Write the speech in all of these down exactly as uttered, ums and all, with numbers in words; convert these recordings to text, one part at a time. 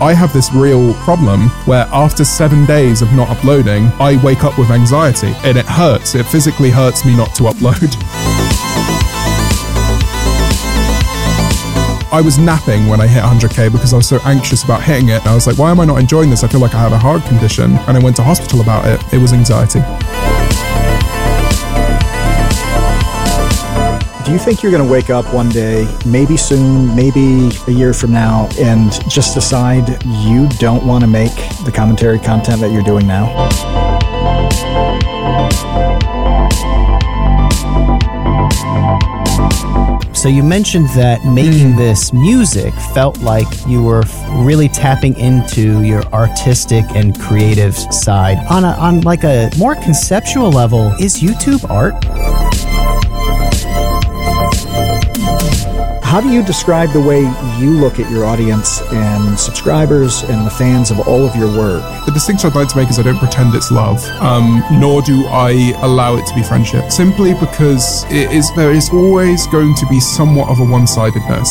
I have this real problem where after seven days of not uploading, I wake up with anxiety and it hurts. It physically hurts me not to upload. I was napping when I hit one hundred K because I was so anxious about hitting it. And I was like, why am I not enjoying this? I feel like I have a heart condition. And I went to hospital about it. It was anxiety. Do you think you're going to wake up one day, maybe soon, maybe a year from now, and just decide you don't want to make the commentary content that you're doing now? So you mentioned that making this music felt like you were really tapping into your artistic and creative side. On a, on like a more conceptual level, is YouTube art? How do you describe the way you look at your audience and subscribers and the fans of all of your work? The distinction I'd like to make is I don't pretend it's love, um, nor do I allow it to be friendship, simply because it is, there is always going to be somewhat of a one-sidedness.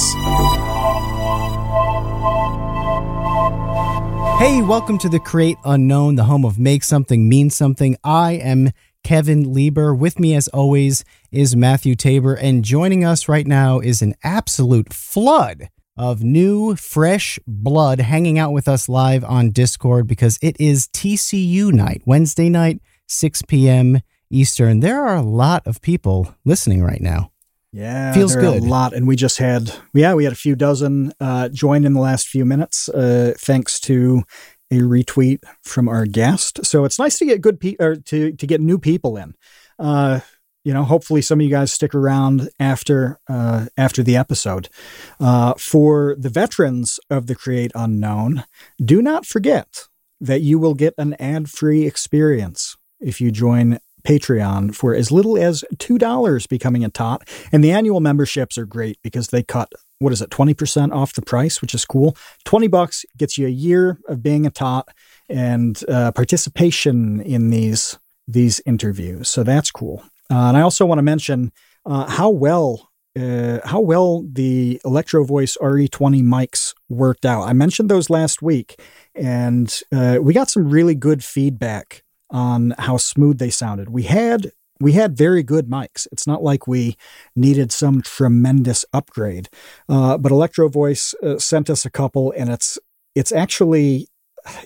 Hey, welcome to the Create Unknown, the home of Make Something Mean Something. I am Kevin Lieber. With me, as always, is Matthew Tabor, and joining us right now is an absolute flood of new, fresh blood hanging out with us live on Discord because it is T C U night, Wednesday night, six p.m. Eastern. There are a lot of people listening right now. Yeah, feels good. A lot, and we just had, yeah, we had a few dozen uh, join in the last few minutes, uh, thanks to a retweet from our guest. So it's nice to get good pe- or to to get new people in. Uh, you know, hopefully some of you guys stick around after uh, after the episode. Uh, for the veterans of the Create Unknown, do not forget that you will get an ad-free experience if you join Patreon for as little as two dollars becoming a tot. And the annual memberships are great because they cut, what is it, twenty percent off the price, which is cool. twenty bucks gets you a year of being a tot and uh, participation in these, these interviews. So that's cool. Uh, and I also want to mention uh, how well uh, how well the Electro Voice R E twenty mics worked out. I mentioned those last week, and uh, we got some really good feedback on how smooth they sounded. We had we had very good mics. It's not like we needed some tremendous upgrade, uh, but Electro Voice uh, sent us a couple, and it's it's actually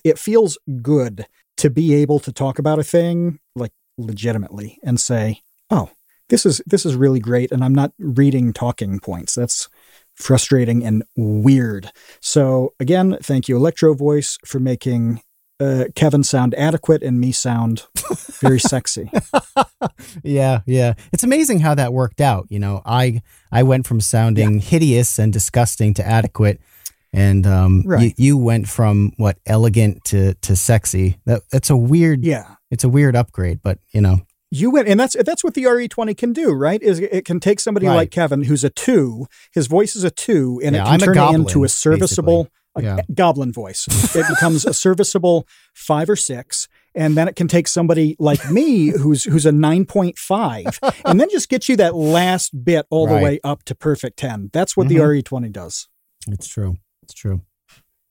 it feels good to be able to talk about a thing like legitimately and say, "Oh, this is this is really great," and I'm not reading talking points. That's frustrating and weird. So again, thank you, Electro Voice, for making Uh, Kevin sound adequate and me sound very sexy. yeah, yeah. It's amazing how that worked out. You know, I I went from sounding yeah. hideous and disgusting to adequate, and um, right. y- you went from what elegant to to sexy. That that's a weird. Yeah, it's a weird upgrade, but you know, you went, and that's that's what the R E twenty can do, right? Is it can take somebody right. like Kevin, who's a two, his voice is a two, and yeah, it can I'm turn a goblin, it into a serviceable. Basically. A yeah. goblin voice. It becomes a serviceable five or six, and then it can take somebody like me, who's who's a nine point five, and then just get you that last bit all right. the way up to perfect ten. That's what mm-hmm. the R E twenty does. It's true. It's true.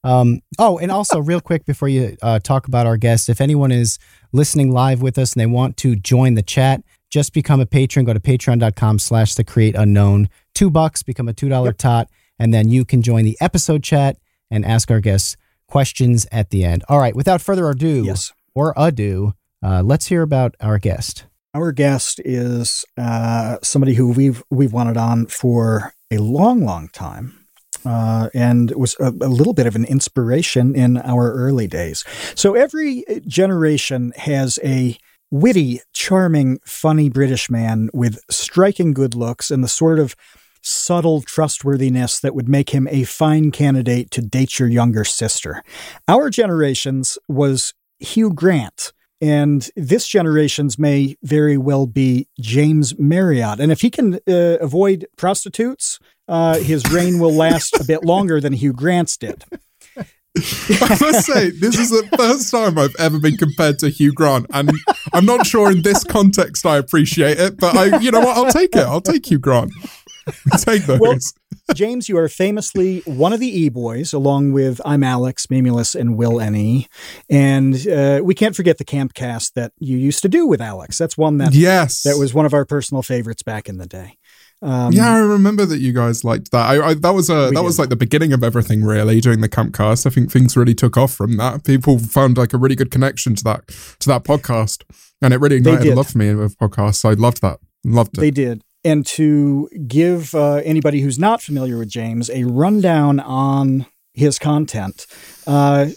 Um, oh, and also real quick before you uh, talk about our guests, if anyone is listening live with us and they want to join the chat, just become a patron. Go to patreon.com slash the create unknown. Two bucks, become a two dollar yep. tot, and then you can join the episode chat and ask our guests questions at the end. All right, without further ado, yes. or ado, uh, let's hear about our guest. Our guest is uh, somebody who we've we've wanted on for a long, long time, uh, and was a, a little bit of an inspiration in our early days. So every generation has a witty, charming, funny British man with striking good looks and the sort of subtle trustworthiness that would make him a fine candidate to date your younger sister. Our generation's was Hugh Grant, and this generation's may very well be James Marriott. And if he can uh, avoid prostitutes, uh, his reign will last a bit longer than Hugh Grant's did. I must say, this is the first time I've ever been compared to Hugh Grant, and I'm not sure in this context I appreciate it, but I, you know what, I'll take it. I'll take Hugh Grant. Take those. Well, James, you are famously one of the E-Boys, along with ImAllexx, Memulus, and Will N E. And uh, we can't forget the CampCast that you used to do with Alex. That's one that, yes. that was one of our personal favorites back in the day. Um, yeah, I remember that you guys liked that. I, I that was a that did. was like the beginning of everything, really. Doing the CampCast, I think things really took off from that. People found like a really good connection to that to that podcast, and it really ignited love for me with podcasts. So I loved that, loved it. They did. And to give uh, anybody who's not familiar with James a rundown on his content, uh,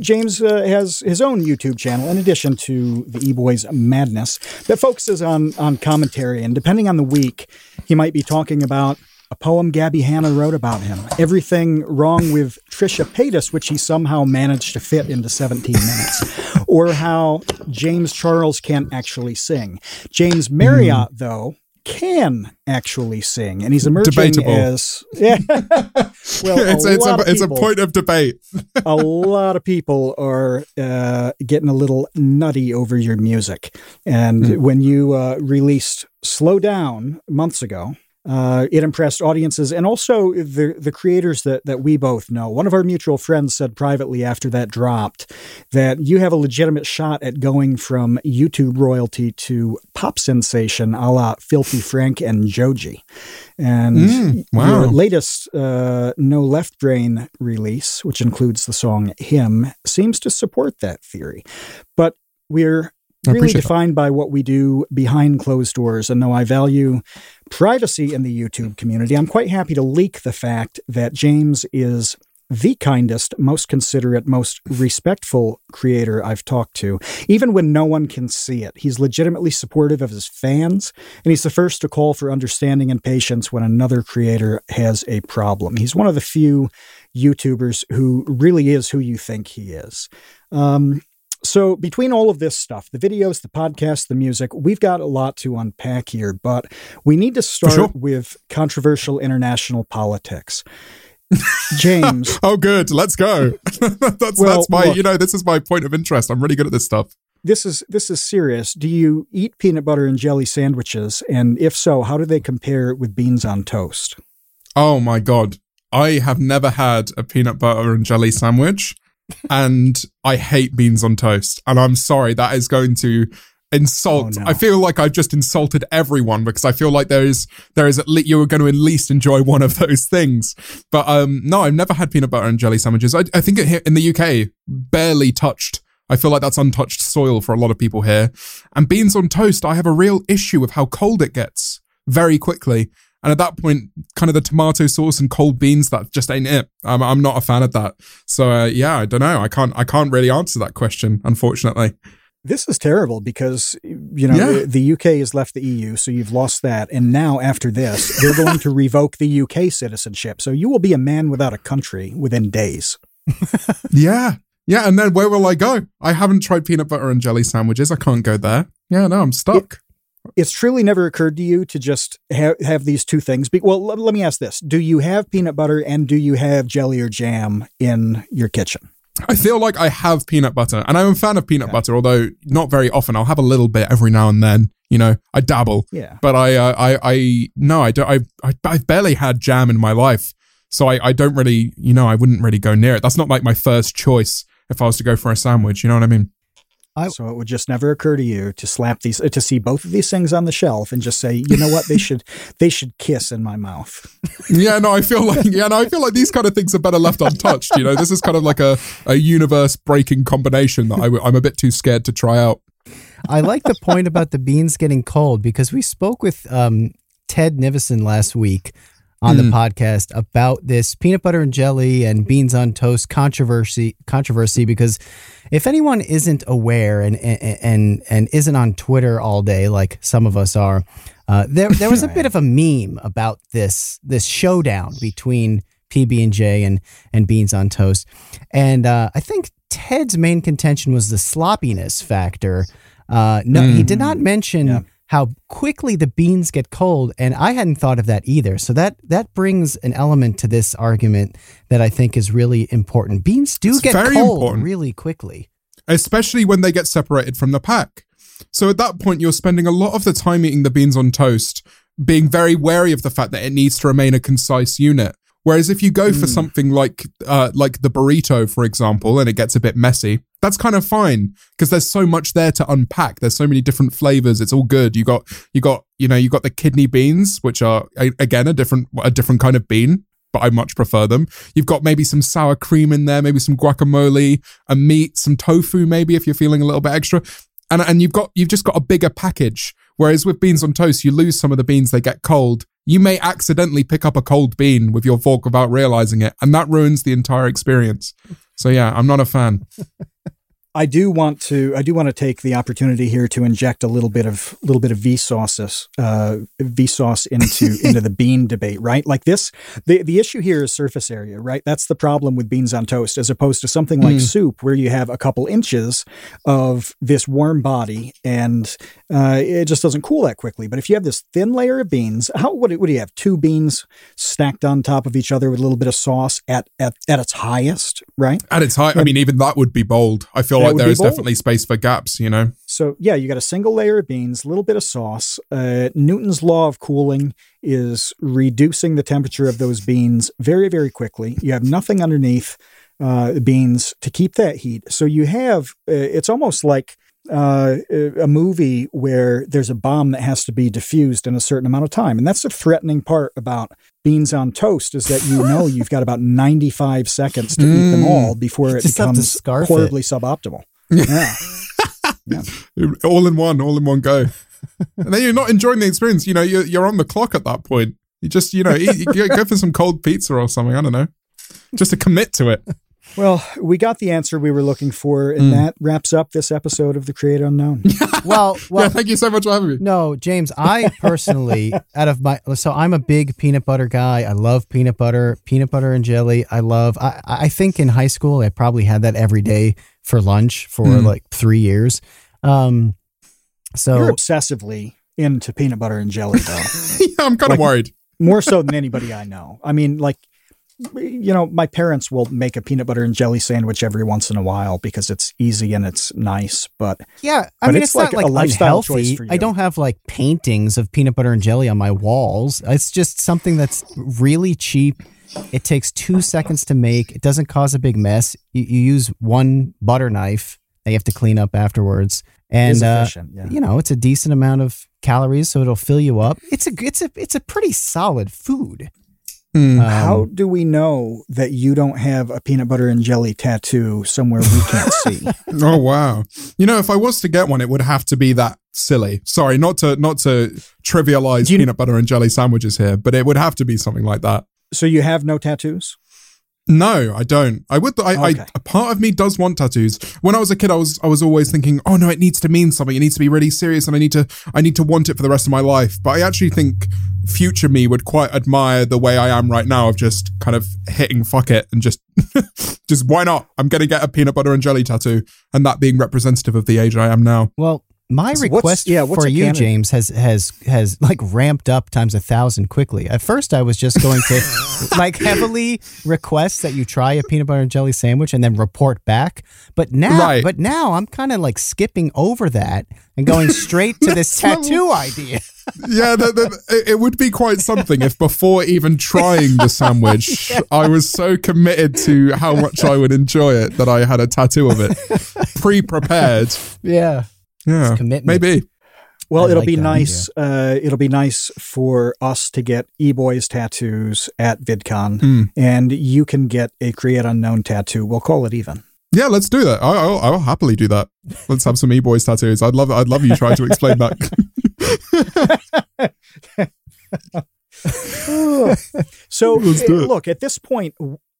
James uh, has his own YouTube channel in addition to the E-Boys Madness that focuses on on commentary. And depending on the week, he might be talking about a poem Gabby Hanna wrote about him, everything wrong with Trisha Paytas, which he somehow managed to fit into seventeen minutes, or how James Charles can't actually sing. James Marriott, mm. though, can actually sing, and he's emerging Debatable. as yeah. well, it's, a it's, a, people, it's a point of debate. A lot of people are uh, getting a little nutty over your music, and mm. when you uh, released "Slow Down" months ago, uh, it impressed audiences and also the the creators that that we both know. One of our mutual friends said privately after that dropped that you have a legitimate shot at going from YouTube royalty to pop sensation a la Filthy Frank and Joji. And mm, wow. your latest uh, No Left Brain release, which includes the song Him, seems to support that theory. But we're really defined that. by what we do behind closed doors. And though I value privacy in the YouTube community, I'm quite happy to leak the fact that James is the kindest, most considerate, most respectful creator I've talked to, even when no one can see it. He's legitimately supportive of his fans, and he's the first to call for understanding and patience when another creator has a problem. He's one of the few YouTubers who really is who you think he is. Um, So between all of this stuff, the videos, the podcast, the music, we've got a lot to unpack here, but we need to start sure. with controversial international politics. James. Oh, good. Let's go. that's, well, that's my, look, you know, this is my point of interest. I'm really good at this stuff. This is, this is serious. Do you eat peanut butter and jelly sandwiches? And if so, how do they compare with beans on toast? Oh my God. I have never had a peanut butter and jelly sandwich. And I hate beans on toast. And I'm sorry, that is going to insult. Oh, no. I feel like I've just insulted everyone because I feel like there is there is at least you were going to at least enjoy one of those things. But um, no, I've never had peanut butter and jelly sandwiches. I, I think it here in the U K barely touched. I feel like that's untouched soil for a lot of people here. And beans on toast, I have a real issue with how cold it gets very quickly. And at that point, kind of the tomato sauce and cold beans, that just ain't it. I'm, I'm not a fan of that. So uh, yeah, I don't know. I can't I can't really answer that question, unfortunately. This is terrible because, you know, yeah. the, the U K has left the E U, so you've lost that. And now after this, they're going to revoke the U K citizenship. So you will be a man without a country within days. yeah. Yeah. And then where will I go? I haven't tried peanut butter and jelly sandwiches. I can't go there. Yeah, no, I'm stuck. It- It's truly never occurred to you to just ha- have these two things. Be- well, l- let me ask this. Do you have peanut butter and do you have jelly or jam in your kitchen? I feel like I have peanut butter and I'm a fan of peanut okay. butter, although not very often. I'll have a little bit every now and then. You know, I dabble. Yeah. But I, uh, I, I, no, I don't, I, I, I've barely had jam in my life. So I, I don't really, you know, I wouldn't really go near it. That's not like my first choice if I was to go for a sandwich. You know what I mean? I, so it would just never occur to you to slap these, uh, to see both of these things on the shelf and just say, you know what, they should, they should kiss in my mouth. Yeah, no, I feel like, yeah, no, I feel like these kind of things are better left untouched. You know, this is kind of like a, a universe breaking combination that I w- I'm a bit too scared to try out. I like the point about the beans getting cold because we spoke with um, Ted Nivison last week on mm. the podcast about this peanut butter and jelly and beans on toast controversy controversy because if anyone isn't aware and and and, and isn't on Twitter all day like some of us are, uh, there there was a bit of a meme about this this showdown between P B and J and and beans on toast, and uh, I think Ted's main contention was the sloppiness factor. Uh, no, mm. he did not mention. Yep. How quickly the beans get cold, and I hadn't thought of that either. So that that brings an element to this argument that I think is really important. Beans do it's get cold important. really quickly. Especially when they get separated from the pack. So at that point, you're spending a lot of the time eating the beans on toast, being very wary of the fact that it needs to remain a concise unit. Whereas if you go for mm. something like uh, like the burrito, for example, and it gets a bit messy, that's kind of fine because there's so much there to unpack. There's so many different flavors. It's all good. You got you got you know you got the kidney beans, which are again a different a different kind of bean, but I much prefer them. You've got maybe some sour cream in there, maybe some guacamole, a meat, some tofu, maybe if you're feeling a little bit extra, and and you've got you've just got a bigger package. Whereas with beans on toast, you lose some of the beans; they get cold. You may accidentally pick up a cold bean with your fork without realizing it, and that ruins the entire experience. So yeah, I'm not a fan. I do want to I do want to take the opportunity here to inject a little bit of little bit of Vsauce uh, Vsauce into into the bean debate, right? Like this, the the issue here is surface area, right? That's the problem with beans on toast, as opposed to something like mm. soup, where you have a couple inches of this warm body, and uh, it just doesn't cool that quickly. But if you have this thin layer of beans, how what do you have? Two beans stacked on top of each other with a little bit of sauce at at, at its highest, right? At its high, I mean, even that would be bold. I feel. Yeah. Like there is bold. Definitely space for gaps, you know? So, yeah, you got a single layer of beans, a little bit of sauce. Uh, Newton's law of cooling is reducing the temperature of those beans very, very quickly. You have nothing underneath uh, beans to keep that heat. So you have, uh, it's almost like uh, a movie where there's a bomb that has to be diffused in a certain amount of time. And that's the threatening part about beans on toast, is that you know you've got about ninety-five seconds to mm. eat them all before it becomes horribly it. suboptimal. Yeah. yeah. All in one, all in one go. And then you're not enjoying the experience. You know, you're, you're on the clock at that point. You just, you know, eat, you right. go for some cold pizza or something. I don't know. Just to commit to it. Well, we got the answer we were looking for, and mm. that wraps up this episode of the Create Unknown. well, well yeah, thank you so much for having me. No, James, I personally, out of my, so I'm a big peanut butter guy. I love peanut butter, peanut butter and jelly. I love, I, I think in high school, I probably had that every day for lunch for mm. like three years. Um, so You're obsessively into peanut butter and jelly, though. yeah, I'm kind of like, worried. More so than anybody I know. I mean, like, you know, my parents will make a peanut butter and jelly sandwich every once in a while because it's easy and it's nice. But yeah, I but mean, it's, it's like not like a lifestyle choice for you. I don't have like paintings of peanut butter and jelly on my walls. It's just something that's really cheap. It takes two seconds to make. It doesn't cause a big mess. You, you use one butter knife that you have to clean up afterwards. And, uh, yeah. you know, it's a decent amount of calories, so it'll fill you up. It's a, it's a, it's a pretty solid food. Um, How do we know that you don't have a peanut butter and jelly tattoo somewhere we can't see? Oh, wow. You know, if I was to get one, it would have to be that silly. Sorry, not to not to trivialize peanut know- butter and jelly sandwiches here, but it would have to be something like that. So you have no tattoos? No, I don't. I would. Th- I, okay. I. A part of me does want tattoos. When I was a kid, I was. I was always thinking, "Oh no, it needs to mean something. It needs to be really serious, and I need to. I need to want it for the rest of my life." But I actually think future me would quite admire the way I am right now of just kind of hitting fuck it and just, just why not? I'm gonna get a peanut butter and jelly tattoo, and that being representative of the age I am now. Well, my so request what's, yeah, what's for you, candidate? James, has has has like ramped up times a thousand quickly. At first, I was just going to like heavily request that you try a peanut butter and jelly sandwich and then report back. But now, right. but now I'm kind of like skipping over that and going straight to this tattoo idea. Yeah, the, the, it would be quite something if before even trying the sandwich, yeah. I was so committed to how much I would enjoy it that I had a tattoo of it pre-prepared. Yeah. Yeah, maybe. Well, I it'll like be nice. Uh, it'll be nice for us to get E-Boys tattoos at VidCon, mm. and you can get a Create Unknown tattoo. We'll call it even. Yeah, let's do that. I'll, I'll happily do that. Let's have some E-Boys tattoos. I'd love. I'd love you trying to explain that. So, look, at this point,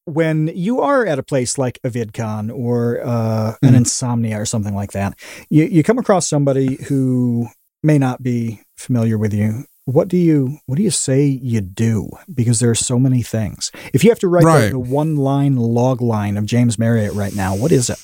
when you are at a place like a VidCon or uh, an mm. Insomnia or something like that, you, you come across somebody who may not be familiar with you. What do you what do you say you do? Because there are so many things. If you have to write right. the, the one line log line of James Marriott right now, what is it?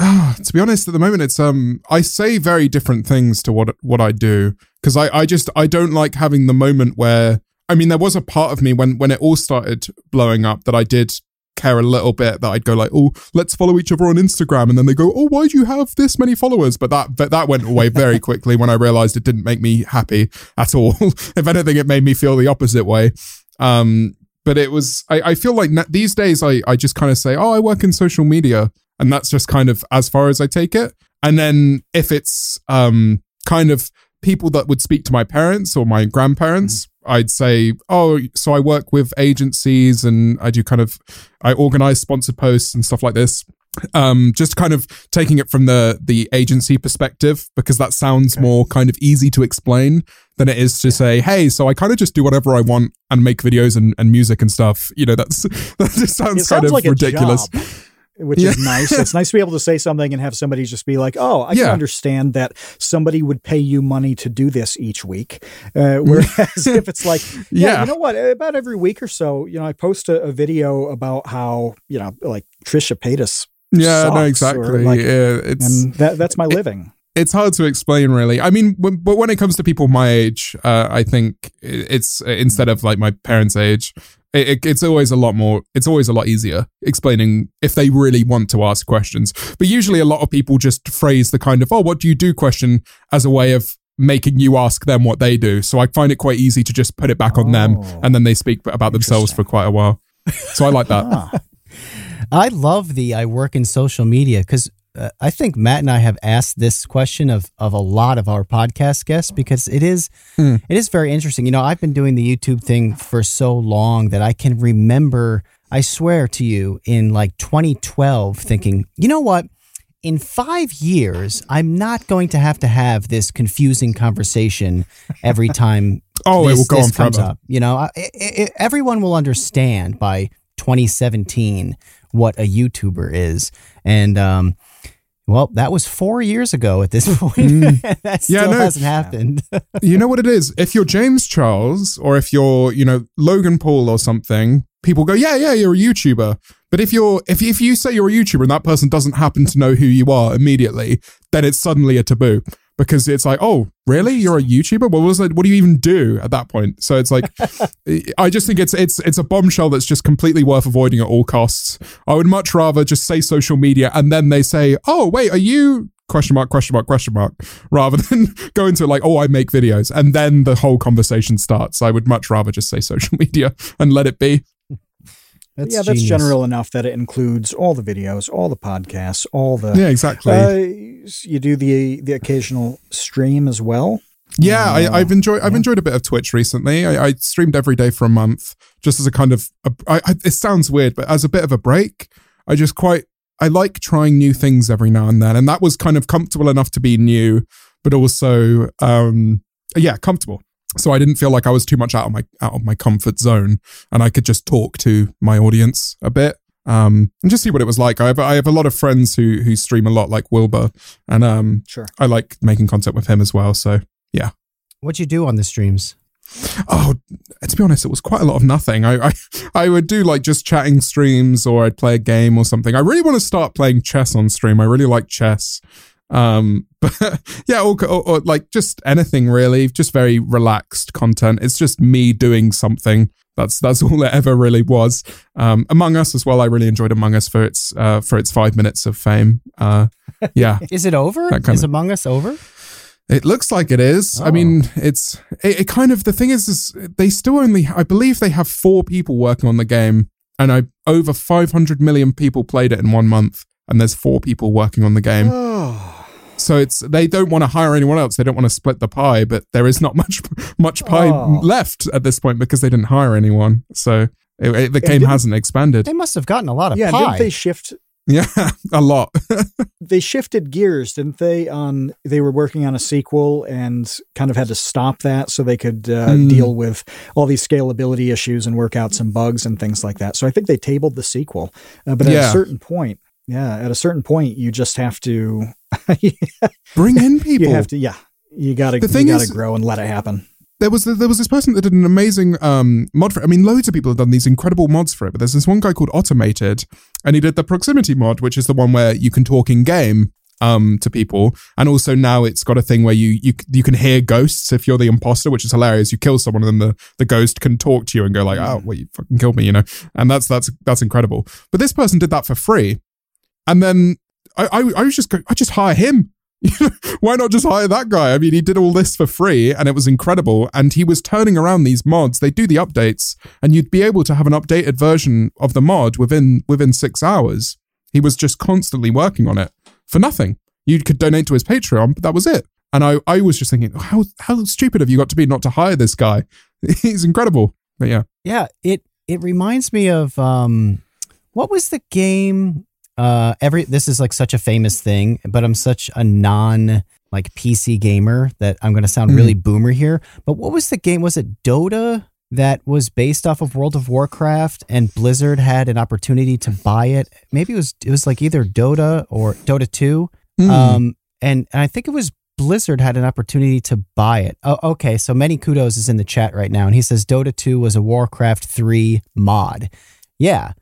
Oh, to be honest, at the moment, it's um, I say very different things to what what I do because I I just I don't like having the moment where. I mean, there was a part of me when, when it all started blowing up that I did care a little bit, that I'd go like, oh, let's follow each other on Instagram, and then they go, oh, why do you have this many followers? But that but that went away very quickly when I realized it didn't make me happy at all. If anything, it made me feel the opposite way. Um, but it was, I, I feel like na- these days I, I just kind of say, oh, I work in social media, and that's just kind of as far as I take it. And then if it's um, kind of people that would speak to my parents or my grandparents, I'd say, oh, so I work with agencies and I do kind of, I organize sponsored posts and stuff like this. Um, just kind of taking it from the, the agency perspective, because that sounds okay. more kind of easy to explain than it is to say, hey, so I kind of just do whatever I want and make videos and, and music and stuff. You know, that's, that just sounds, sounds kind of like ridiculous. Which yeah. is nice. It's nice to be able to say something and have somebody just be like, oh, I yeah. can understand that somebody would pay you money to do this each week. Uh, whereas if it's like, yeah, yeah, you know what, about every week or so, you know, I post a, a video about how, you know, like Trisha Paytas. Yeah, sucks, no, exactly. Like, yeah, it's, and that, that's my it, living. It's hard to explain, really. I mean, when, but when it comes to people my age, uh, I think it's instead of like my parents' age, It, it, it's always a lot more, it's always a lot easier explaining if they really want to ask questions. But usually a lot of people just phrase the kind of, oh, what do you do question as a way of making you ask them what they do. So I find it quite easy to just put it back on oh, them, and then they speak about themselves for quite a while. So I like that. ah. I love the I work in social media because uh, I think Matt and I have asked this question of, of a lot of our podcast guests, because it is mm. it is very interesting. You know, I've been doing the YouTube thing for so long that I can remember, I swear to you, in like twenty twelve thinking, you know what? In five years, I'm not going to have to have this confusing conversation every time oh, this, it will go this on comes forever. Up. You know, I, it, it, everyone will understand by twenty seventeen what a YouTuber is. And, um, well, that was four years ago at this point. Mm. that still yeah, no. hasn't happened. You know what it is? If you're James Charles, or if you're, you know, Logan Paul or something, people go, yeah, yeah, you're a YouTuber. But if you're, if, if you say you're a YouTuber and that person doesn't happen to know who you are immediately, then it's suddenly a taboo. Because it's like, oh, really? You're a YouTuber? What was that? What do you even do at that point? So it's like, I just think it's it's it's a bombshell that's just completely worth avoiding at all costs. I would much rather just say social media, and then they say, oh, wait, are you question mark, question mark, question mark, rather than go into like, oh, I make videos. And then the whole conversation starts. I would much rather just say social media and let it be. That's yeah, genius. That's general enough that it includes all the videos, all the podcasts, all the... Yeah, exactly. Uh, you do the the occasional stream as well? Yeah, uh, I, I've enjoyed yeah. I've enjoyed a bit of Twitch recently. I, I streamed every day for a month, just as a kind of... A, I, I, it sounds weird, but as a bit of a break, I just quite... I like trying new things every now and then, and that was kind of comfortable enough to be new, but also, um, yeah, comfortable. So I didn't feel like I was too much out of my out of my comfort zone, and I could just talk to my audience a bit um, and just see what it was like. I have I have a lot of friends who who stream a lot, like Wilbur, and um, sure. I like making content with him as well. So yeah, what'd you do on the streams? Oh, to be honest, it was quite a lot of nothing. I, I I would do like just chatting streams, or I'd play a game or something. I really want to start playing chess on stream. I really like chess. Um, but yeah, or, or, or like just anything really, just very relaxed content. It's just me doing something. That's that's all it ever really was. Um, Among Us as well. I really enjoyed Among Us for its uh, for its five minutes of fame. Uh, yeah, is it over? Is of, Among Us over? It looks like it is. Oh. I mean, it's it, it kind of the thing is, is they still only I believe they have four people working on the game, and I over five hundred million people played it in one month, and there's four people working on the game. Oh. So it's they don't want to hire anyone else. They don't want to split the pie, but there is not much much pie oh. left at this point because they didn't hire anyone. So it, it, the game hasn't expanded. They must have gotten a lot of yeah, pie. Yeah, didn't they shift? Yeah, a lot. They shifted gears, didn't they? On they were working on a sequel and kind of had to stop that so they could uh, mm. deal with all these scalability issues and work out some bugs and things like that. So I think they tabled the sequel, uh, but at yeah. a certain point. Yeah, at a certain point, you just have to yeah. bring in people. You have to, yeah. You gotta, the thing you gotta is, grow and let it happen. There was there was this person that did an amazing um, mod for it. I mean, loads of people have done these incredible mods for it, but there's this one guy called Automated, and he did the proximity mod, which is the one where you can talk in game um, to people. And also now it's got a thing where you you you can hear ghosts if you're the imposter, which is hilarious. You kill someone and then the, the ghost can talk to you and go like, oh, well, you fucking killed me, you know? And that's that's that's incredible. But this person did that for free. And then I I, I was just going, I just hire him. Why not just hire that guy? I mean, he did all this for free and it was incredible. And he was turning around these mods. They do the updates and you'd be able to have an updated version of the mod within within six hours. He was just constantly working on it for nothing. You could donate to his Patreon, but that was it. And I, I was just thinking, how how stupid have you got to be not to hire this guy? He's incredible. But yeah. Yeah, it it reminds me of um what was the game? Uh, every this is like such a famous thing, but I'm such a non like P C gamer that I'm going to sound really mm. boomer here. But what was the game? Was it Dota that was based off of World of Warcraft and Blizzard had an opportunity to buy it? Maybe it was it was like either Dota or Dota two. Mm. Um, and, and I think it was Blizzard had an opportunity to buy it. Oh, okay. So Many Kudos is in the chat right now, and he says Dota two was a Warcraft three mod. Yeah.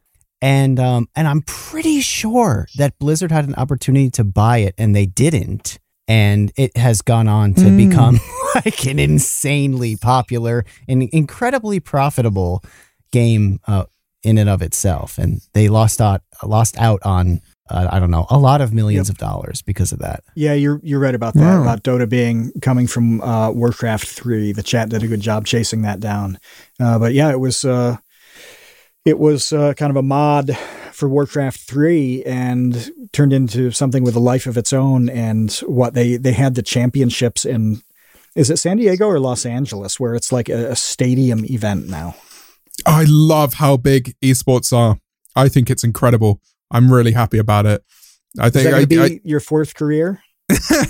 And um, and I'm pretty sure that Blizzard had an opportunity to buy it and they didn't. And it has gone on to mm. become like an insanely popular and incredibly profitable game uh, in and of itself. And they lost out, lost out on, uh, I don't know, a lot of millions yep. of dollars because of that. Yeah, you're you're right about that, wow. about Dota being coming from uh, Warcraft three. The chat did a good job chasing that down. Uh, but yeah, it was... Uh, It was uh, kind of a mod for Warcraft three and turned into something with a life of its own. And what they, they had the championships in, is it San Diego or Los Angeles, where it's like a, a stadium event now? I love how big esports are. I think it's incredible. I'm really happy about it. I think is that gonna I, be I, your fourth career?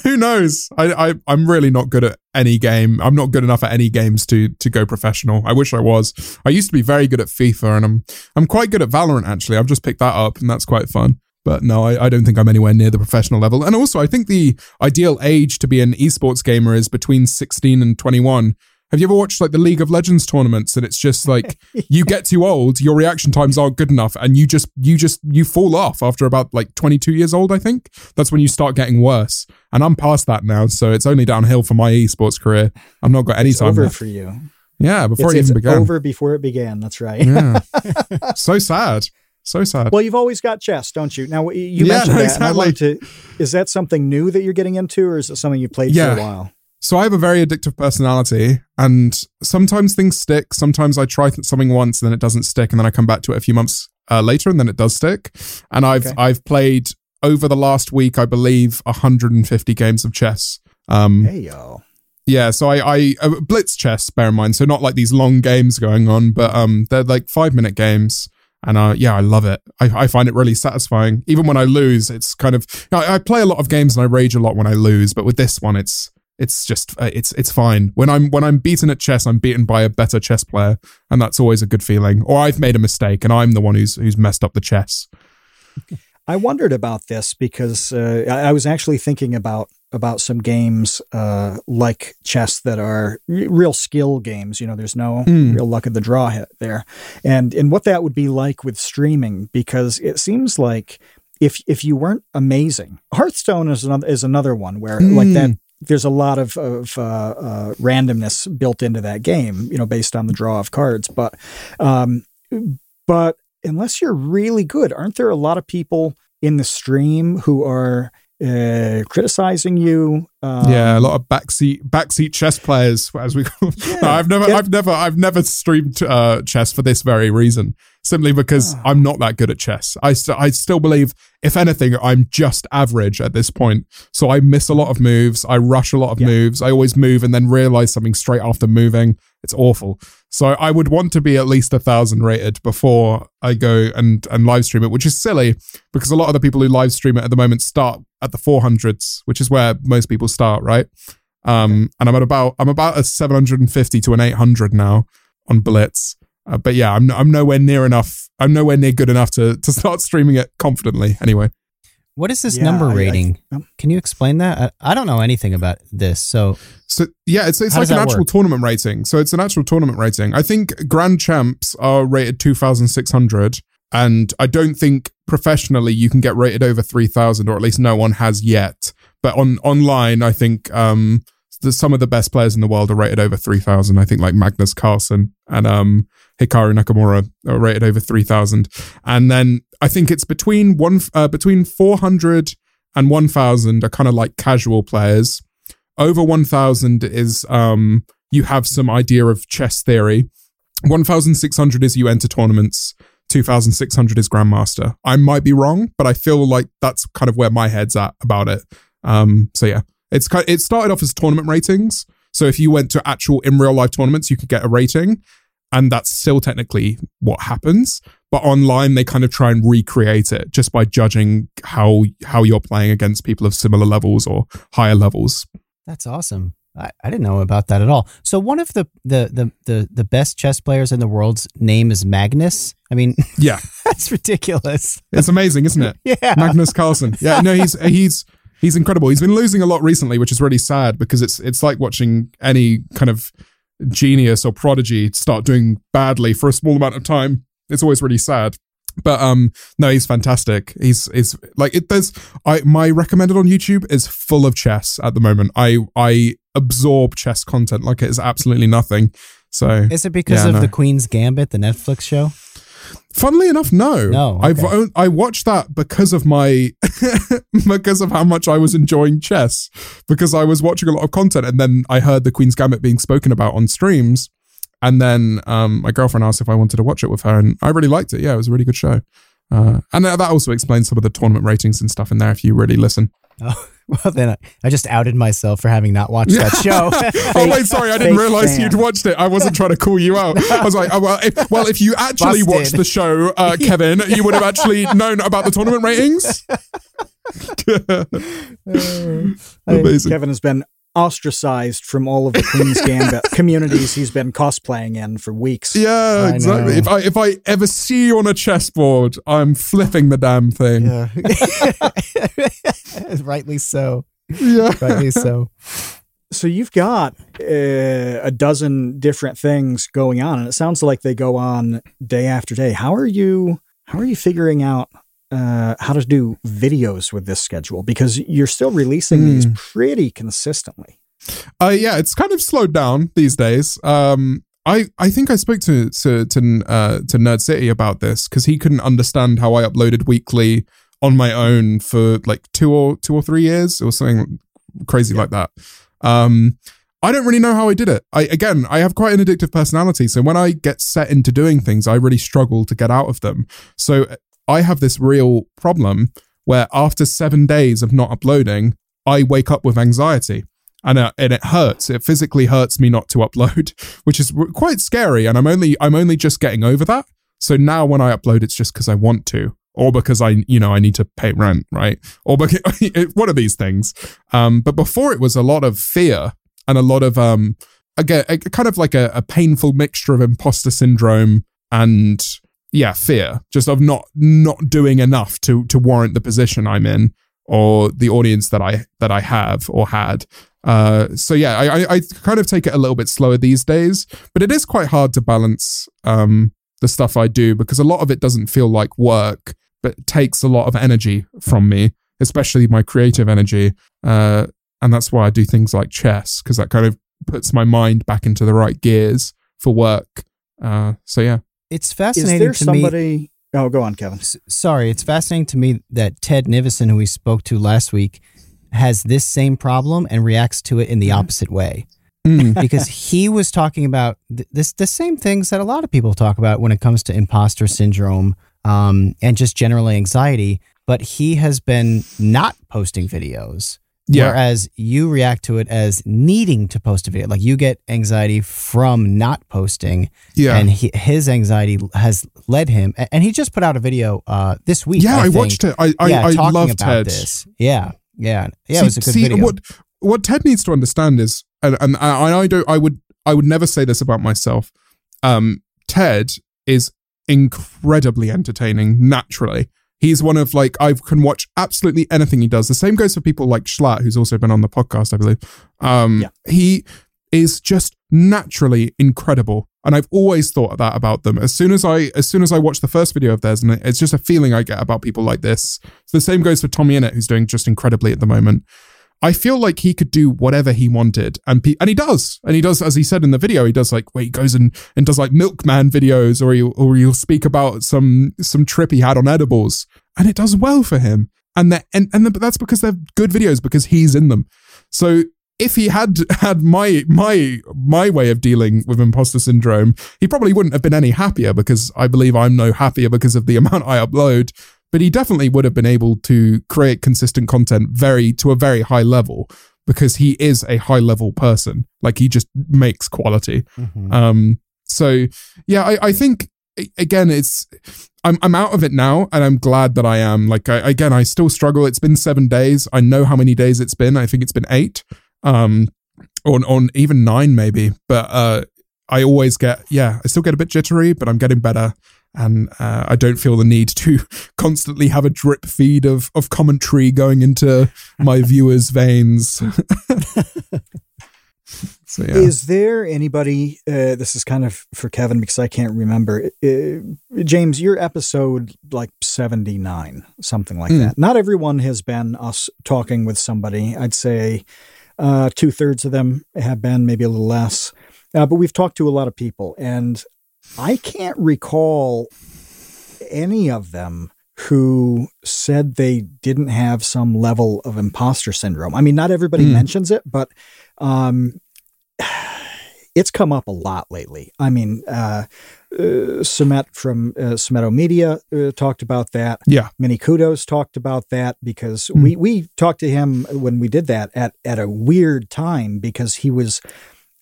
Who knows? I, I, I'm really not good at any game. I'm not good enough at any games to to go professional. I wish I was. I used to be very good at FIFA, and I'm I'm quite good at Valorant, actually. I've just picked that up, and that's quite fun. But no, I, I don't think I'm anywhere near the professional level. And also, I think the ideal age to be an esports gamer is between sixteen and twenty-one. Have you ever watched like the League of Legends tournaments, and it's just like you get too old, your reaction times aren't good enough, and you just you just you fall off after about like twenty-two years old, I think. That's when you start getting worse. And I'm past that now, so it's only downhill for my esports career. I've not got any it's time over left. For you. Yeah, before it's, it even it's began. Over before it began. That's right. Yeah. So sad. So sad. Well, you've always got chess, don't you? Now you yeah, mentioned no, that. Exactly. I'd like to, is that something new that you're getting into, or is it something you played yeah. for a while? So I have a very addictive personality, and sometimes things stick. Sometimes I try something once and then it doesn't stick, and then I come back to it a few months uh, later and then it does stick. And I've okay. I've played over the last week, I believe, one hundred fifty games of chess. Um, hey yo. Yeah, so I, I uh, blitz chess, bear in mind. So not like these long games going on, but um, they're like five minute games. And uh, yeah, I love it. I, I find it really satisfying. Even when I lose, it's kind of, you know, I, I play a lot of games and I rage a lot when I lose, but with this one, it's, It's just uh, it's it's fine. When I'm when I'm beaten at chess, I'm beaten by a better chess player, and that's always a good feeling. Or I've made a mistake, and I'm the one who's who's messed up the chess. I wondered about this because uh, I, I was actually thinking about about some games uh, like chess that are r- real skill games. You know, there's no mm. real luck of the draw hit there, and and what that would be like with streaming, because it seems like if if you weren't amazing, Hearthstone is another is another one where mm. like that. There's a lot of, of uh, uh, randomness built into that game, you know, based on the draw of cards. But um, but unless you're really good, aren't there a lot of people in the stream who are uh, criticizing you? Um, yeah, a lot of backseat backseat chess players, as we call them. Yeah, no, I've never, yeah. I've never, I've never streamed uh, chess for this very reason. Simply because oh. I'm not that good at chess. I, st- I still believe, if anything, I'm just average at this point. So I miss a lot of moves. I rush a lot of yeah. moves. I always move and then realize something straight after moving. It's awful. So I would want to be at least a thousand rated before I go and, and live stream it, which is silly because a lot of the people who live stream it at the moment start at the four hundreds, which is where most people start, right? Um, and I'm at about I'm about a seven hundred fifty to an eight hundred now on Blitz. Uh, but yeah, I'm I'm nowhere near enough. I'm nowhere near good enough to, to start streaming it confidently. Anyway, what is this yeah, number rating? I, I, um, Can you explain that? I, I don't know anything about this. So, so yeah, it's it's like an actual work? tournament rating. So it's an actual tournament rating. I think Grand Champs are rated two thousand six hundred, and I don't think professionally, you can get rated over three thousand, or at least no one has yet. But on online, I think um, the, some of the best players in the world are rated over three thousand. I think like Magnus Carlsen and um, Hikaru Nakamura are rated over three thousand. And then I think it's between one uh, between four hundred and one thousand are kind of like casual players. Over one thousand is um, you have some idea of chess theory. one thousand six hundred is you enter tournaments. two thousand six hundred is Grandmaster. I might be wrong, but I feel like that's kind of where my head's at about it. Um, so yeah, it's kind of, it started off as tournament ratings. So if you went to actual in real life tournaments, you could get a rating, and that's still technically what happens. But online, they kind of try and recreate it just by judging how how you're playing against people of similar levels or higher levels. That's awesome. I, I didn't know about that at all. So one of the, the the the the best chess players in the world's name is Magnus. I mean, yeah, that's ridiculous. It's amazing, isn't it? Yeah, Magnus Carlsen. Yeah, no, he's he's he's incredible. He's been losing a lot recently, which is really sad because it's it's like watching any kind of genius or prodigy start doing badly for a small amount of time. It's always really sad. But um, no, he's fantastic. He's is like it. There's I my recommended on YouTube is full of chess at the moment. I I absorb chess content like it is absolutely nothing. So is it because yeah, of no. the Queen's Gambit, the Netflix show? Funnily enough, no. No, okay. I've owned, I watched that because of my because of how much I was enjoying chess, because I was watching a lot of content, and then I heard the Queen's Gambit being spoken about on streams. And then um, my girlfriend asked if I wanted to watch it with her, and I really liked it. Yeah, it was a really good show. Uh, and that also explains some of the tournament ratings and stuff in there if you really listen. Oh, well, then I just outed myself for having not watched that show. Oh, wait, sorry. I didn't realize you'd watched it. I wasn't trying to call you out. I was like, oh, well, if, well, if you actually Busted. watched the show, uh, Kevin, you would have actually known about the tournament ratings. uh, Amazing. Kevin has been ostracized from all of the Queen's Gambit communities he's been cosplaying in for weeks. Yeah, I exactly. Know. If I if I ever see you on a chessboard, I'm flipping the damn thing. Yeah. Rightly so. Yeah. Rightly so. So you've got uh, a dozen different things going on, and it sounds like they go on day after day. How are you? How are you figuring out Uh, how to do videos with this schedule, because you're still releasing mm. these pretty consistently? Uh, yeah, it's kind of slowed down these days. Um, I I think I spoke to to to, uh, to Nerd City about this because he couldn't understand how I uploaded weekly on my own for like two or two or three years or something crazy yeah. like that. Um, I don't really know how I did it. I again, I have quite an addictive personality, so when I get set into doing things, I really struggle to get out of them. So I have this real problem where after seven days of not uploading, I wake up with anxiety, and uh, and it hurts. It physically hurts me not to upload, which is quite scary. And I'm only I'm only just getting over that. So now when I upload, it's just because I want to, or because I you know I need to pay rent, right? Or because one of these things. Um, but before it was a lot of fear and a lot of um again a, kind of like a, a painful mixture of imposter syndrome and. Yeah, fear, just of not not doing enough to to warrant the position I'm in or the audience that I that I have or had. Uh, so yeah, I, I kind of take it a little bit slower these days, but it is quite hard to balance um, the stuff I do because a lot of it doesn't feel like work, but it takes a lot of energy from me, especially my creative energy. Uh, and that's why I do things like chess, because that kind of puts my mind back into the right gears for work. Uh, so yeah. It's fascinating Is there to somebody, me. Oh, go on, Kevin. S- sorry, it's fascinating to me that Ted Nivison, who we spoke to last week, has this same problem and reacts to it in the opposite way. Mm. Because he was talking about th- this the same things that a lot of people talk about when it comes to imposter syndrome um, and just general anxiety. But he has been not posting videos, yeah. whereas you react to it as needing to post a video. Like you get anxiety from not posting, yeah. and he, his anxiety has led him. And he just put out a video uh, this week. Yeah, I, I watched it. I I, yeah, I love about Ted. This. Yeah, yeah, yeah. See, it was a good see, video. What what Ted needs to understand is, and, and I I don't I would I would never say this about myself. Um, Ted is incredibly entertaining naturally. He's one of like, I can watch absolutely anything he does. The same goes for people like Schlatt, who's also been on the podcast, I believe. Um, yeah. He is just naturally incredible. And I've always thought that about them. As soon as I, as soon as I watch the first video of theirs, and it's just a feeling I get about people like this. So the same goes for Tommy Innit, who's doing just incredibly at the moment. I feel like he could do whatever he wanted, and pe- and he does, and he does, as he said in the video, he does like where he goes and, and does like milkman videos, or he or he'll speak about some some trip he had on edibles, and it does well for him, and that and and the, but that's because they're good videos because he's in them. So if he had had my my my way of dealing with imposter syndrome, he probably wouldn't have been any happier, because I believe I'm no happier because of the amount I upload. But he definitely would have been able to create consistent content very to a very high level, because he is a high level person. Like, he just makes quality. Mm-hmm. Um, so yeah, I, I think again, it's I'm I'm out of it now, and I'm glad that I am. Like I, again, I still struggle. It's been seven days. I know how many days it's been. I think it's been eight, um, or on even nine maybe. But uh, I always get yeah, I still get a bit jittery, but I'm getting better. And uh, I don't feel the need to constantly have a drip feed of, of commentary going into my viewers' veins. So, yeah. Is there anybody, uh, this is kind of for Kevin because I can't remember. Uh, James, your episode like seventy-nine, something like mm. that. Not everyone has been us talking with somebody. I'd say uh, two thirds of them have been, maybe a little less. Uh, but we've talked to a lot of people, and I can't recall any of them who said they didn't have some level of imposter syndrome. I mean, not everybody mm. mentions it, but um, it's come up a lot lately. I mean, uh, uh, Sumet from uh, Sumeto Media uh, talked about that. Yeah. Mini Kudos talked about that, because mm. we, we talked to him when we did that at, at a weird time, because he was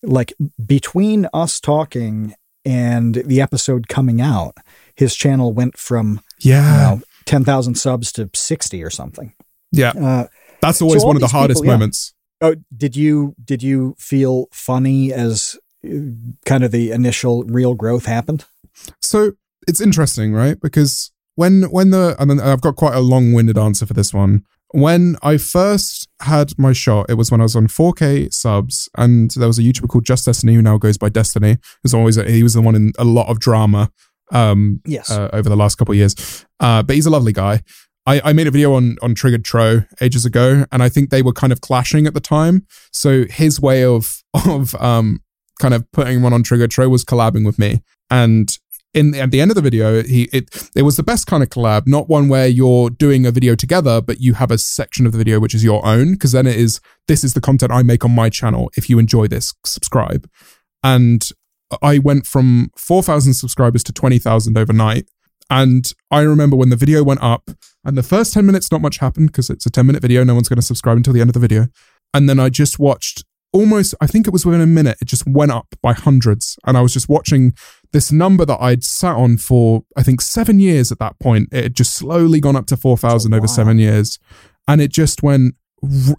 like between us talking and the episode coming out, his channel went from yeah you know, ten thousand subs to sixty or something. Yeah, uh, that's always so one of the hardest people, moments. Yeah. Oh, did you did you feel funny as kind of the initial real growth happened? So it's interesting, right? Because when when the and then I've got quite a long-winded answer for this one. When I first had my shot, it was when I was on four K subs, and there was a YouTuber called Just Destiny, who now goes by Destiny. Who's always a, he was the one in a lot of drama um, yes. uh, over the last couple of years. Uh, but he's a lovely guy. I, I made a video on, on Triggered Tro ages ago, and I think they were kind of clashing at the time. So his way of of um, kind of putting one on Triggered Tro was collabing with me. And In at the end of the video, he it it was the best kind of collab, not one where you're doing a video together, but you have a section of the video which is your own, because then it is, this is the content I make on my channel. If you enjoy this, subscribe. And I went from four thousand subscribers to twenty thousand overnight. And I remember when the video went up, and the first ten minutes, not much happened, because it's a ten minute video. No one's going to subscribe until the end of the video. And then I just watched almost, I think it was within a minute, it just went up by hundreds. And I was just watching this number that I'd sat on for, I think, seven years at that point. It had just slowly gone up to four thousand oh, over wow. seven years. And it just went,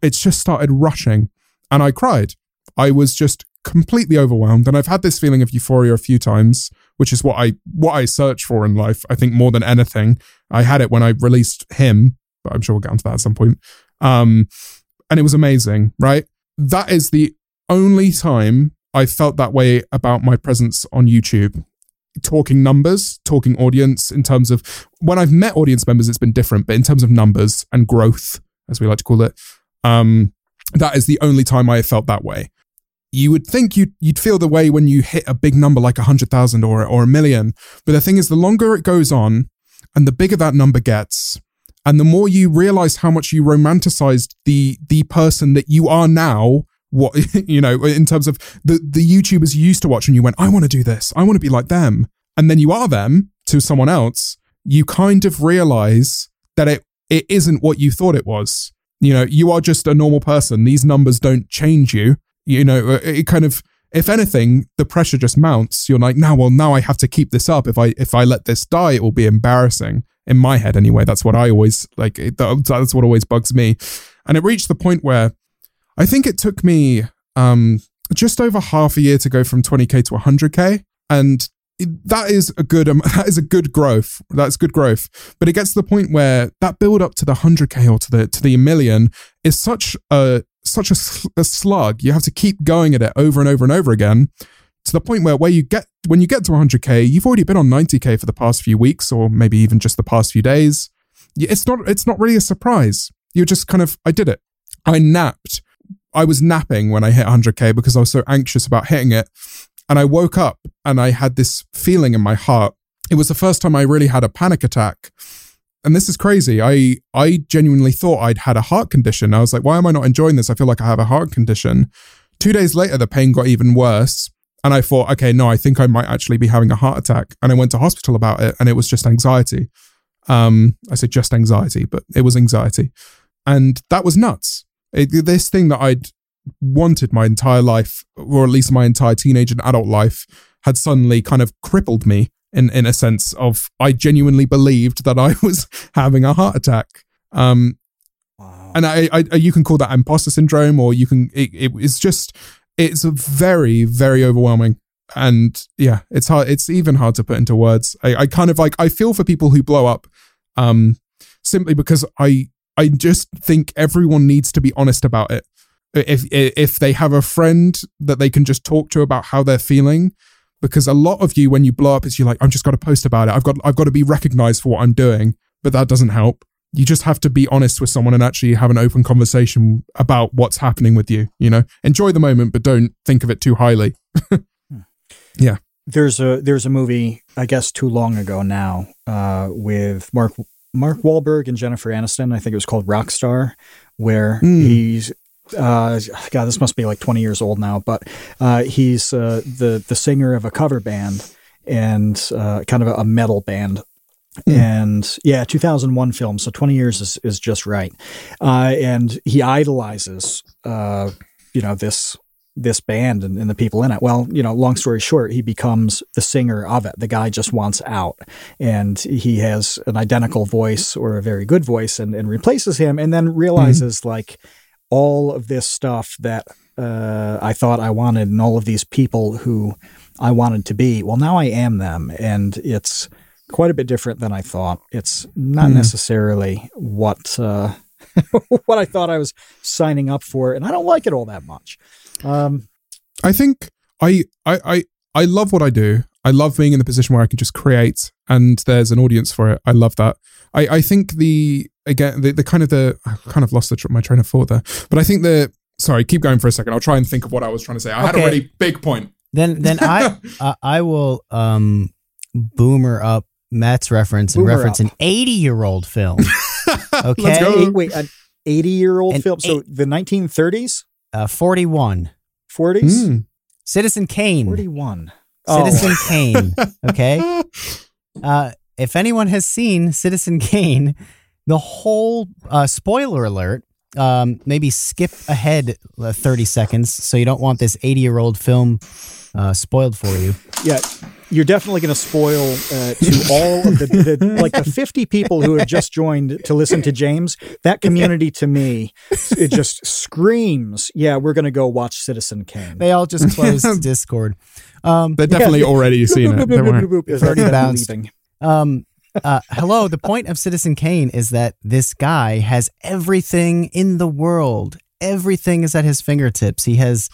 it's just started rushing. And I cried. I was just completely overwhelmed. And I've had this feeling of euphoria a few times, which is what I what I search for in life, I think, more than anything. I had it when I released him, but I'm sure we'll get onto that at some point. Um, and it was amazing, right? That is the only time I felt that way about my presence on YouTube. Talking numbers, talking audience, in terms of when I've met audience members, it's been different, but in terms of numbers and growth, as we like to call it, um, that is the only time I felt that way. You would think you'd, you'd feel the way when you hit a big number like one hundred thousand or, or a million. But the thing is, the longer it goes on and the bigger that number gets, and the more you realize how much you romanticized the the person that you are now, what you know, in terms of the, the YouTubers you used to watch and you went, I want to do this, I want to be like them. And then you are them to someone else, you kind of realize that it, it isn't what you thought it was. You know, you are just a normal person. These numbers don't change you. You know, it kind of, if anything, the pressure just mounts. You're like, now, well, now I have to keep this up. If I if I let this die, it will be embarrassing. In my head, anyway, that's what I always like. It, that's what always bugs me. And it reached the point where I think it took me um, just over half a year to go from twenty K to one hundred K, and it, that is a good um, that is a good growth. That's good growth. But it gets to the point where that build up to the one hundred K or to the to the million is such a such a, a slug. You have to keep going at it over and over and over again, to the point where, where you get, when you get to one hundred K, you've already been on ninety K for the past few weeks, or maybe even just the past few days. It's not, it's not really a surprise. You're just kind of, I did it. I napped. I was napping when I hit one hundred K because I was so anxious about hitting it. And I woke up and I had this feeling in my heart. It was the first time I really had a panic attack. And this is crazy. I, I genuinely thought I'd had a heart condition. I was like, why am I not enjoying this? I feel like I have a heart condition. Two days later, the pain got even worse. And I thought, okay, no, I think I might actually be having a heart attack. And I went to hospital about it, and it was just anxiety. Um, I say just anxiety, but it was anxiety. And that was nuts. It, this thing that I'd wanted my entire life, or at least my entire teenage and adult life, had suddenly kind of crippled me in, in a sense of, I genuinely believed that I was having a heart attack. Um, wow. And I, I, you can call that imposter syndrome, or you can, it, it, it's just, it's very, very overwhelming. And yeah, it's hard. It's even hard to put into words. I, I kind of like, I feel for people who blow up, um, simply because I, I just think everyone needs to be honest about it. If if they have a friend that they can just talk to about how they're feeling, because a lot of you, when you blow up, it's you're like, I'm just got to post about it. I've got I've got to be recognized for what I'm doing, but that doesn't help. You just have to be honest with someone and actually have an open conversation about what's happening with you. You know, enjoy the moment, but don't think of it too highly. Yeah, there's a there's a movie, I guess, too long ago now, uh, with Mark. Mark Wahlberg and Jennifer Aniston, I think it was called Rockstar, where mm. he's, uh, God, this must be like twenty years old now, but uh, he's uh, the the singer of a cover band and uh, kind of a metal band. Mm. And yeah, two thousand one film, so twenty years is, is just right. Uh, and he idolizes, uh, you know, this this band and, and the people in it. Well, you know, long story short, he becomes the singer of it. The guy just wants out, and he has an identical voice, or a very good voice, and, and replaces him, and then realizes mm-hmm. like all of this stuff that uh, I thought I wanted, and all of these people who I wanted to be, well, now I am them. And it's quite a bit different than I thought. It's not mm-hmm. necessarily what, uh, what I thought I was signing up for. And I don't like it all that much. Um, I think I, I, I, I love what I do. I love being in the position where I can just create and there's an audience for it. I love that. I, I think the, again, the, the kind of the, I kind of lost the, my train of thought there, but I think the, sorry, keep going for a second. I'll try and think of what I was trying to say. I okay. had a really big point. Then, then I, uh, I will, um, boomer up Matt's reference and boomer reference up. An eighty year old film. Okay. Let's go. Wait, wait, an eighty year old an film. Eight, so the nineteen thirties? Uh, forty-one. forties? Mm. Citizen Kane. forty-one. Oh. Citizen Kane. Okay. Uh, if anyone has seen Citizen Kane, the whole, uh, spoiler alert, um, maybe skip ahead thirty seconds. So you don't want this eighty year old film, uh, spoiled for you. Yeah. You're definitely going to spoil uh, to all of the, the like the fifty people who have just joined to listen to James. That community to me, it just screams, yeah, we're going to go watch Citizen Kane. They all just closed Discord. Um, They're definitely yeah. already seen it. It's already bounced. Um, uh, hello, the point of Citizen Kane is that this guy has everything in the world. Everything is at his fingertips. He has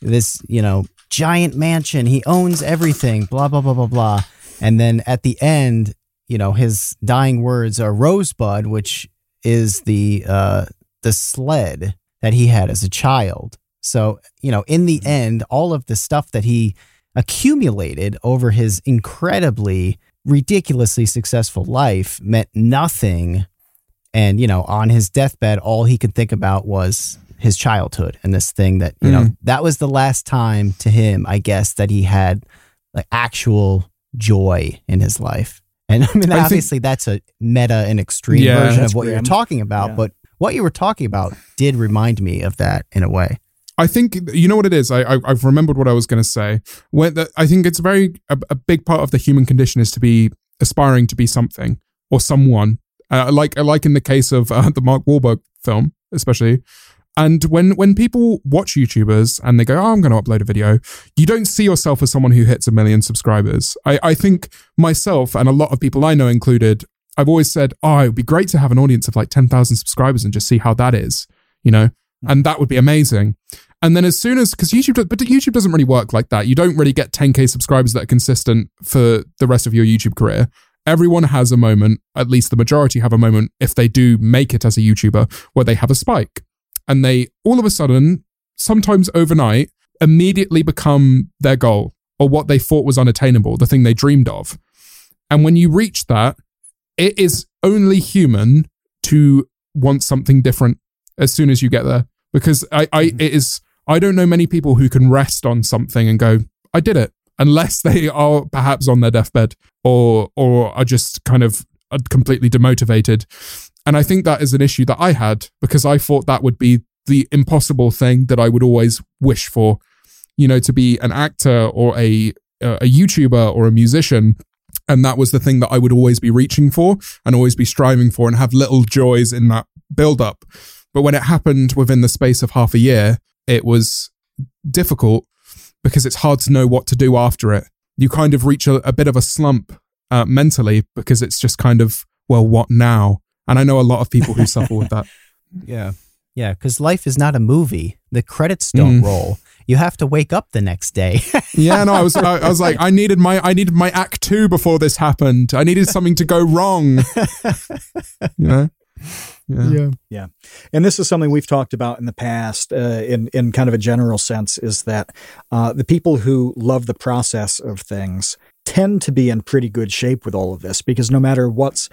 this, you know, giant mansion. He owns everything, blah, blah, blah, blah, blah. And then at the end, you know, his dying words are Rosebud, which is the, uh, the sled that he had as a child. So, you know, in the end, all of the stuff that he accumulated over his incredibly, ridiculously successful life meant nothing. And, you know, on his deathbed, all he could think about was his childhood and this thing that, you know, mm. that was the last time to him, I guess, that he had like actual joy in his life. And I mean, I obviously think, that's a meta and extreme yeah, version of what grim. You're talking about, yeah. but what you were talking about did remind me of that in a way. I think, you know what it is? I, I, I've remembered what I was going to say. When the, I think it's very, a, a big part of the human condition is to be aspiring to be something or someone, uh, like, like in the case of uh, the Mark Wahlberg film, especially. And when, when people watch YouTubers and they go, oh, I'm going to upload a video, you don't see yourself as someone who hits a million subscribers. I, I think myself and a lot of people I know included, I've always said, oh, it would be great to have an audience of like ten thousand subscribers and just see how that is, you know, and that would be amazing. And then as soon as, because YouTube, but YouTube doesn't really work like that. You don't really get ten K subscribers that are consistent for the rest of your YouTube career. Everyone has a moment, at least the majority have a moment, if they do make it as a YouTuber, where they have a spike. And they, all of a sudden, sometimes overnight, immediately become their goal, or what they thought was unattainable, the thing they dreamed of. And when you reach that, it is only human to want something different as soon as you get there. Because I, I it is I don't know many people who can rest on something and go, I did it, unless they are perhaps on their deathbed or or are just kind of completely demotivated. And I think that is an issue that I had, because I thought that would be the impossible thing that I would always wish for, you know, to be an actor or a a YouTuber or a musician. And that was the thing that I would always be reaching for and always be striving for and have little joys in that build up. But when it happened within the space of half a year, it was difficult because it's hard to know what to do after it. You kind of reach a, a bit of a slump uh, mentally, because it's just kind of, well, what now? And I know a lot of people who suffer with that. Yeah. Yeah, because life is not a movie. The credits don't mm. roll. You have to wake up the next day. yeah, no, I was, I, I was like, I needed my, I needed my act two before this happened. I needed something to go wrong. You know? Yeah. yeah. Yeah. And this is something we've talked about in the past, uh, in, in kind of a general sense, is that uh, the people who love the process of things tend to be in pretty good shape with all of this, because no matter what's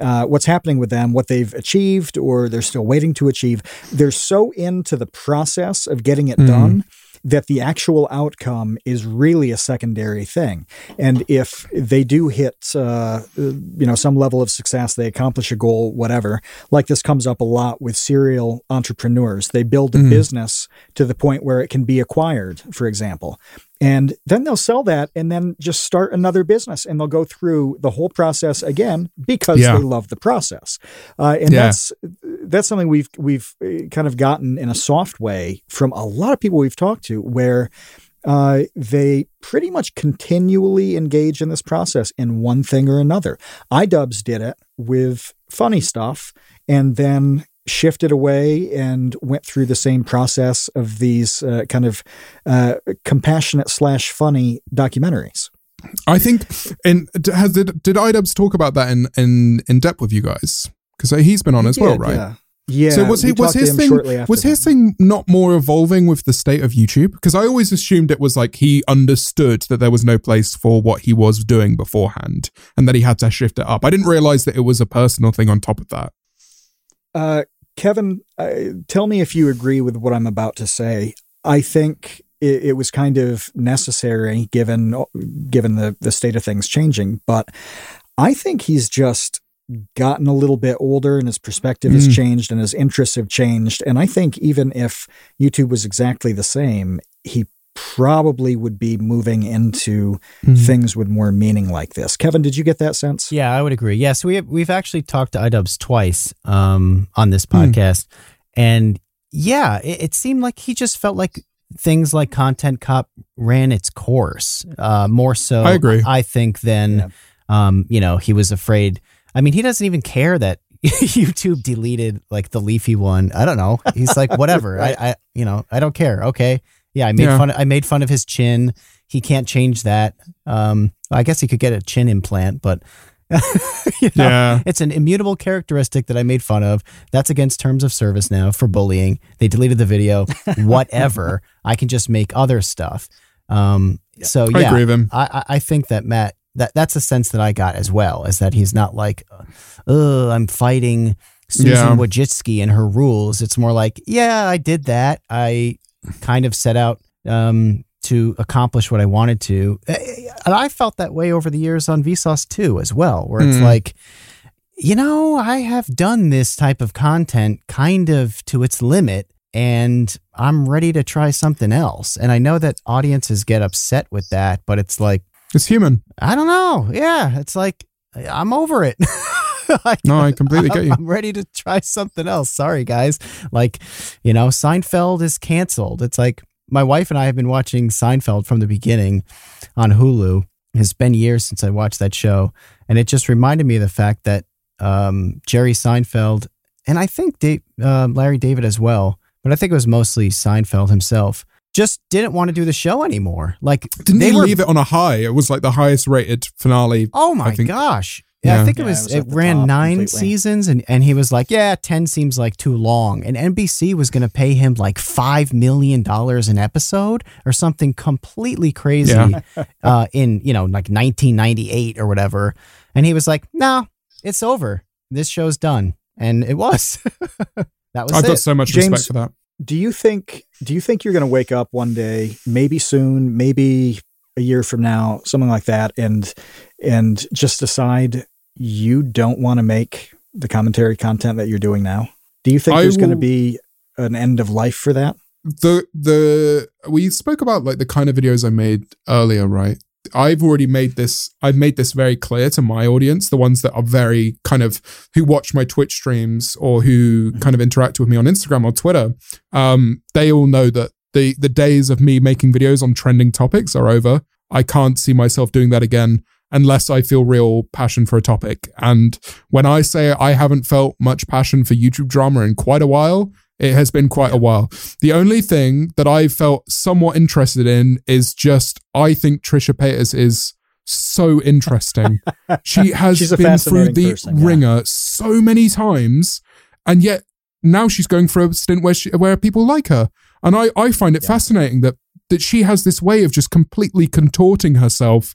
uh, what's happening with them, what they've achieved or they're still waiting to achieve, they're so into the process of getting it mm. done that the actual outcome is really a secondary thing. And if they do hit, uh, you know, some level of success, they accomplish a goal, whatever, like this comes up a lot with serial entrepreneurs. They build a mm. business to the point where it can be acquired, for example. And then they'll sell that and then just start another business, and they'll go through the whole process again because yeah. they love the process. Uh, and yeah. that's that's something we've we've kind of gotten in a soft way from a lot of people we've talked to, where uh, they pretty much continually engage in this process in one thing or another. iDubbbz did it with funny stuff and then shifted away and went through the same process of these uh, kind of uh, compassionate slash funny documentaries. I think, and has, did, did iDubbbz talk about that in, in, in depth with you guys? Because he's been on he as did, well, right? Yeah. yeah. So was, he, was his thing was that. his thing not more evolving with the state of YouTube? Because I always assumed it was like he understood that there was no place for what he was doing beforehand and that he had to shift it up. I didn't realize that it was a personal thing on top of that. Uh, Kevin, uh, tell me if you agree with what I'm about to say. I think it, it was kind of necessary given given the, the state of things changing, but I think he's just gotten a little bit older and his perspective mm. has changed and his interests have changed. And I think even if YouTube was exactly the same, he probably would be moving into mm-hmm. things with more meaning like this. Kevin, did you get that sense? Yeah, I would agree. Yes, we have, we've actually talked to iDubbbz twice um, on this podcast. Mm. And yeah, it, it seemed like he just felt like things like Content Cop ran its course uh, more so, I agree. I think, than, yeah. um, you know, he was afraid. I mean, he doesn't even care that YouTube deleted like the Leafy one. I don't know. He's like, whatever. right. I, I, you know, I don't care. Okay. Yeah, I made yeah. fun. Of, I made fun of his chin. He can't change that. Um, I guess he could get a chin implant, but you know, yeah. it's an immutable characteristic that I made fun of. That's against terms of service now for bullying. They deleted the video. Whatever. I can just make other stuff. Um, so yeah, I agree with him. I, I think that Matt. That that's a sense that I got as well, is that he's not like, oh, I'm fighting Susan yeah. Wojcicki and her rules. It's more like, yeah, I did that. I. kind of set out um, to accomplish what I wanted to. And I felt that way over the years on Vsauce two as well, where it's mm. like, you know, I have done this type of content kind of to its limit, and I'm ready to try something else. And I know that audiences get upset with that, but it's like... It's human. I don't know. Yeah. It's like, I'm over it. I no, I completely I'm, get you. I'm ready to try something else. Sorry, guys. Like, you know, Seinfeld is canceled. It's like my wife and I have been watching Seinfeld from the beginning on Hulu. It's been years since I watched that show. And it just reminded me of the fact that um, Jerry Seinfeld, and I think Dave, uh, Larry David as well, but I think it was mostly Seinfeld himself, just didn't want to do the show anymore. Like, didn't they, they were, leave it on a high? It was like the highest rated finale. Oh my gosh. Yeah, yeah, I think yeah, it was, it, was it ran nine completely. seasons and, and he was like, yeah, ten seems like too long. And N B C was going to pay him like five million dollars an episode or something completely crazy yeah. uh, in, you know, like nineteen ninety-eight or whatever. And he was like, no, nah, it's over. This show's done. And it was, that was I've it. got so much James, respect for that. Do you think, do you think you're going to wake up one day, maybe soon, maybe a year from now, something like that. And, and just decide, you don't want to make the commentary content that you're doing now? Do you think I there's going to be an end of life for that? The the we spoke about like the kind of videos I made earlier, right? I've already made this. I've made this very clear to my audience, the ones that are very kind of who watch my Twitch streams or who mm-hmm. kind of interact with me on Instagram or Twitter. Um, they all know that the the days of me making videos on trending topics are over. I can't see myself doing that again, unless I feel real passion for a topic. And when I say I haven't felt much passion for YouTube drama in quite a while, it has been quite a while. The only thing that I felt somewhat interested in is just, I think Trisha Paytas is so interesting. She has she's been through the person, yeah. ringer so many times, and yet now she's going through a stint where she, where people like her. And I, I find it yeah. fascinating that, that she has this way of just completely contorting herself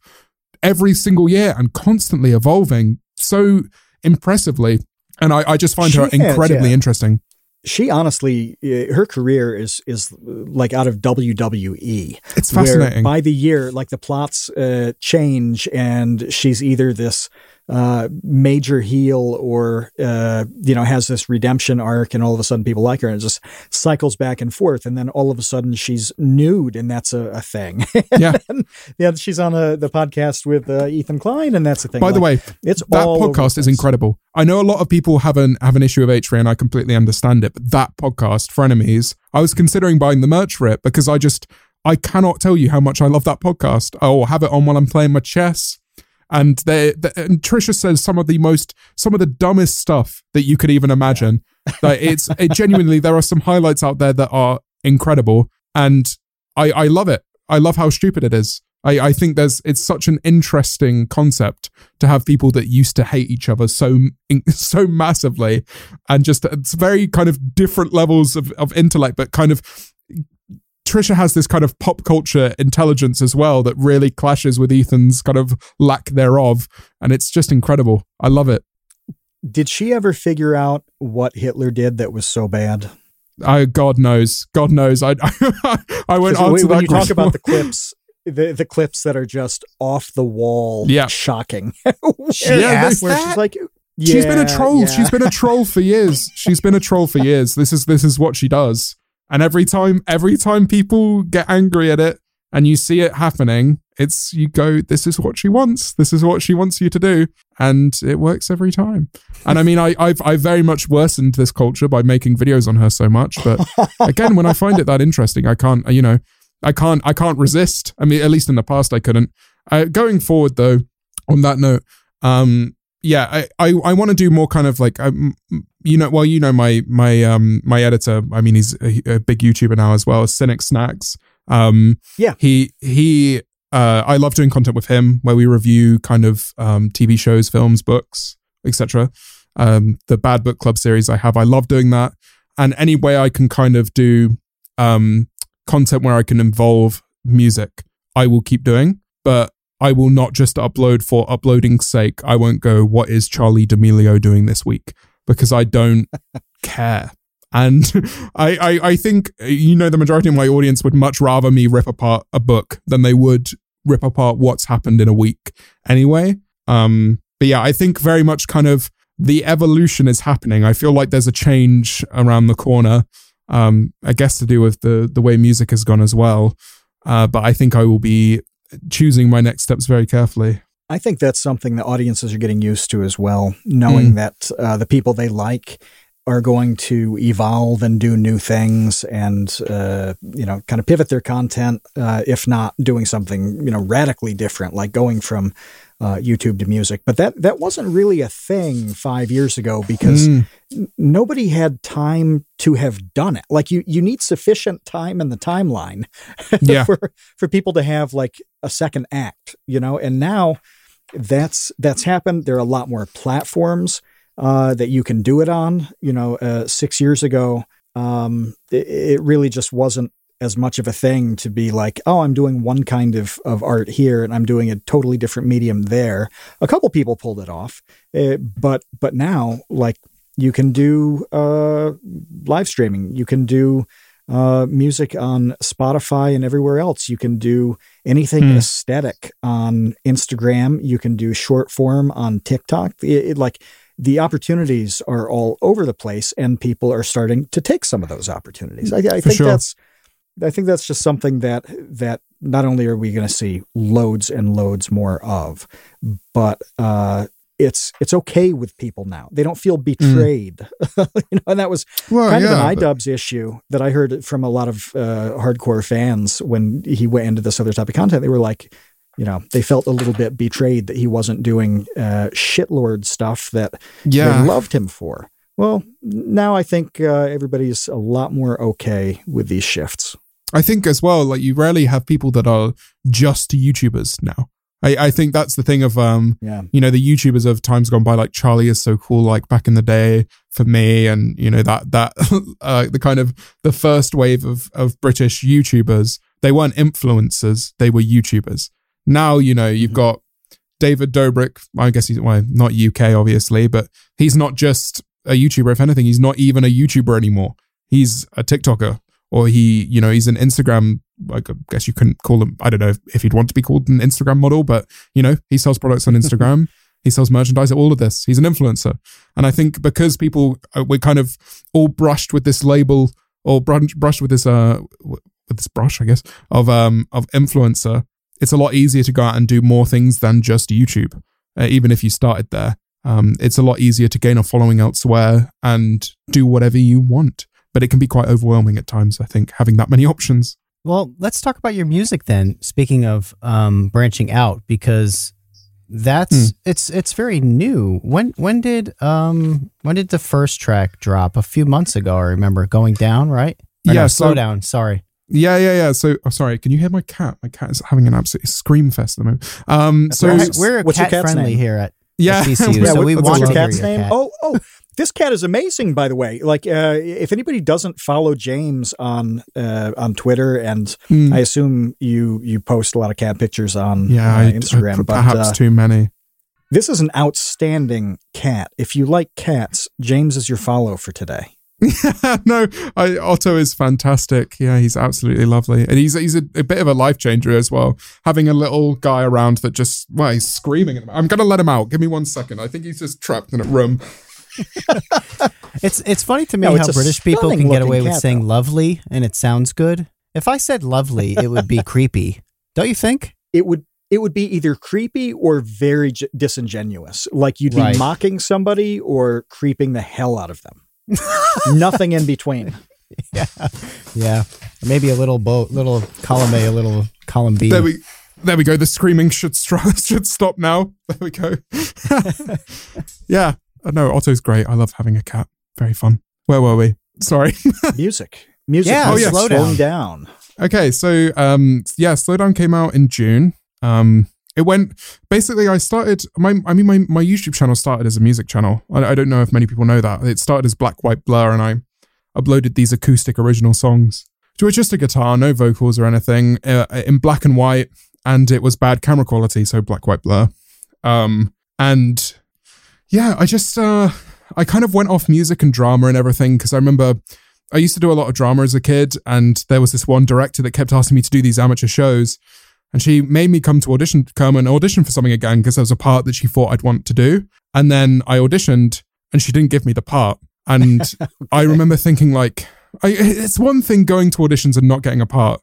every single year and constantly evolving so impressively. And I, I just find she her incredibly has, yeah. interesting. She honestly, her career is is like out of W W E. It's fascinating. By the year, like the plots uh, change and she's either this uh, major heel or, uh, you know, has this redemption arc and all of a sudden people like her, and it just cycles back and forth. And then all of a sudden she's nude and that's a, a thing. Yeah. And, yeah. She's on a, the podcast with uh, Ethan Klein and that's a thing. By like, the way, it's that all podcast is incredible. I know a lot of people have an, have an issue with H three and I completely understand it, but that podcast, Frenemies, I was considering buying the merch for it because I just, I cannot tell you how much I love that podcast. I'll have it on while I'm playing my chess. And they, they and Trisha says some of the most, some of the dumbest stuff that you could even imagine. Like it's it genuinely, there are some highlights out there that are incredible. And I, I love it. I love how stupid it is. I, I think there's it's such an interesting concept to have people that used to hate each other so so massively, and just it's very kind of different levels of, of intellect, but kind of Trisha has this kind of pop culture intelligence as well that really clashes with Ethan's kind of lack thereof, and it's just incredible. I love it. Did she ever figure out what Hitler did that was so bad? I God knows, God knows. I I, I won't answer that question. When you talk about the clips. The, the clips that are just off the wall, yeah. shocking. she yeah, they, where she's like, yeah, she's been a troll. Yeah. She's been a troll for years. She's been a troll for years. This is this is what she does. And every time, every time people get angry at it, and you see it happening, it's you go, this is what she wants. This is what she wants you to do, and it works every time. And I mean, I I've I very much worsened this culture by making videos on her so much. But again, when I find it that interesting, I can't, you know. I can't I can't resist. I mean, at least in the past, I couldn't. Uh, going forward, though, on that note, um, yeah, I, I, I want to do more kind of like, um, you know, well, you know, my my um, my editor, I mean, he's a, a big YouTuber now as well, Cynic Snacks. Um, yeah. He, he uh, I love doing content with him where we review kind of um, T V shows, films, books, et cetera. Um, the Bad Book Club series I have, I love doing that. And any way I can kind of do... Um, content where I can involve music, I will keep doing, but I will not just upload for uploading's sake. I won't go, what is Charlie D'Amelio doing this week? Because I don't care. And I, I, I think, you know, the majority of my audience would much rather me rip apart a book than they would rip apart what's happened in a week anyway. Um, but yeah, I think very much kind of the evolution is happening. I feel like there's a change around the corner. Um, I guess to do with the the way music has gone as well. Uh, but I think I will be choosing my next steps very carefully. I think that's something the audiences are getting used to as well, knowing mm. that uh, the people they like are going to evolve and do new things and, uh, you know, kind of pivot their content, uh, if not doing something, you know, radically different, like going from uh, YouTube to music. But that that wasn't really a thing five years ago because mm. n- nobody had time to have done it. Like you, you need sufficient time in the timeline yeah. for for people to have like a second act, you know. And now that's that's happened. There are a lot more platforms uh, that you can do it on. You know, uh, six years ago, um, it, it really just wasn't as much of a thing to be like, oh, I'm doing one kind of, of art here and I'm doing a totally different medium there. A couple people pulled it off. Uh, but, but now like you can do uh live streaming, you can do uh music on Spotify and everywhere else. You can do anything mm. aesthetic on Instagram. You can do short form on TikTok. It, it, like the opportunities are all over the place and people are starting to take some of those opportunities. I, I think sure. that's, I think that's just something that that not only are we going to see loads and loads more of, but uh, it's it's okay with people now. They don't feel betrayed. Mm. you know, and that was well, kind yeah, of an iDubbbz but... issue that I heard from a lot of uh, hardcore fans when he went into this other type of content. They were like, you know, they felt a little bit betrayed that he wasn't doing uh, shitlord stuff that yeah. they loved him for. Well, now I think uh, everybody's a lot more okay with these shifts. I think as well, like you rarely have people that are just YouTubers now. I, I think that's the thing of, um, yeah. you know, the YouTubers of times gone by, like Charlie Is So Cool, like back in the day for me. And, you know, that, that, uh, the kind of the first wave of, of British YouTubers, they weren't influencers. They were YouTubers. Now, you know, you've got David Dobrik. I guess he's well, not U K, obviously, but he's not just a YouTuber. If anything, he's not even a YouTuber anymore. He's a TikToker, or he, you know, he's an Instagram, like I guess you couldn't call him, I don't know if, if he'd want to be called an Instagram model, but you know, he sells products on Instagram. He sells merchandise, all of this. He's an influencer. And I think because people, uh, we're kind of all brushed with this label or brunch, brushed with this, uh, with this brush, I guess, of, um, of influencer, it's a lot easier to go out and do more things than just YouTube. Uh, even if you started there. Um, it's a lot easier to gain a following elsewhere and do whatever you want. But it can be quite overwhelming at times, I think, having that many options. Well, let's talk about your music then, speaking of um, branching out, because that's mm. it's it's very new. When when did um when did the first track drop? A few months ago, I remember. Going Down, right? Or yeah, no, so, Slow Down, sorry. Yeah, yeah, yeah. So, oh, sorry, can you hear my cat? My cat is having an absolute scream fest at the moment. Um, so We're, we're a cat-friendly here at Yeah, T C U, yeah, so we want your cat's name. Cat. Oh, oh, this cat is amazing, by the way. Like, uh, if anybody doesn't follow James on uh, on Twitter, and mm. I assume you you post a lot of cat pictures on yeah, uh, Instagram, I, I, but perhaps uh, too many. This is an outstanding cat. If you like cats, James is your follow for today. Yeah, no, I, Otto is fantastic. Yeah, he's absolutely lovely. And he's he's a, a bit of a life changer as well. Having a little guy around that just, well, he's screaming at him. I'm going to let him out. Give me one second. I think he's just trapped in a room. it's it's funny to me no, how British people can get away with cat, saying though. Lovely and it sounds good. If I said lovely, it would be creepy. Don't you think? It would It would be either creepy or very j- disingenuous. Like you'd right. be mocking somebody or creeping the hell out of them. Nothing in between. Yeah, yeah. Maybe a little boat, little column A, a little column B. There we, there we go. The screaming should st- should stop now. There we go. Yeah, no, Otto's great. I love having a cat. Very fun. Where were we? Sorry. Music, music. Yeah, oh, yeah. Slow Down. down. Okay, so um, yeah, Slow Down came out in June. Um. It went, basically I started, my I mean, my, my YouTube channel started as a music channel. I, I don't know if many people know that. It started as Black, White, Blur, and I uploaded these acoustic original songs. It was just a guitar, no vocals or anything, uh, in black and white, and it was bad camera quality, so Black, White, Blur. Um, and yeah, I just, uh, I kind of went off music and drama and everything, because I remember I used to do a lot of drama as a kid, and there was this one director that kept asking me to do these amateur shows. And she made me come to audition, come and audition for something again, because there was a part that she thought I'd want to do. And then I auditioned and she didn't give me the part. And okay. I remember thinking like, I, it's one thing going to auditions and not getting a part.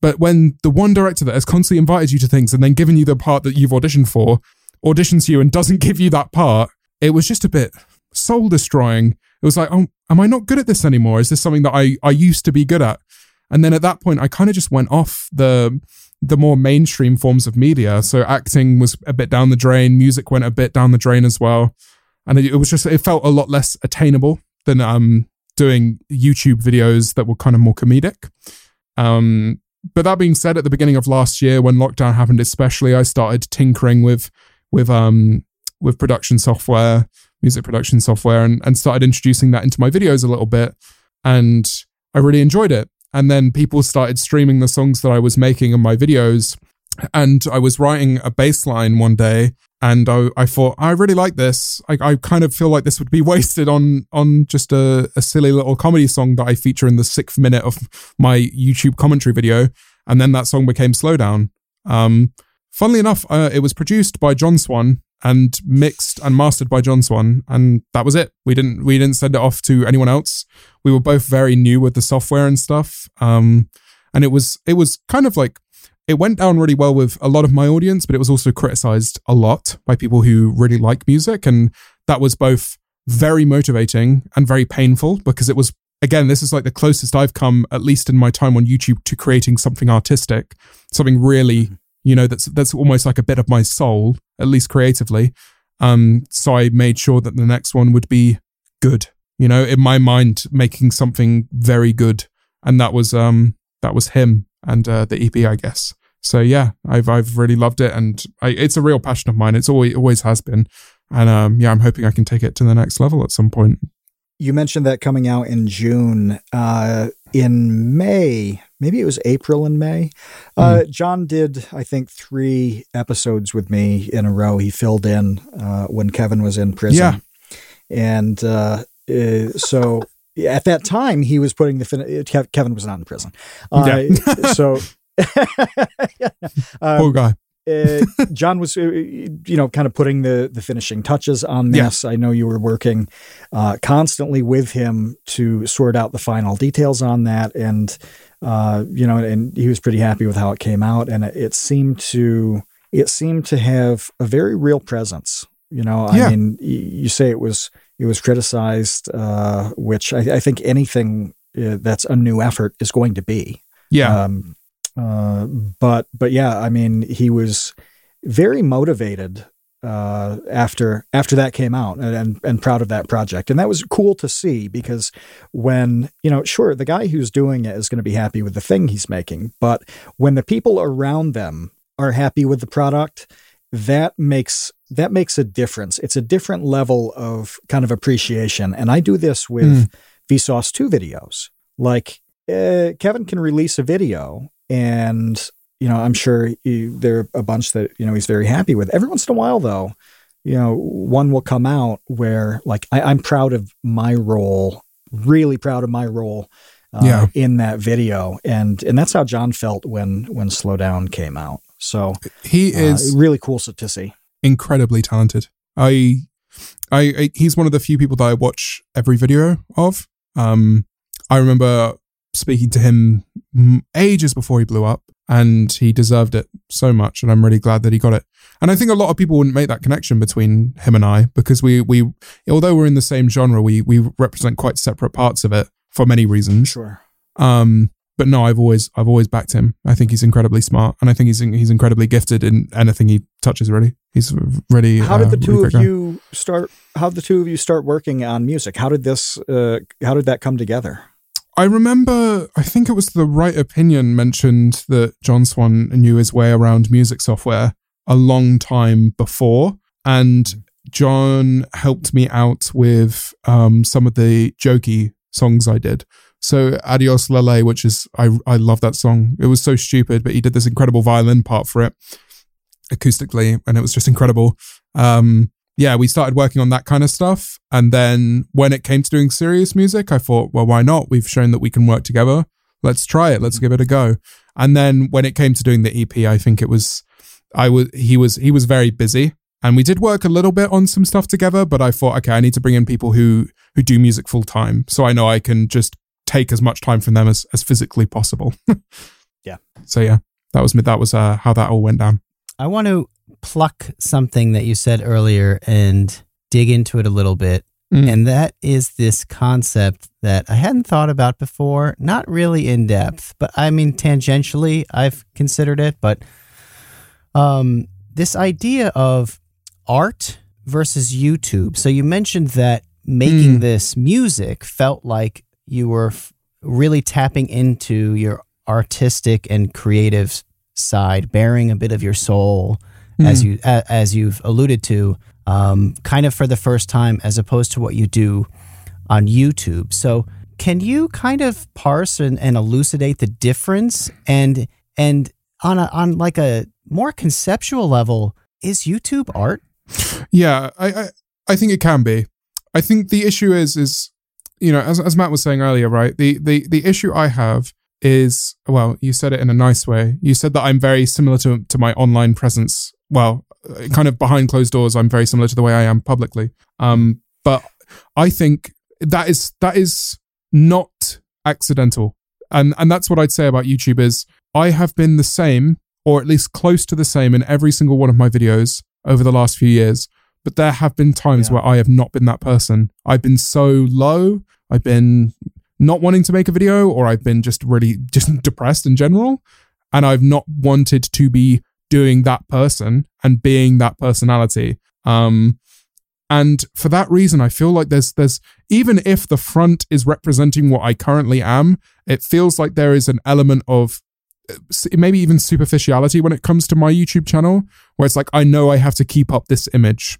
But when the one director that has constantly invited you to things and then given you the part that you've auditioned for, auditions you and doesn't give you that part, it was just a bit soul destroying. It was like, oh, am I not good at this anymore? Is this something that I, I used to be good at? And then at that point, I kind of just went off the... the more mainstream forms of media. So acting was a bit down the drain, music went a bit down the drain as well. And it, it was just, it felt a lot less attainable than um, doing YouTube videos that were kind of more comedic. Um, but that being said, at the beginning of last year, when lockdown happened especially, I started tinkering with with um with production software, music production software, and, and started introducing that into my videos a little bit. And I really enjoyed it. And then people started streaming the songs that I was making in my videos. And I was writing a bass line one day, and I, I thought, I really like this. I, I kind of feel like this would be wasted on on just a, a silly little comedy song that I feature in the sixth minute of my YouTube commentary video. And then that song became Slowdown. Um, funnily enough, uh, it was produced by John Swan and mixed and mastered by John Swan, and that was it. We didn't we didn't send it off to anyone else. We were both very new with the software and stuff, um, and it was it was kind of like. It went down really well with a lot of my audience, but it was also criticized a lot by people who really like music. And that was both very motivating and very painful, because it was, again, this is like the closest I've come, at least in my time on YouTube, to creating something artistic, something really, you know, that's, that's almost like a bit of my soul, at least creatively. Um, so I made sure that the next one would be good, you know, in my mind, making something very good. And that was, um, that was him. And uh, the E P, I guess. So yeah, I've I've really loved it, and I, it's a real passion of mine. It's always always has been, and um, yeah, I'm hoping I can take it to the next level at some point. You mentioned that coming out in June. Uh, in May, maybe it was April and May. Uh, mm. John did, I think, three episodes with me in a row. He filled in uh, when Kevin was in prison, yeah. and uh, uh, so. At that time, he was putting the fin- Kevin was not in prison. Uh, yeah. so, um, poor guy. uh, John was, uh, you know, kind of putting the, the finishing touches on this. Yeah. I know you were working uh, constantly with him to sort out the final details on that. And, uh, you know, and he was pretty happy with how it came out. And it, it seemed to it seemed to have a very real presence. You know, I yeah. mean, you say it was it was criticized, uh, which I, I think anything uh, that's a new effort is going to be. Yeah. Um, uh, but but yeah, I mean, he was very motivated uh, after after that came out, and, and and proud of that project, and that was cool to see, because when you know, sure, the guy who's doing it is going to be happy with the thing he's making, but when the people around them are happy with the product, that makes. That makes a difference. It's a different level of kind of appreciation. And I do this with mm. Vsauce two videos. Like uh, Kevin can release a video, and, you know, I'm sure he, there are a bunch that, you know, he's very happy with. Every once in a while, though, you know, one will come out where like, I, I'm proud of my role, really proud of my role uh, yeah. in that video. And, and that's how John felt when, when Slowdown came out. So he is uh, really cool to see. Incredibly talented. I, I, I, he's one of the few people that I watch every video of. Um, I remember speaking to him ages before he blew up, and he deserved it so much. And I'm really glad that he got it. And I think a lot of people wouldn't make that connection between him and I, because we, we, although we're in the same genre, we, we represent quite separate parts of it for many reasons. Sure. Um, but no, I've always, I've always backed him. I think he's incredibly smart, and I think he's, he's incredibly gifted in anything he touches. Really, he's really. How did the uh, two really of guy. you start? How did the two of you start working on music? How did this? Uh, how did that come together? I remember, I think it was The Right Opinion mentioned that John Swan knew his way around music software a long time before, and John helped me out with um, some of the jokey songs I did. So Adios Lele, which is, I I love that song. It was so stupid, but he did this incredible violin part for it acoustically, and it was just incredible. Um, yeah, we started working on that kind of stuff. And then when it came to doing serious music, I thought, well, why not? We've shown that we can work together. Let's try it. Let's give it a go. And then when it came to doing the E P, I think it was, I was, he was, he was very busy. And we did work a little bit on some stuff together, but I thought, okay, I need to bring in people who, who do music full time. So I know I can just take as much time from them as, as physically possible. yeah. So yeah, that was that was uh, how that all went down. I want to pluck something that you said earlier and dig into it a little bit. Mm. And that is this concept that I hadn't thought about before, not really in depth, but I mean, tangentially, I've considered it. But um, this idea of art versus YouTube. So you mentioned that making mm. this music felt like you were f- really tapping into your artistic and creative side, bearing a bit of your soul, mm. as you a, as you've alluded to. Um, kind of for the first time, as opposed to what you do on YouTube. So can you kind of parse and, and elucidate the difference? And and on a, on like a more conceptual level, is YouTube art? Yeah, I, I I think it can be. I think the issue is is you know as as Matt was saying earlier, right? The the the issue I have is, well, you said it in a nice way. You said that I'm very similar to to my online presence. Well, kind of behind closed doors, I'm very similar to the way I am publicly. Um, but I think that is that is not accidental. And and that's what I'd say about YouTube is I have been the same, or at least close to the same, in every single one of my videos over the last few years. But there have been times yeah. where I have not been that person. I've been so low. I've been not wanting to make a video, or I've been just really just depressed in general. And I've not wanted to be doing that person and being that personality. Um, and for that reason, I feel like there's, there's, even if the front is representing what I currently am, it feels like there is an element of maybe even superficiality when it comes to my YouTube channel, where it's like, I know I have to keep up this image.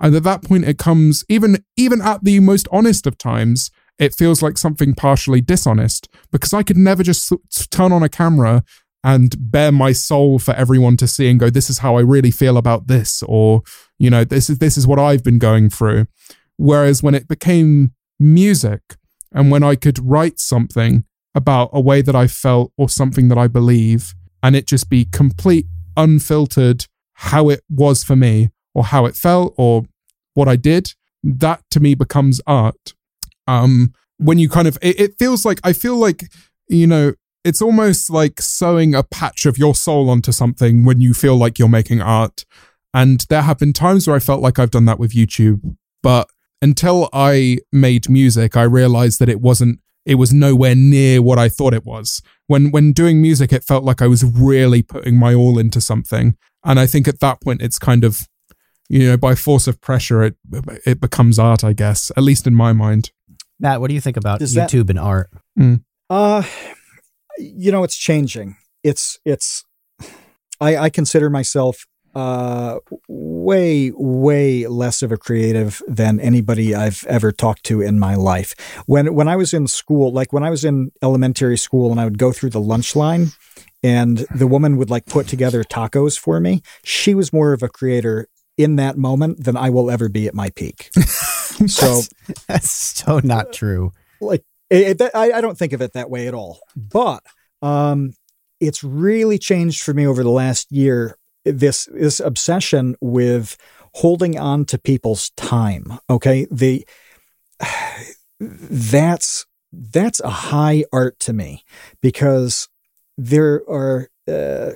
And at that point, it comes, even, even at the most honest of times, it feels like something partially dishonest, because I could never just turn on a camera and bare my soul for everyone to see and go, this is how I really feel about this, or, you know, this is this is what I've been going through. Whereas when it became music, and when I could write something about a way that I felt or something that I believe, and it just be complete, unfiltered, how it was for me, or how it felt, or what I did, that to me becomes art. Um, when you kind of, it, it feels like, I feel like, you know, it's almost like sewing a patch of your soul onto something when you feel like you're making art. And there have been times where I felt like I've done that with YouTube. But until I made music, I realized that it wasn't, it was nowhere near what I thought it was. When, when doing music, it felt like I was really putting my all into something. And I think at that point, it's kind of, you know, by force of pressure, it, it becomes art, I guess, at least in my mind. Matt, what do you think about Does YouTube that, and art? Mm. Uh... You know, it's changing. It's, it's, I, I consider myself uh, way, way less of a creative than anybody I've ever talked to in my life. When, when I was in school, like when I was in elementary school and I would go through the lunch line and the woman would like put together tacos for me, she was more of a creator in that moment than I will ever be at my peak. So that's, that's so not true. Like, It, it, I, I don't think of it that way at all, but um, it's really changed for me over the last year, this this obsession with holding on to people's time, okay? The that's that's a high art to me, because there are, uh,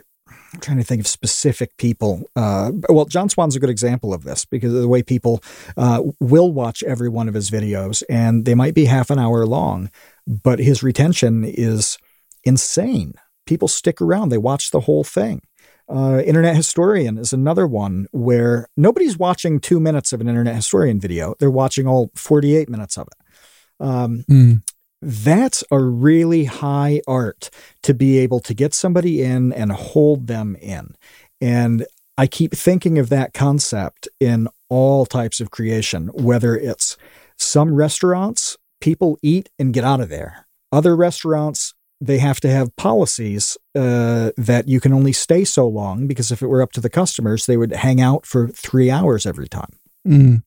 I'm trying to think of specific people. Uh, well, John Swan's a good example of this, because of the way people uh, will watch every one of his videos, and they might be half an hour long, but his retention is insane. People stick around. They watch the whole thing. Uh, Internet Historian is another one where nobody's watching two minutes of an Internet Historian video. They're watching all forty-eight minutes of it. Um, mm. That's a really high art to be able to get somebody in and hold them in. And I keep thinking of that concept in all types of creation, whether it's some restaurants, people eat and get out of there. Other restaurants, they have to have policies uh, that you can only stay so long, because if it were up to the customers, they would hang out for three hours every time. Mm.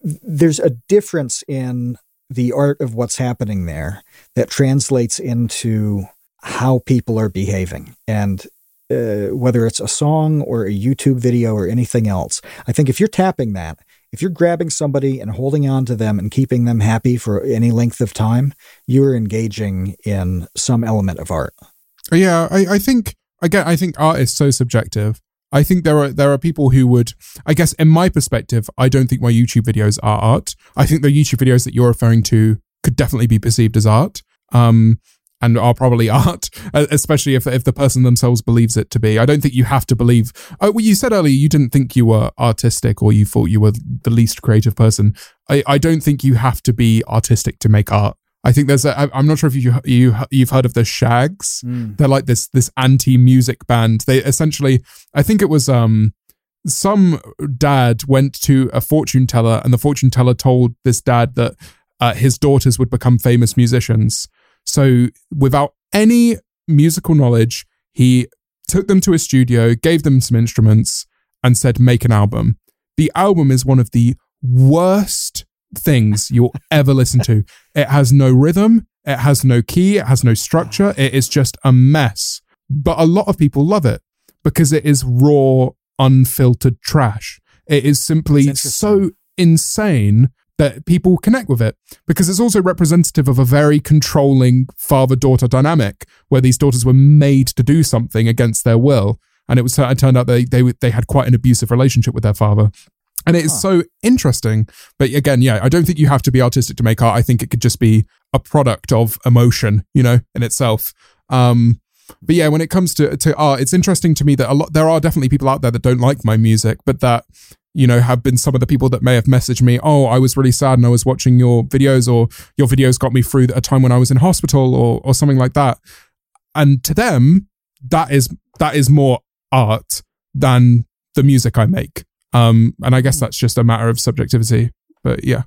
There's a difference in the art of what's happening there that translates into how people are behaving. And uh, whether it's a song or a YouTube video or anything else, I think if you're tapping that, if you're grabbing somebody and holding on to them and keeping them happy for any length of time, you're engaging in some element of art. Yeah. I, I think, again, I think art is so subjective. I think there are there are people who would, I guess, in my perspective, I don't think my YouTube videos are art. I think the YouTube videos that you're referring to could definitely be perceived as art, um, and are probably art, especially if if the person themselves believes it to be. I don't think you have to believe. Oh, well, you said earlier you didn't think you were artistic, or you thought you were the least creative person. I, I don't think you have to be artistic to make art. I think there's a, I'm not sure if you, you, you've heard of the Shags. Mm. They're like this, this anti-music band. They essentially, I think it was, um, some dad went to a fortune teller, and the fortune teller told this dad that uh, his daughters would become famous musicians. So without any musical knowledge, he took them to his studio, gave them some instruments, and said, make an album. The album is one of the worst things you'll ever listen to. It has no rhythm, it has no key, it has no structure, it is just a mess. But a lot of people love it because it is raw, unfiltered trash. It is simply so insane that people connect with it, because it's also representative of a very controlling father-daughter dynamic where these daughters were made to do something against their will, and it was it turned out they they they had quite an abusive relationship with their father. And it is huh. so interesting. But again, yeah, I don't think you have to be artistic to make art. I think it could just be a product of emotion, you know, in itself. Um, but yeah, when it comes to, to art, it's interesting to me that a lot, there are definitely people out there that don't like my music, but that, you know, have been some of the people that may have messaged me, oh, I was really sad and I was watching your videos, or your videos got me through a time when I was in hospital, or or something like that. And to them, that is that is more art than the music I make. Um, and I guess that's just a matter of subjectivity, but yeah.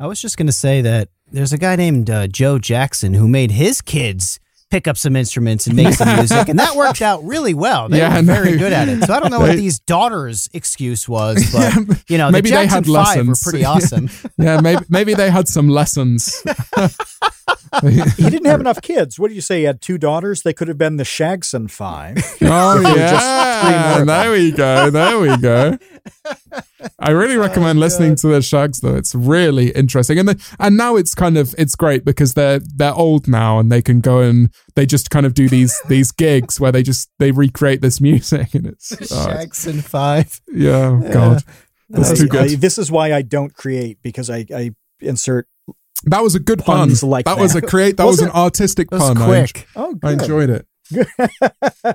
I was just going to say that there's a guy named uh, Joe Jackson who made his kids pick up some instruments and make some music, and that worked out really well. They yeah, were very no. good at it. So I don't know they, what these daughters' excuse was, but yeah, you know, maybe the Jackson they had Five lessons. Were pretty awesome. Yeah, yeah maybe maybe they had some lessons. He didn't have enough kids. What do you say? He had two daughters. They could have been the Shagson Five. Oh yeah, there we go. There we go. I really recommend oh, listening to the Shags, though. It's really interesting, and the, and now it's kind of it's great because they're they're old now and they can go and they just kind of do these these gigs where they just they recreate this music, and it's oh, Shagson Five. Yeah, oh, God, that's I, too good. I, this is why I don't create, because I, I insert. That was a good pun. Like that, that was a create. That was, was an artistic that was pun. Quick. I, oh, good. I enjoyed it.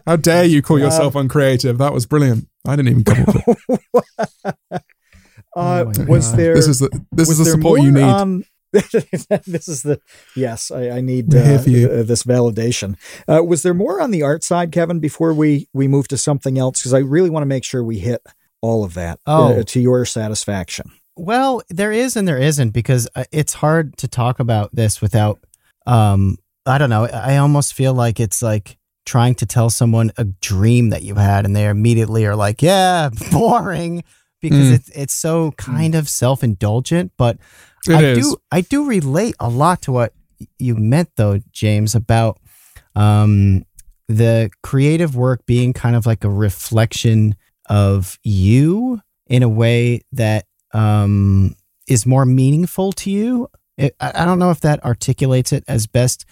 How dare you call yourself uh, uncreative? That was brilliant. I didn't even come up with it. uh, oh was God. there? This is the this is the support more, you need. Um, this is the yes. I, I need uh, uh, this validation. Uh, was there more on the art side, Kevin? Before we we move to something else, because I really want to make sure we hit all of that oh. uh, to your satisfaction. Well, there is and there isn't, because it's hard to talk about this without, um, I don't know. I almost feel like it's like trying to tell someone a dream that you had and they immediately are like, yeah, boring, because mm. it's, it's so kind of self-indulgent. But it I is. do, I do relate a lot to what you meant though, James, about, um, the creative work being kind of like a reflection of you in a way that, um, is more meaningful to you. It, I, I don't know if that articulates it as best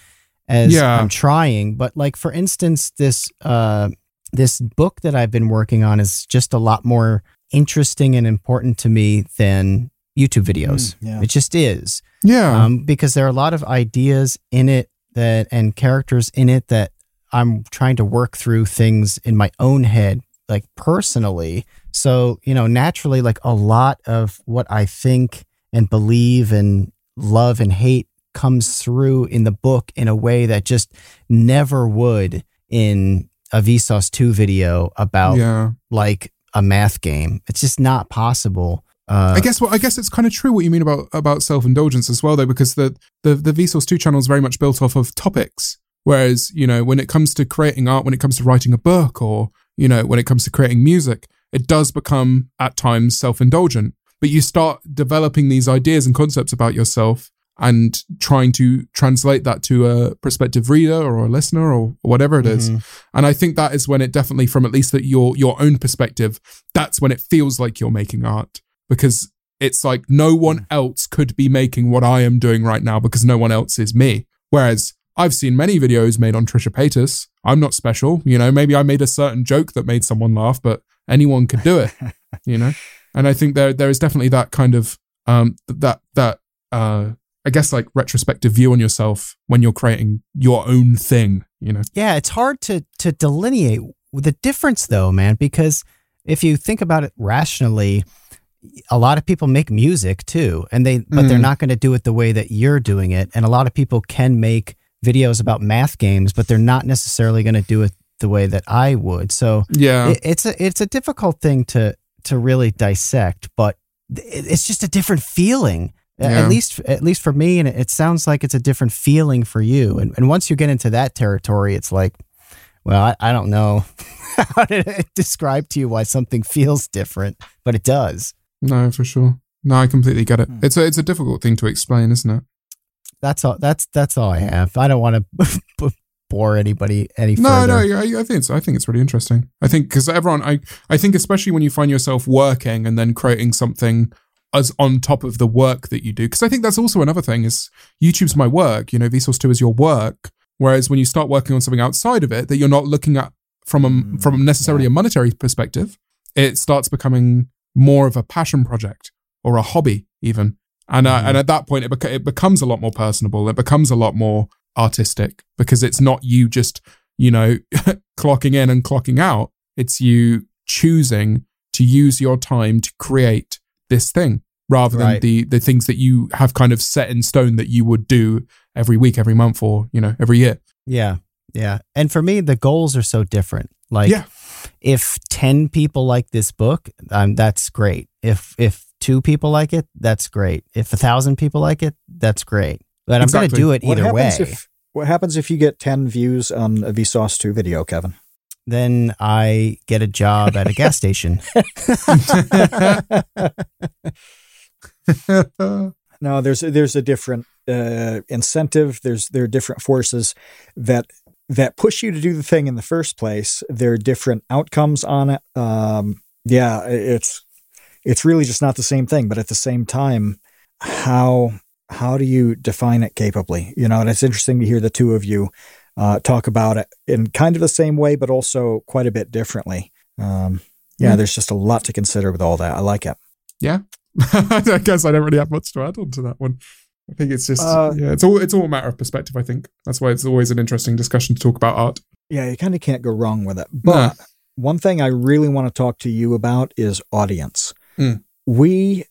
as yeah. I'm trying, but like, for instance, this, uh, this book that I've been working on is just a lot more interesting and important to me than YouTube videos. Mm, yeah. It just is. Yeah. Um, because there are a lot of ideas in it that, and characters in it that I'm trying to work through things in my own head, like personally. So, you know, naturally, like a lot of what I think and believe and love and hate comes through in the book in a way that just never would in a Vsauce two video about yeah. like a math game. It's just not possible. Uh, I guess. Well, I guess it's kind of true what you mean about about self-indulgence as well, though, because the the, the Vsauce two channel is very much built off of topics. Whereas, you know, when it comes to creating art, when it comes to writing a book, or, you know, when it comes to creating music, it does become at times self-indulgent, but you start developing these ideas and concepts about yourself and trying to translate that to a prospective reader or a listener or whatever it is. Mm-hmm. And I think that is when it definitely, from at least that your your own perspective, that's when it feels like you're making art, because it's like no one else could be making what I am doing right now because no one else is me. Whereas I've seen many videos made on Trisha Paytas. I'm not special. You know, maybe I made a certain joke that made someone laugh, but anyone could do it, you know? And I think there there is definitely that kind of, um, that, that uh, I guess, like, retrospective view on yourself when you're creating your own thing, you know? Yeah, it's hard to to delineate the difference, though, man, because if you think about it rationally, a lot of people make music too, and they, but mm. they're not going to do it the way that you're doing it. And a lot of people can make videos about math games, but they're not necessarily going to do it the way that I would. So yeah, it, it's a, it's a difficult thing to, to really dissect, but it, it's just a different feeling, yeah. at least, at least for me. And it sounds like it's a different feeling for you. And, and once you get into that territory, it's like, well, I, I don't know how to describe to you why something feels different, but it does. No, for sure. No, I completely get it. It's a, it's a difficult thing to explain, isn't it? That's all. That's that's all I have. I don't want to bore anybody any further. No, no. I, I think it's. I think it's really interesting. I think because everyone. I I think especially when you find yourself working and then creating something as on top of the work that you do. Because I think that's also another thing is YouTube's my work. You know, Vsauce two is your work. Whereas when you start working on something outside of it that you're not looking at from a, from necessarily yeah. a monetary perspective, it starts becoming more of a passion project or a hobby even. And uh, mm. and at that point, it, bec- it becomes a lot more personable. It becomes a lot more artistic because it's not you just, you know, clocking in and clocking out. It's you choosing to use your time to create this thing rather right. than the, the things that you have kind of set in stone that you would do every week, every month, or, you know, every year. Yeah. Yeah. And for me, the goals are so different. Like yeah. if ten people like this book, um, that's great. If, if two people like it, that's great. If a thousand people like it, that's great. But I'm exactly. going to do it either what way. If, what happens if you get ten views on a Vsauce two video, Kevin? Then I get a job at a gas station. No, there's, there's a different uh, incentive. There's, there are different forces that, that push you to do the thing in the first place. There are different outcomes on it. Um, yeah, it's it's really just not the same thing. But at the same time, how how do you define it capably? You know, and it's interesting to hear the two of you uh, talk about it in kind of the same way, but also quite a bit differently. Um, yeah, mm. there's just a lot to consider with all that. I like it. Yeah, I guess I don't really have much to add on to that one. I think it's just, uh, yeah, it's all, it's all a matter of perspective, I think. That's why it's always an interesting discussion to talk about art. Yeah, you kind of can't go wrong with it. But no. one thing I really want to talk to you about is audience. Mm. We,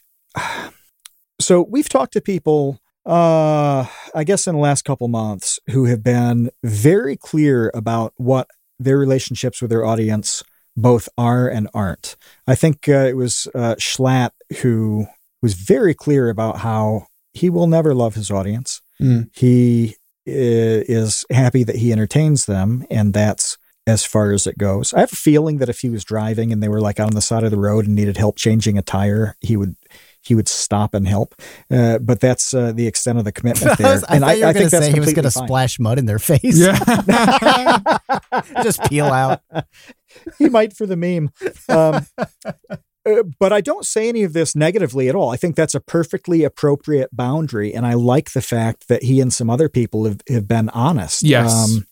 so we've talked to people, uh, I guess in the last couple months who have been very clear about what their relationships with their audience both are and aren't. I think uh, it was uh, Schlatt who was very clear about how he will never love his audience. Mm. He is happy that he entertains them, and that's as far as it goes. I have a feeling that if he was driving and they were like on the side of the road and needed help changing a tire, he would he would stop and help. Uh, but that's uh, the extent of the commitment there. I, and I, I think that's he was going to splash mud in their face. Yeah. Just peel out. He might for the meme. Um, Uh, but I don't say any of this negatively at all. I think that's a perfectly appropriate boundary. And I like the fact that he and some other people have, have been honest. Yes. Um,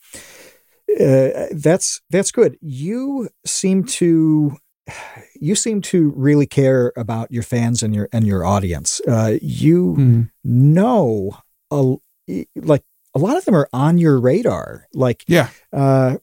uh, that's, that's good. You seem to, you seem to really care about your fans and your, and your audience. Uh, you mm. know, a, like a lot of them are on your radar. Like, yeah. uh,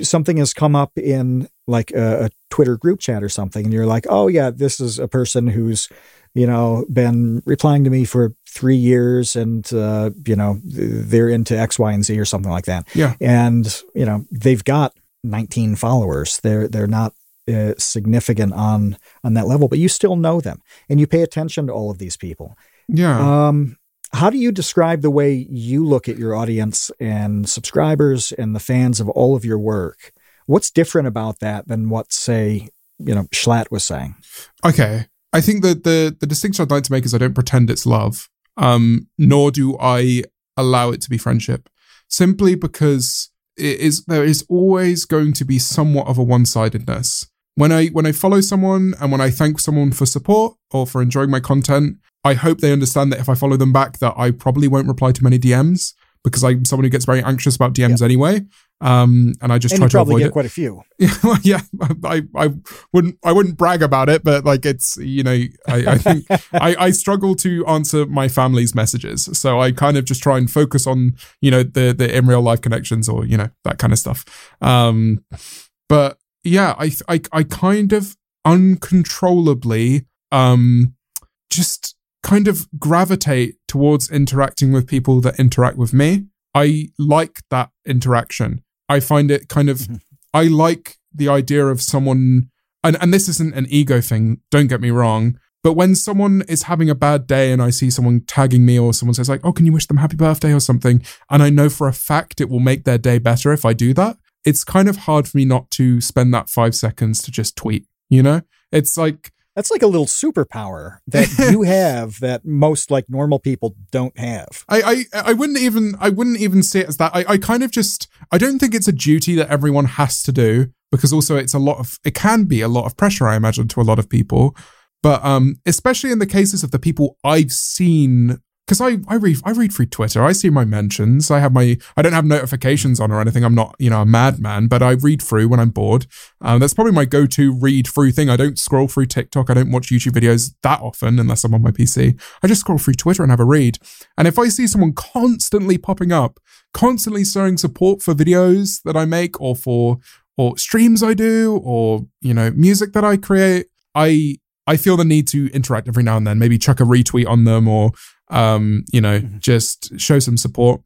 something has come up in like a, a Twitter group chat or something, and you're like, oh yeah, this is a person who's, you know, been replying to me for three years and, uh, you know, they're into X, Y, and Z or something like that. Yeah. And, you know, they've got nineteen followers. They're, they're not uh, significant on, on that level, but you still know them and you pay attention to all of these people. Yeah. Um, how do you describe the way you look at your audience and subscribers and the fans of all of your work? What's different about that than what, say, you know, Schlatt was saying? Okay. I think that the, the distinction I'd like to make is I don't pretend it's love, um, nor do I allow it to be friendship, simply because it is, there is always going to be somewhat of a one-sidedness. When I when I follow someone and when I thank someone for support or for enjoying my content, I hope they understand that if I follow them back that I probably won't reply to many D Ms. because I'm someone who gets very anxious about D Ms yep. anyway. Um, and I just and try to avoid get it. Quite a few. well, yeah, I, I wouldn't, I wouldn't brag about it, but like it's, you know, I, I think I, I struggle to answer my family's messages, so I kind of just try and focus on, you know, the the in real life connections or you know that kind of stuff. Um, but yeah, I I I kind of uncontrollably um just kind of gravitate towards interacting with people that interact with me. I like that interaction. I find it kind of, mm-hmm. I like the idea of someone, and, and this isn't an ego thing, don't get me wrong, but when someone is having a bad day and I see someone tagging me or someone says like, oh, can you wish them happy birthday or something? And I know for a fact it will make their day better if I do that. It's kind of hard for me not to spend that five seconds to just tweet, you know? It's like... That's like a little superpower that you have that most like normal people don't have. I, I, I wouldn't even I wouldn't even see it as that. I, I kind of just I don't think it's a duty that everyone has to do, because also it's a lot of it can be a lot of pressure, I imagine, to a lot of people. But um, especially in the cases of the people I've seen, because I, I read I read through Twitter, I see my mentions, I have my I don't have notifications on or anything. I'm not, you know, a madman, but I read through when I'm bored. Um, that's probably my go-to read through thing. I don't scroll through TikTok. I don't watch YouTube videos that often unless I'm on my P C. I just scroll through Twitter and have a read. And if I see someone constantly popping up, constantly showing support for videos that I make or for or streams I do or, you know, music that I create, I I feel the need to interact every now and then, maybe chuck a retweet on them or Um, you know, mm-hmm. just show some support.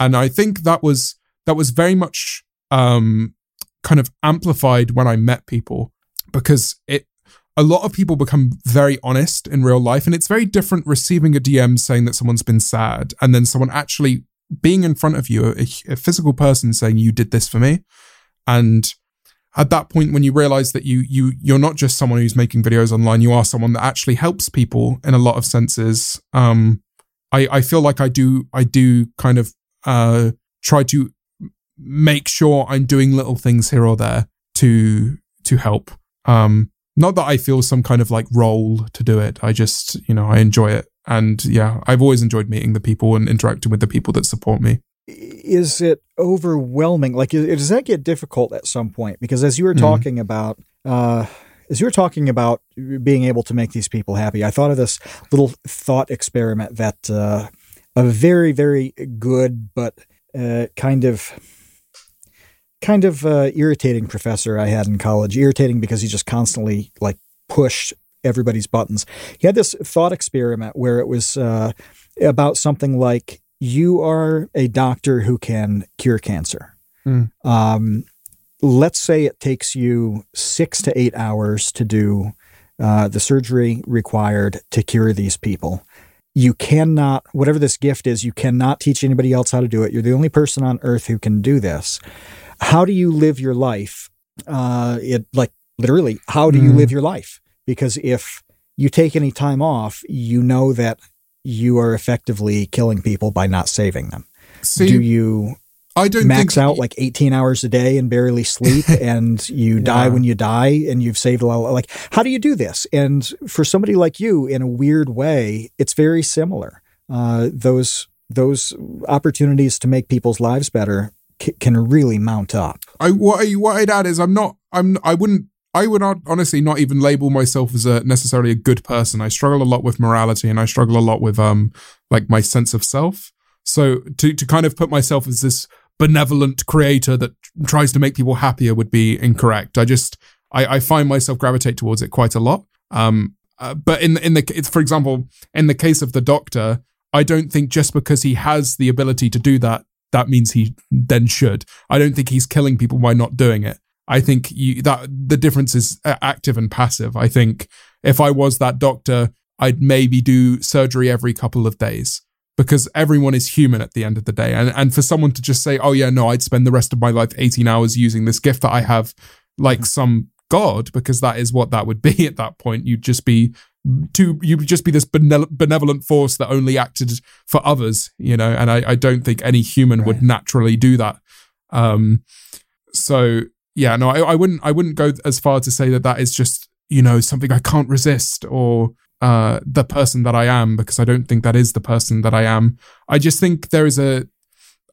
And I think that was that was very much um, kind of amplified when I met people, because it a lot of people become very honest in real life, and it's very different receiving a D M saying that someone's been sad and then someone actually being in front of you, a, a physical person saying you did this for me. And at that point, when you realize that you you you're not just someone who's making videos online, you are someone that actually helps people in a lot of senses. Um, I I feel like I do I do kind of uh, try to make sure I'm doing little things here or there to to help. Um, not that I feel some kind of like role to do it. I just you know I enjoy it, and yeah, I've always enjoyed meeting the people and interacting with the people that support me. Is it overwhelming? Like, does that get difficult at some point? Because as you were talking mm-hmm. about, uh, as you were talking about being able to make these people happy, I thought of this little thought experiment that uh, a very, very good but uh, kind of, kind of uh, irritating professor I had in college. Irritating because he just constantly like pushed everybody's buttons. He had this thought experiment where it was uh, about something like, you are a doctor who can cure cancer. Mm. Um, let's say it takes you six to eight hours to do uh, the surgery required to cure these people. You cannot, whatever this gift is, you cannot teach anybody else how to do it. You're the only person on earth who can do this. How do you live your life? Uh, it like literally, how do mm. you live your life? Because if you take any time off, you know that you are effectively killing people by not saving them. See, do you I don't max think out you, like eighteen hours a day and barely sleep and you yeah. die when you die and you've saved a lot of, like, how do you do this? And for somebody like you, in a weird way, it's very similar. Uh, those, those opportunities to make people's lives better c- can really mount up. I, what, I, what I'd add is I'm not, I'm, I wouldn't, I would honestly not even label myself as a necessarily a good person. I struggle a lot with morality, and I struggle a lot with um like my sense of self. So to to kind of put myself as this benevolent creator that tries to make people happier would be incorrect. I just I, I find myself gravitate towards it quite a lot. Um, uh, but in in the it's, for example, in the case of the doctor, I don't think just because he has the ability to do that, that means he then should. I don't think he's killing people by not doing it. I think you, that the difference is active and passive. I think if I was that doctor, I'd maybe do surgery every couple of days, because everyone is human at the end of the day. And and for someone to just say, oh yeah, no, I'd spend the rest of my life eighteen hours using this gift that I have, like some god, because that is what that would be at that point. You'd just be to you'd just be this benevolent force that only acted for others, you know. And I, I don't think any human right. would naturally do that. Um, so. Yeah, no, I, I wouldn't. I wouldn't go as far to say that that is just, you know, something I can't resist, or uh, the person that I am, because I don't think that is the person that I am. I just think there is a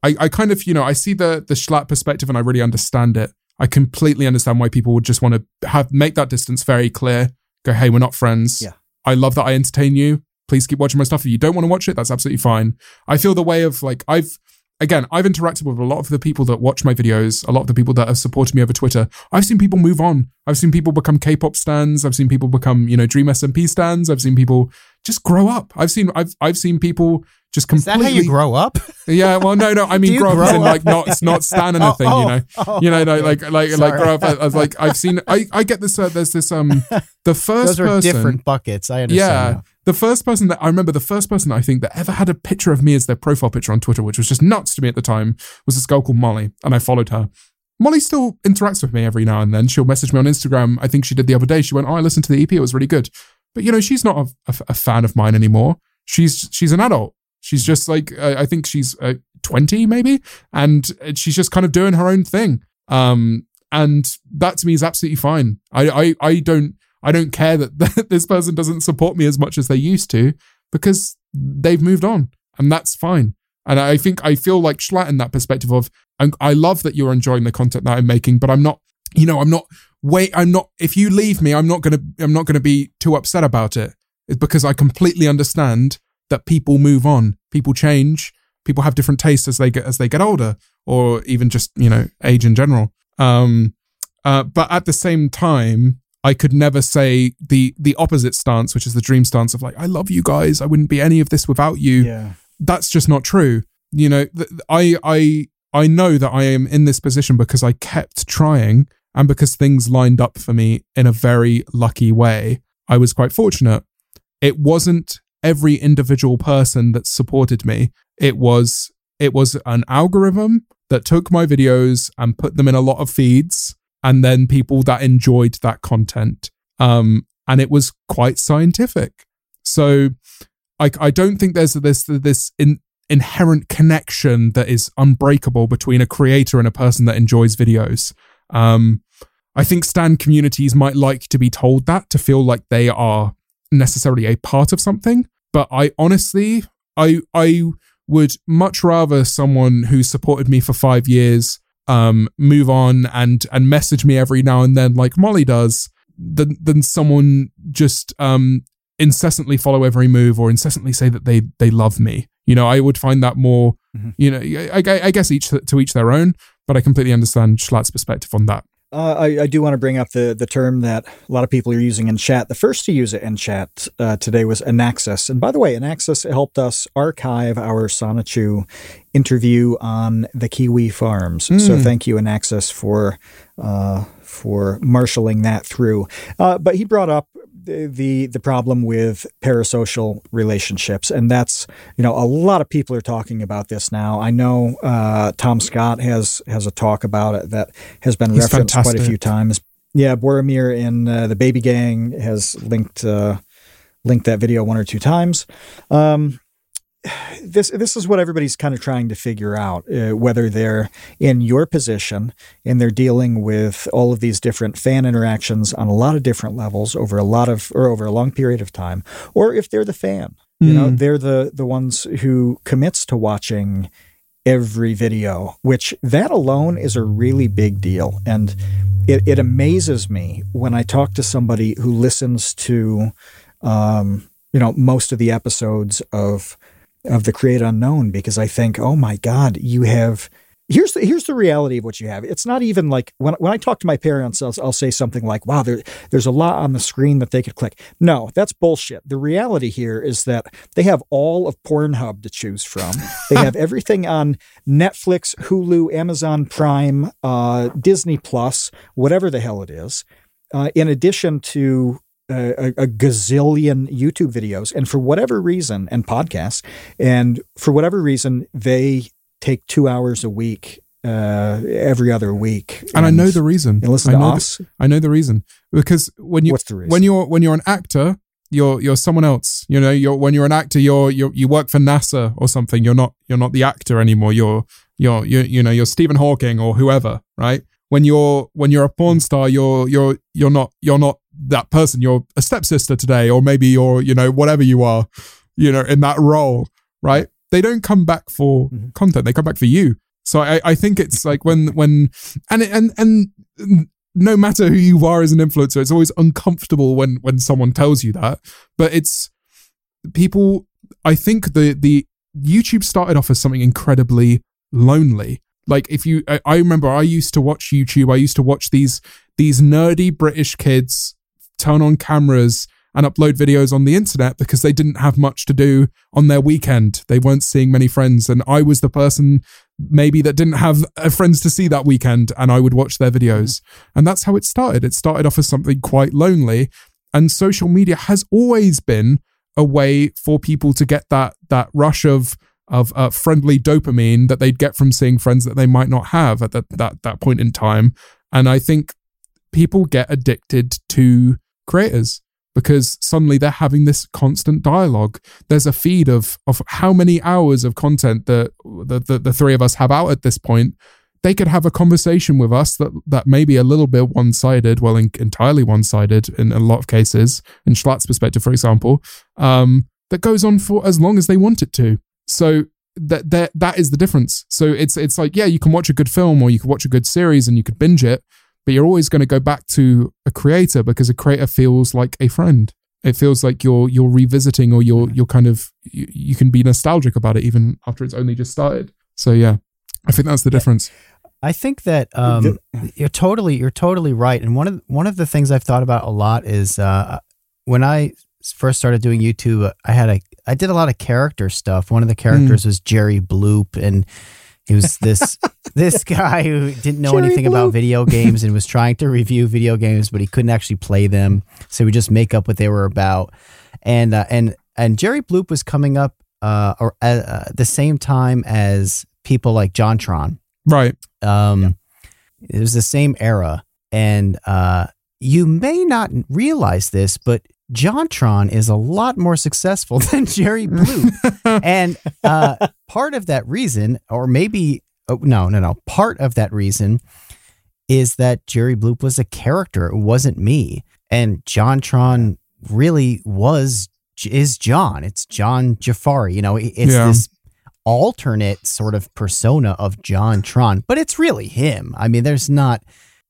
I, I kind of, you know, I see the the Schlatt perspective and I really understand it. I completely understand why people would just want to have make that distance very clear. Go, hey, we're not friends. Yeah. I love that I entertain you. Please keep watching my stuff. If you don't want to watch it, that's absolutely fine. I feel the way of like, I've, again, I've interacted with a lot of the people that watch my videos, a lot of the people that have supported me over Twitter. I've seen people move on. I've seen people become K-pop stans. I've seen people become, you know, Dream S M P stans. I've seen people just grow up. I've seen, I've, I've seen people just completely. Is that how you grow up? Yeah. Well, no, no. I mean, grow, grow up as in like not, not stan anything, oh, oh, you know, oh, you know, no, like, like, sorry. like grow up as, as like, I've seen, I, I get this, uh, there's this, um, the first Those are person, different buckets. I understand. Yeah. Now. The first person that I remember, the first person I think that ever had a picture of me as their profile picture on Twitter, which was just nuts to me at the time, was this girl called Molly, and I followed her. Molly still interacts with me every now and then. She'll message me on Instagram. I think she did the other day. She went, oh, I listened to the E P. It was really good. But, you know, she's not a, a, a fan of mine anymore. She's she's an adult. She's just like, uh, I think she's uh, twenty maybe, and she's just kind of doing her own thing. Um, and that to me is absolutely fine. I I, I don't... I don't care that, that this person doesn't support me as much as they used to because they've moved on, and that's fine. And I think I feel like Schlatt in that perspective of, I, I love that you're enjoying the content that I'm making, but I'm not, you know, I'm not, wait, I'm not, if you leave me, I'm not going to, I'm not going to be too upset about it. It's because I completely understand that people move on, people change, people have different tastes as they get, as they get older, or even just, you know, age in general. Um, uh, but at the same time, I could never say the the opposite stance, which is the dream stance of like, I love you guys. I wouldn't be any of this without you. Yeah. That's just not true. You know, th- I I I know that I am in this position because I kept trying and because things lined up for me in a very lucky way. I was quite fortunate. It wasn't every individual person that supported me. It was it was an algorithm that took my videos and put them in a lot of feeds. And then people that enjoyed that content. Um, and it was quite scientific. So I, I don't think there's this, this in, inherent connection that is unbreakable between a creator and a person that enjoys videos. Um, I think stan communities might like to be told that, to feel like they are necessarily a part of something. But I honestly, I, I would much rather someone who supported me for five years um move on and and message me every now and then like Molly does than than someone just um incessantly follow every move or incessantly say that they they love me. You know, I would find that more mm-hmm. you know I, I, I guess each to each their own, but I completely understand Schlatt's perspective on that. Uh, I, I do want to bring up the, the term that a lot of people are using in chat. The first to use it in chat uh, today was Anaxus. And by the way, Anaxus helped us archive our Sonichu interview on the Kiwi Farms. Mm. So thank you, Anaxus, for uh, for marshalling that through. Uh, but he brought up the the problem with parasocial relationships, and that's, you know, a lot of people are talking about this now. I know uh Tom Scott has has a talk about it that has been He's referenced fantastic. quite a few times. Yeah, Boromir in uh, the Baby Gang has linked uh linked that video one or two times. um This this is what everybody's kind of trying to figure out, uh, whether they're in your position and they're dealing with all of these different fan interactions on a lot of different levels over a lot of or over a long period of time, or if they're the fan, you mm. know, they're the the ones who commits to watching every video, which that alone is a really big deal. And it, it amazes me when I talk to somebody who listens to, um, you know, most of the episodes of. of the Create Unknown, because I think, oh my God, you have, here's the, here's the reality of what you have. It's not even like when, when I talk to my parents, I'll, I'll say something like, wow, there, there's a lot on the screen that they could click. No, that's bullshit. The reality here is that they have all of Pornhub to choose from. They have everything on Netflix, Hulu, Amazon Prime, uh, Disney Plus, whatever the hell it is. Uh, in addition to, A, a gazillion YouTube videos, and for whatever reason, and podcasts, and for whatever reason, they take two hours a week, uh, every other week. And, and I know the reason. And listen I to know us. The, I know the reason because when you What's the reason? when you're when you're an actor, you're you're someone else. You know, you're when you're an actor, you're you you work for NASA or something. You're not you're not the actor anymore. You're you're you you know you're Stephen Hawking or whoever, right? When you're when you're a porn star, you're you're you're not you're not. that person. You're a stepsister today, or maybe you're, you know, whatever you are, you know, in that role, right? they don't come back for mm-hmm. content. They come back for you. So I, I think it's like when, when, and, and, and no matter who you are as an influencer, it's always uncomfortable when, when someone tells you that, but it's people, I think the, the YouTube started off as something incredibly lonely. Like if you, I, I remember I used to watch YouTube. I used to watch these, these nerdy British kids turn on cameras and upload videos on the internet because they didn't have much to do on their weekend. They weren't seeing many friends. And I was the person maybe that didn't have friends to see that weekend, and I would watch their videos. And that's how it started. It started off as something quite lonely. And social media has always been a way for people to get that, that rush of, of uh, friendly dopamine that they'd get from seeing friends that they might not have at that, that, that point in time. And I think people get addicted to creators because suddenly they're having this constant dialogue. There's a feed of of how many hours of content that the, the, the three of us have out at this point. They could have a conversation with us that, that may be a little bit one-sided, well, in, entirely one-sided in a lot of cases, in Schlatt's perspective, for example, um, that goes on for as long as they want it to. So that that that is the difference. So it's it's like, yeah, you can watch a good film or you can watch a good series and you could binge it, but you're always going to go back to a creator because a creator feels like a friend. It feels like you're you're revisiting or you're you're kind of, you, you can be nostalgic about it even after it's only just started. So yeah, I think that's the difference. I think that um, you're totally you're totally right. And one of one of the things I've thought about a lot is uh, when I first started doing YouTube, I had a I did a lot of character stuff. One of the characters mm. was Jerry Bloop, and he was this this guy who didn't know Jerry anything Bloop. about video games and was trying to review video games, but he couldn't actually play them. So he would just make up what they were about. And uh, and and Jerry Bloop was coming up uh, or at uh, the same time as people like JonTron. Right. Um, yeah. It was the same era. And uh, you may not realize this, but JonTron is a lot more successful than Jerry Bloop. and uh, part of that reason, or maybe, oh, no, no, no. Part of that reason is that Jerry Bloop was a character. It wasn't me. And JonTron really was, is John. It's John Jafari. You know, it's yeah. this alternate sort of persona of JonTron, but it's really him. I mean, there's not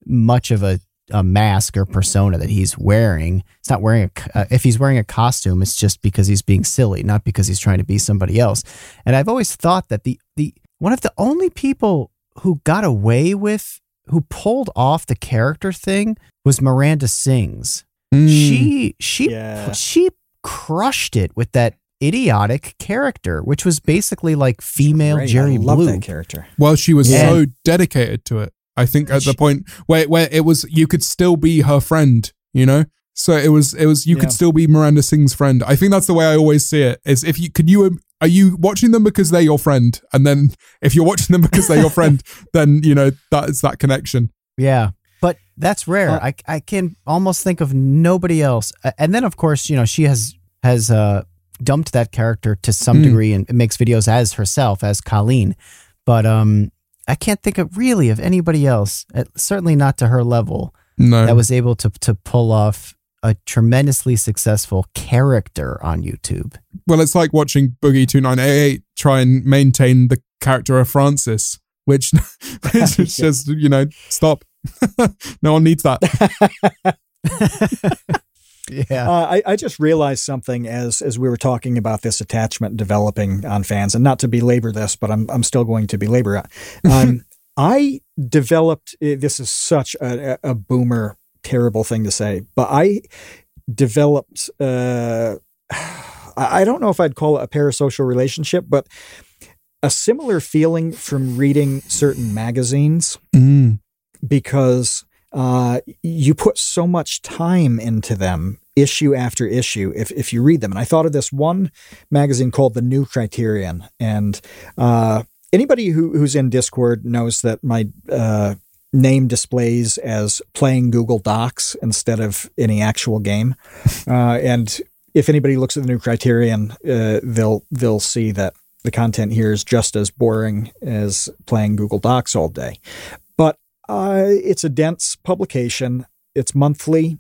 much of a a mask or persona that he's wearing. It's not wearing a, uh, if he's wearing a costume, it's just because he's being silly, not because he's trying to be somebody else. And I've always thought that the, the, one of the only people who got away with, who pulled off the character thing was Miranda Sings. Mm. She, she, yeah. she crushed it with that idiotic character, which was basically like female Great. Jerry I love Bloop. That character. Well, she was yeah. so dedicated to it. I think at the point where where it was, you could still be her friend, you know. So it was it was you yeah. could still be Miranda Singh's friend. I think that's the way I always see it. Is if you could you are you watching them because they're your friend, and then if you're watching them because they're your friend, then you know that is that connection. Yeah, but that's rare. Uh, I I can almost think of nobody else. And then of course you know she has has uh, dumped that character to some mm. degree and makes videos as herself as Colleen, but um. I can't think of really of anybody else, certainly not to her level, no. that was able to to pull off a tremendously successful character on YouTube. Well, it's like watching Boogie two nine eight eight try and maintain the character of Francis, which is yeah. just, you know, stop. No one needs that. Yeah, uh, I, I just realized something as as we were talking about this attachment developing on fans, and not to belabor this, but I'm I'm still going to belabor it. Um, I developed this is such a, a boomer terrible thing to say, but I developed uh, I don't know if I'd call it a parasocial relationship, but a similar feeling from reading certain magazines mm. because. Uh, you put so much time into them, issue after issue, if if you read them. And I thought of this one magazine called The New Criterion. And uh, anybody who, who's in Discord knows that my uh, name displays as playing Google Docs instead of any actual game. Uh, and if anybody looks at The New Criterion, uh, they'll they'll see that the content here is just as boring as playing Google Docs all day. Uh, it's a dense publication. It's monthly.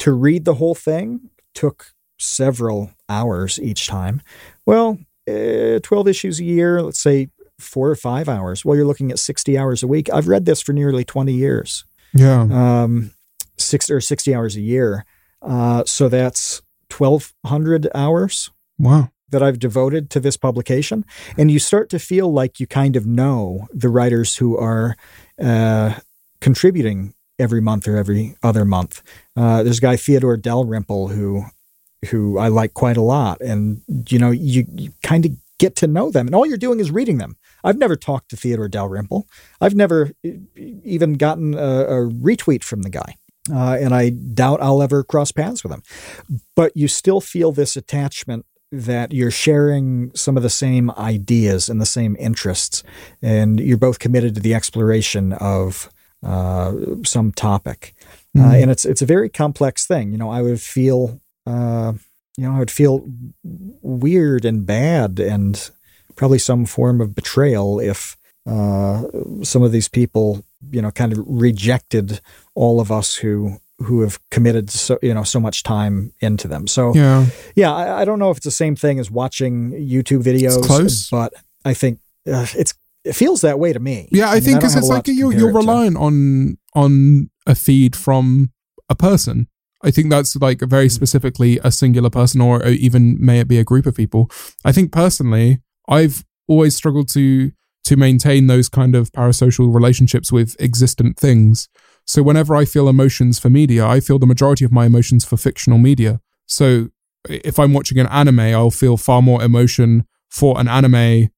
To read the whole thing took several hours each time. Well, uh, twelve issues a year, let's say four or five hours. Well, you're looking at sixty hours a week. I've read this for nearly twenty years. Yeah. Um, six or sixty hours a year. Uh, so that's twelve hundred hours. Wow. That I've devoted to this publication. And you start to feel like you kind of know the writers who are uh, contributing every month or every other month. Uh, there's a guy, Theodore Dalrymple, who who I like quite a lot. And, you know, you, you kind of get to know them. And all you're doing is reading them. I've never talked to Theodore Dalrymple. I've never even gotten a, a retweet from the guy. Uh, and I doubt I'll ever cross paths with him. But you still feel this attachment that you're sharing some of the same ideas and the same interests, and you're both committed to the exploration of uh, some topic. Mm-hmm. Uh, and it's it's a very complex thing. You know, I would feel, uh, you know, I would feel weird and bad and probably some form of betrayal if uh, some of these people, you know, kind of rejected all of us who who have committed so, you know, so much time into them. So yeah, yeah I, I don't know if it's the same thing as watching YouTube videos, close. But I think uh, it's, it feels that way to me. Yeah. I, I mean, think I cause it's like you're, you're relying on, on a feed from a person. I think that's like very specifically a singular person, or, or even may it be a group of people. I think personally, I've always struggled to, to maintain those kind of parasocial relationships with existent things. So whenever I feel emotions for media, I feel the majority of my emotions for fictional media. So if I'm watching an anime, I'll feel far more emotion for an anime,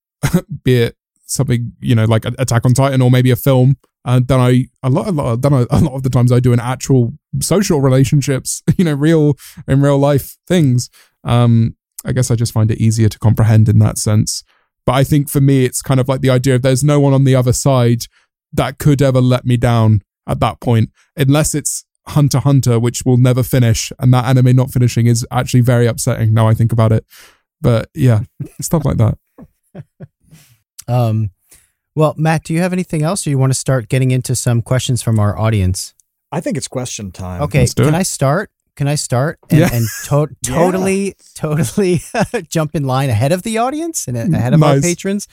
be it something, you know, like Attack on Titan or maybe a film, uh, than I a lot, a lot, than I, a lot of the times I do in actual social relationships, you know, real in real life things. Um, I guess I just find it easier to comprehend in that sense. But I think for me, it's kind of like the idea of there's no one on the other side that could ever let me down. At that point, unless it's Hunter x Hunter, which will never finish, and that anime not finishing is actually very upsetting now I think about it. But yeah, stuff like that. Um, well, Matt, do you have anything else, or you want to start getting into some questions from our audience? I think it's question time. Okay, can I start? Can I start and, yeah. and to- totally, yeah. totally jump in line ahead of the audience and ahead of nice. Our patrons?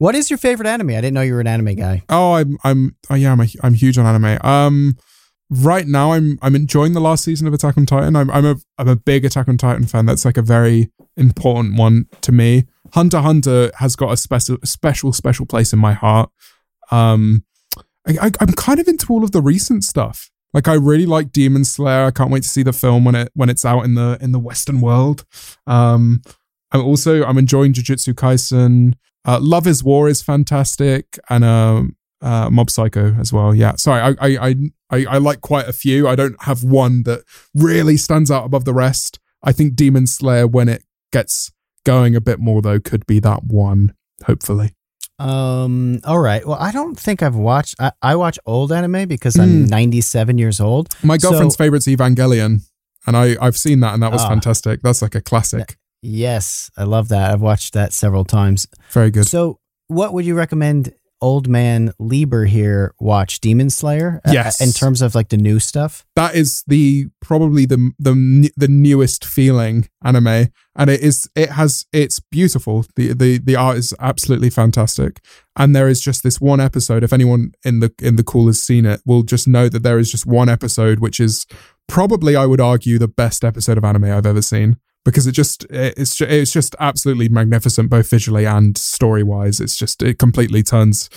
What is your favorite anime? I didn't know you were an anime guy. Oh, I'm, I'm, oh yeah, I'm, a, I'm huge on anime. Um, right now, I'm, I'm enjoying the last season of Attack on Titan. I'm, I'm a, I'm a big Attack on Titan fan. That's like a very important one to me. Hunter x Hunter has got a special, special, special place in my heart. Um, I, I, I'm kind of into all of the recent stuff. Like, I really like Demon Slayer. I can't wait to see the film when it, when it's out in the, in the Western world. Um, I'm also, I'm enjoying Jujutsu Kaisen. Uh, Love is War is fantastic, and uh, uh, Mob Psycho as well. Yeah, sorry, I, I I I like quite a few. I don't have one that really stands out above the rest. I think Demon Slayer, when it gets going a bit more, though, could be that one. Hopefully. Um. All right. Well, I don't think I've watched. I, I watch old anime because I'm mm. ninety-seven years old. My girlfriend's so, favorite's Evangelion, and I I've seen that, and that was uh, fantastic. That's like a classic. That- Yes, I love that. I've watched that several times. Very good. So what would you recommend old man Lieber here watch? Demon Slayer? Yes. Uh, in terms of like the new stuff? That is the probably the the the newest feeling anime, and it is it has it's beautiful. The the the art is absolutely fantastic. And there is just this one episode, if anyone in the in the call has seen it, will just know that there is just one episode which is probably, I would argue, the best episode of anime I've ever seen. Because it just it's just, it's just absolutely magnificent, both visually and story wise. It's just it completely turns.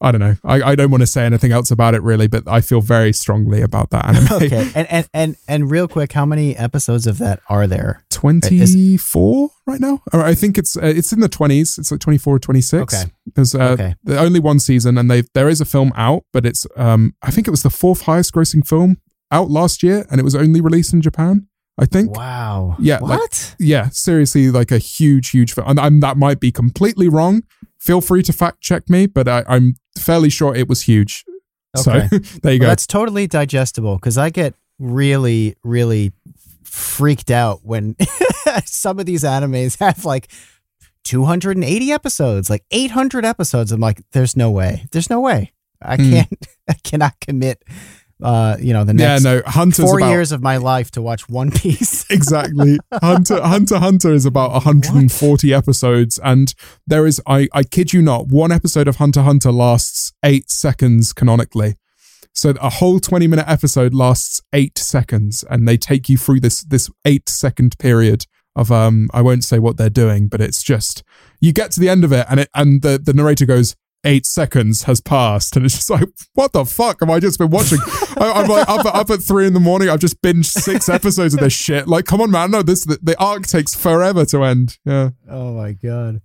I don't know. I, I don't want to say anything else about it really, but I feel very strongly about that anime. Okay, and and and, and real quick, how many episodes of that are there? Twenty four right now. I think it's uh, it's in the twenties. It's like twenty four or twenty six. Okay, there's uh, okay. only one season, and they there is a film out, but it's um I think it was the fourth highest grossing film out last year, and it was only released in Japan. I think. Wow. Yeah. What? Like, yeah. Seriously, like a huge, huge. And I'm, that might be completely wrong. Feel free to fact check me, but I, I'm fairly sure it was huge. Okay. So there you go. Well, that's totally digestible because I get really, really freaked out when some of these animes have like two hundred eighty episodes, like eight hundred episodes. I'm like, there's no way. There's no way. I can't. Mm. I cannot commit uh, you know, the next yeah, no, Hunter's four about, years of my life to watch One Piece. Exactly. Hunter, Hunter, Hunter is about one hundred forty what? episodes. And there is, I, I kid you not, one episode of Hunter, Hunter lasts eight seconds canonically. So a whole twenty minute episode lasts eight seconds and they take you through this, this eight second period of, um, I won't say what they're doing, but it's just, you get to the end of it and it, and the, the narrator goes, eight seconds has passed. And it's just like, what the fuck am I just been watching? I, I'm like up, up at three in the morning. I've just binged six episodes of this shit. Like, come on, man. No, this, the, the arc takes forever to end. Yeah. Oh my God.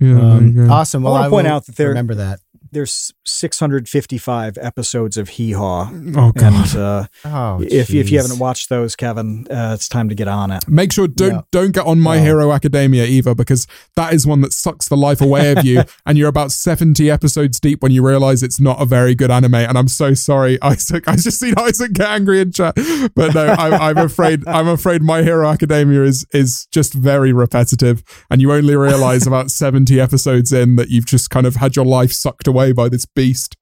Yeah. Um, yeah. Awesome. Well, I, I point out that there, remember that. There's six hundred fifty-five episodes of Hee Haw. Oh, God. And, uh, oh, if, if you haven't watched those, Kevin, uh, it's time to get on it. Make sure, don't yeah. don't get on My oh. Hero Academia either, because that is one that sucks the life away of you, and you're about seventy episodes deep when you realize it's not a very good anime, and I'm so sorry, Isaac. I just seen Isaac get angry in chat. But no, I, I'm afraid I'm afraid My Hero Academia is, is just very repetitive, and you only realize about seventy episodes in that you've just kind of had your life sucked away by this beast.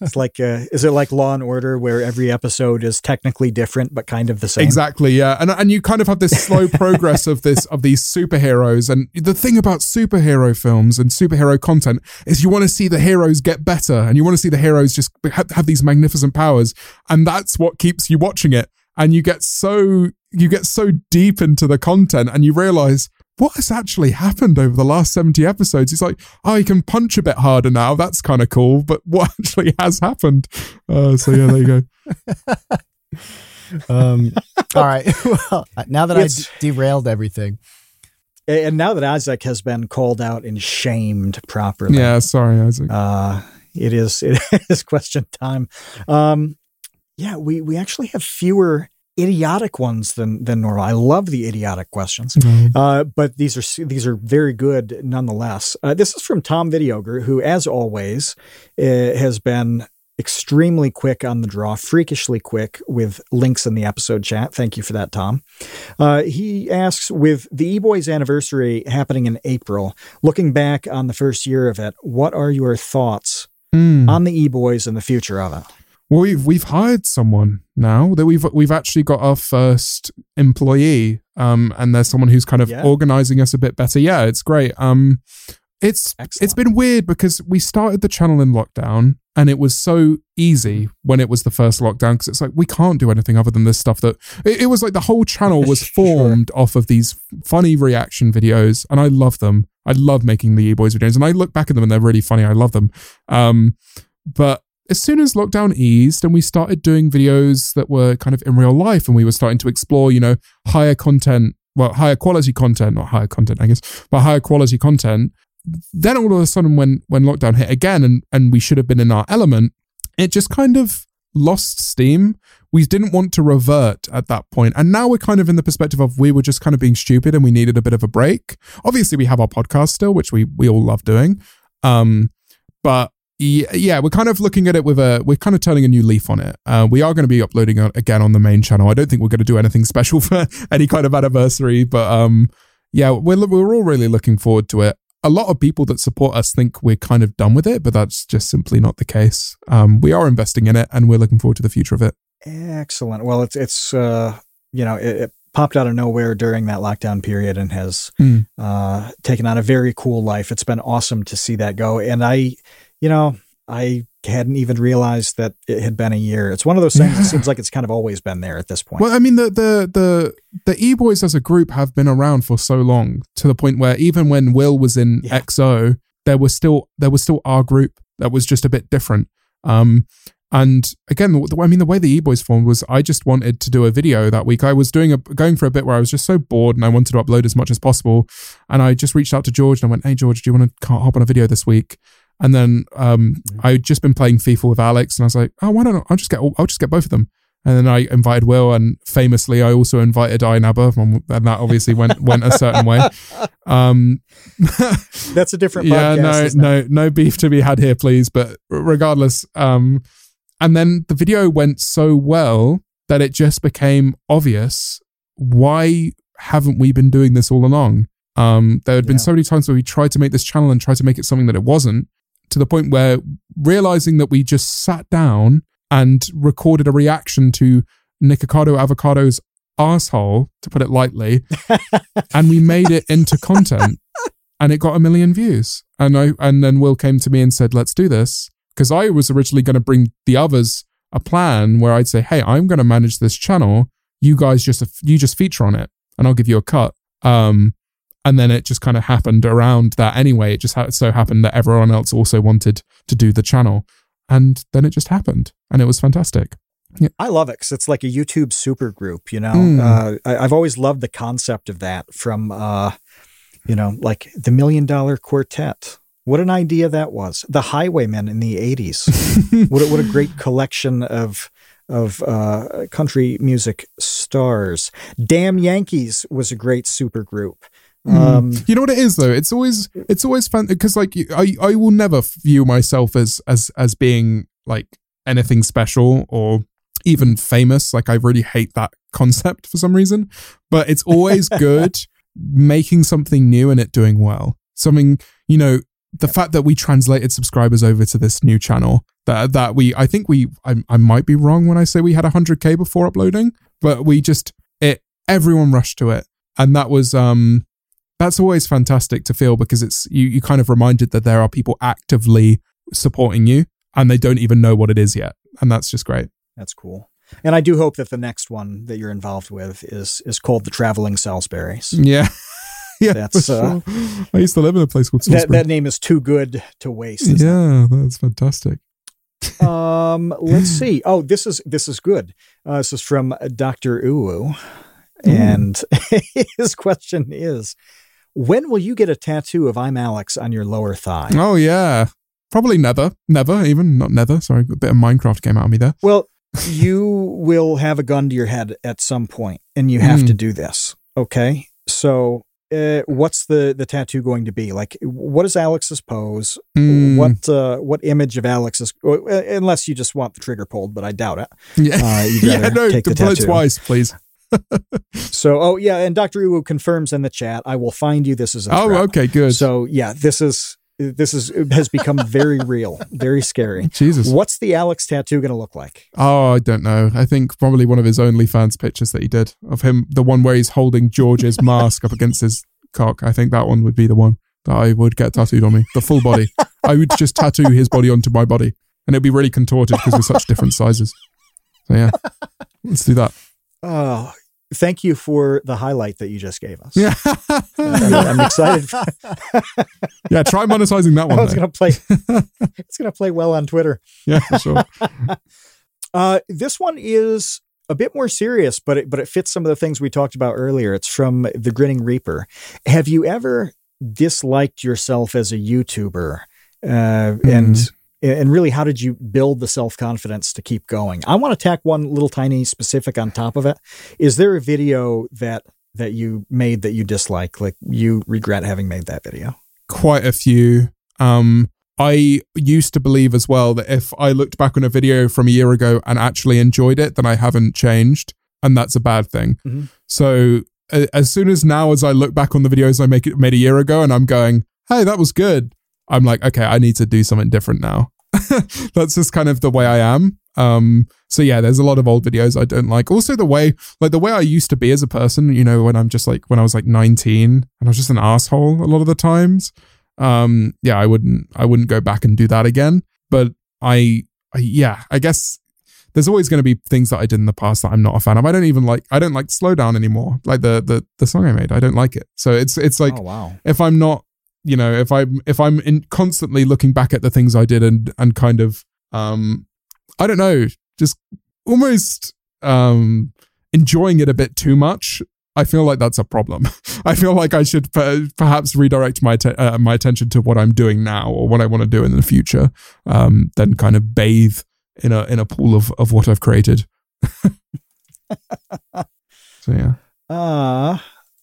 It's like uh, is it like Law and Order, where every episode is technically different but kind of the same? Exactly, yeah. And and you kind of have this slow progress of this of these superheroes. And the thing about superhero films and superhero content is you want to see the heroes get better, and you want to see the heroes just have, have these magnificent powers, and that's what keeps you watching it. And you get so you get so deep into the content, and you realize, what has actually happened over the last seventy episodes? It's like, oh, you can punch a bit harder now. That's kind of cool. But what actually has happened? Uh, so yeah, there you go. um, all right. Well, now that it's, I d- derailed everything. And now that Isaac has been called out and shamed properly. Yeah, sorry, Isaac. Uh, it is, it is question time. Um, yeah, we, we actually have fewer idiotic ones than than normal. I love the idiotic questions, mm-hmm. uh, but these are these are very good nonetheless. Uh, this is from Tom Videoger, who, as always, uh, has been extremely quick on the draw, freakishly quick with links in the episode chat. Thank you for that, Tom. Uh, he asks, with the E-Boys anniversary happening in April, looking back on the first year of it, what are your thoughts mm. on the E-Boys and the future of it? Well, we've we've hired someone now that we've we've actually got our first employee, um, and there's someone who's kind of yeah. organizing us a bit better. Yeah, it's great. Um, it's Excellent. It's been weird because we started the channel in lockdown, and it was so easy when it was the first lockdown because it's like we can't do anything other than this stuff. That it, it was like the whole channel was formed sure. off of these funny reaction videos, and I love them. I love making the E-Boys videos, and I look back at them and they're really funny. I love them, um, but. As soon as lockdown eased and we started doing videos that were kind of in real life and we were starting to explore, you know, higher content, well, higher quality content, not higher content, I guess, but higher quality content. Then all of a sudden when, when lockdown hit again and, and we should have been in our element, it just kind of lost steam. We didn't want to revert at that point. And now we're kind of in the perspective of we were just kind of being stupid and we needed a bit of a break. Obviously we have our podcast still, which we, we all love doing. Um, but yeah, we're kind of looking at it with a, we're kind of turning a new leaf on it. Uh, we are going to be uploading again on the main channel. I don't think we're going to do anything special for any kind of anniversary, but um, yeah, we're, we're all really looking forward to it. A lot of people that support us think we're kind of done with it, but that's just simply not the case. Um, we are investing in it and we're looking forward to the future of it. Excellent. Well, it's, it's uh, you know, it, it popped out of nowhere during that lockdown period and has mm. uh, taken on a very cool life. It's been awesome to see that go. And I, You know, I hadn't even realized that it had been a year. It's one of those things that seems like it's kind of always been there at this point. Well, I mean, the the the the E-Boys as a group have been around for so long to the point where even when Will was in yeah. X O, there was still there was still our group that was just a bit different. Um, and again, the, I mean, the way the E-Boys formed was I just wanted to do a video that week. I was doing a going for a bit where I was just so bored and I wanted to upload as much as possible. And I just reached out to George and I went, "Hey, George, do you want to hop on a video this week?" And then um, I'd just been playing FIFA with Alex, and I was like, "Oh, why don't I? I'll just get I'll just get both of them." And then I invited Will, and famously, I also invited Inaba, and that obviously went went a certain way. Um, That's a different podcast, yeah. No, isn't no, it? no beef to be had here, please. But regardless, um, and then the video went so well that it just became obvious. Why haven't we been doing this all along? Um, there had been yeah. so many times where we tried to make this channel and tried to make it something that it wasn't. To the point where realizing that we just sat down and recorded a reaction to Nikocado Avocado's asshole, to put it lightly, and we made it into content, and it got a million views. And I and then Will came to me and said, "Let's do this," because I was originally going to bring the others a plan where I'd say, "Hey, I'm going to manage this channel. You guys just you just feature on it, and I'll give you a cut." Um, and then it just kind of happened around that anyway. It just ha- so happened that everyone else also wanted to do the channel, and then it just happened, and it was fantastic. Yeah. I love it because it's like a YouTube super group, you know. Mm. Uh, I, I've always loved the concept of that from, uh, you know, like the Million Dollar Quartet. What an idea that was. The Highwaymen in the eighties. what, a, what a great collection of of uh, country music stars. Damn Yankees was a great super group. Mm. Um, you know what it is though? It's always it's always fun because like I I will never view myself as as as being like anything special or even famous. Like I really hate that concept for some reason, but it's always good making something new and it doing well. Something, you know, the yep. fact that we translated subscribers over to this new channel that that we, I think we, I, I might be wrong when I say we had one hundred K before uploading, but we just, it, everyone rushed to it. And that was, um, that's always fantastic to feel because it's, you, you kind of reminded that there are people actively supporting you and they don't even know what it is yet. And that's just great. That's cool. And I do hope that the next one that you're involved with is is called The Traveling Salisburys. Yeah. Yeah. That's uh, sure. I used to live in a place called Salisbury. That, that name is too good to waste. Yeah, it? That's fantastic. Um, let's see. Oh, this is this is good. Uh, this is from Doctor Uwu. And mm. his question is, when will you get a tattoo of ImAllexx on your lower thigh? Oh yeah. Probably never. Never even. Not never. Sorry, a bit of Minecraft came out of me there. Well, you will have a gun to your head at some point, and you have mm. to do this. Okay? So, uh, what's the, the tattoo going to be? Like, what is Alex's pose? Mm. What uh, what image of Alex's... Unless you just want the trigger pulled, but I doubt it. Yeah, uh, you yeah no, take the tattoo twice, please. So, oh, yeah, and Doctor Uwu confirms in the chat, I will find you. This is a Oh, threat. Okay, good. So, yeah, this is... This is has become very real, very scary. Jesus. What's the Allexx tattoo going to look like? Oh, I don't know. I think probably one of his OnlyFans pictures that he did of him, the one where he's holding George's mask up against his cock. I think that one would be the one that I would get tattooed on me. The full body. I would just tattoo his body onto my body. And it'd be really contorted because we're such different sizes. So yeah, let's do that. Oh, thank you for the highlight that you just gave us. Yeah. I'm, I'm excited. Yeah, try monetizing that one. Oh, it's going to play. It's going to play well on Twitter. Yeah, for sure. Uh, this one is a bit more serious, but it, but it fits some of the things we talked about earlier. It's from The Grinning Reaper. Have you ever disliked yourself as a YouTuber? Uh, mm-hmm. And And really, how did you build the self-confidence to keep going? I want to tack one little tiny specific on top of it. Is there a video that that you made that you dislike, like you regret having made that video? Quite a few. Um, I used to believe as well that if I looked back on a video from a year ago and actually enjoyed it, then I haven't changed. And that's a bad thing. Mm-hmm. So uh, as soon as now, as I look back on the videos I make it, made a year ago and I'm going, hey, that was good. I'm like, okay, I need to do something different now. That's just kind of the way I am. Um, so yeah, there's a lot of old videos I don't like. Also the way, like the way I used to be as a person, you know, when I'm just like, when I was like nineteen and I was just an asshole a lot of the times. Um, yeah, I wouldn't, I wouldn't go back and do that again. But I, I yeah, I guess there's always going to be things that I did in the past that I'm not a fan of. I don't even like, I don't like Slow Down anymore. Like the, the, the song I made, I don't like it. So it's, it's like, oh, wow. if I'm not, you know, if I'm if I'm in constantly looking back at the things I did and and kind of um, I don't know, just almost um, enjoying it a bit too much, I feel like that's a problem. I feel like I should per- perhaps redirect my te- uh, my attention to what I'm doing now or what I want to do in the future, um, then kind of bathe in a in a pool of of what I've created. So yeah. Uh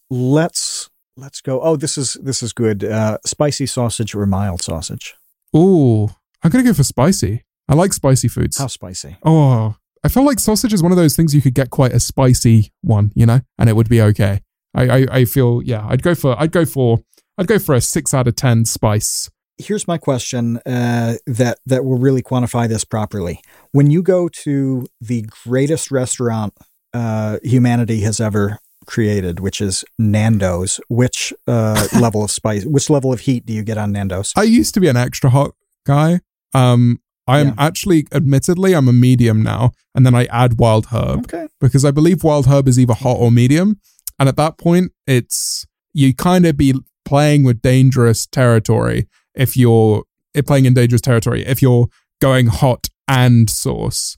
let's. Let's go. Oh, this is this is good. Uh, spicy sausage or mild sausage? Oh, I'm going to go for spicy. I like spicy foods. How spicy? Oh, I feel like sausage is one of those things you could get quite a spicy one, you know, and it would be okay. I, I, I feel, yeah, I'd go for, I'd go for, I'd go for a six out of ten spice here's my question uh, that, that will really quantify this properly. When you go to the greatest restaurant uh, humanity has ever created, which is Nando's, which uh, level of spice, which level of heat do you get on Nando's? I used to be an extra hot guy. Um, I'm yeah. actually, admittedly, I'm a medium now. And then I add wild herb okay. because I believe wild herb is either hot or medium. And at that point, it's, you kind of be playing with dangerous territory. If you're playing in dangerous territory, if you're going hot and sauce,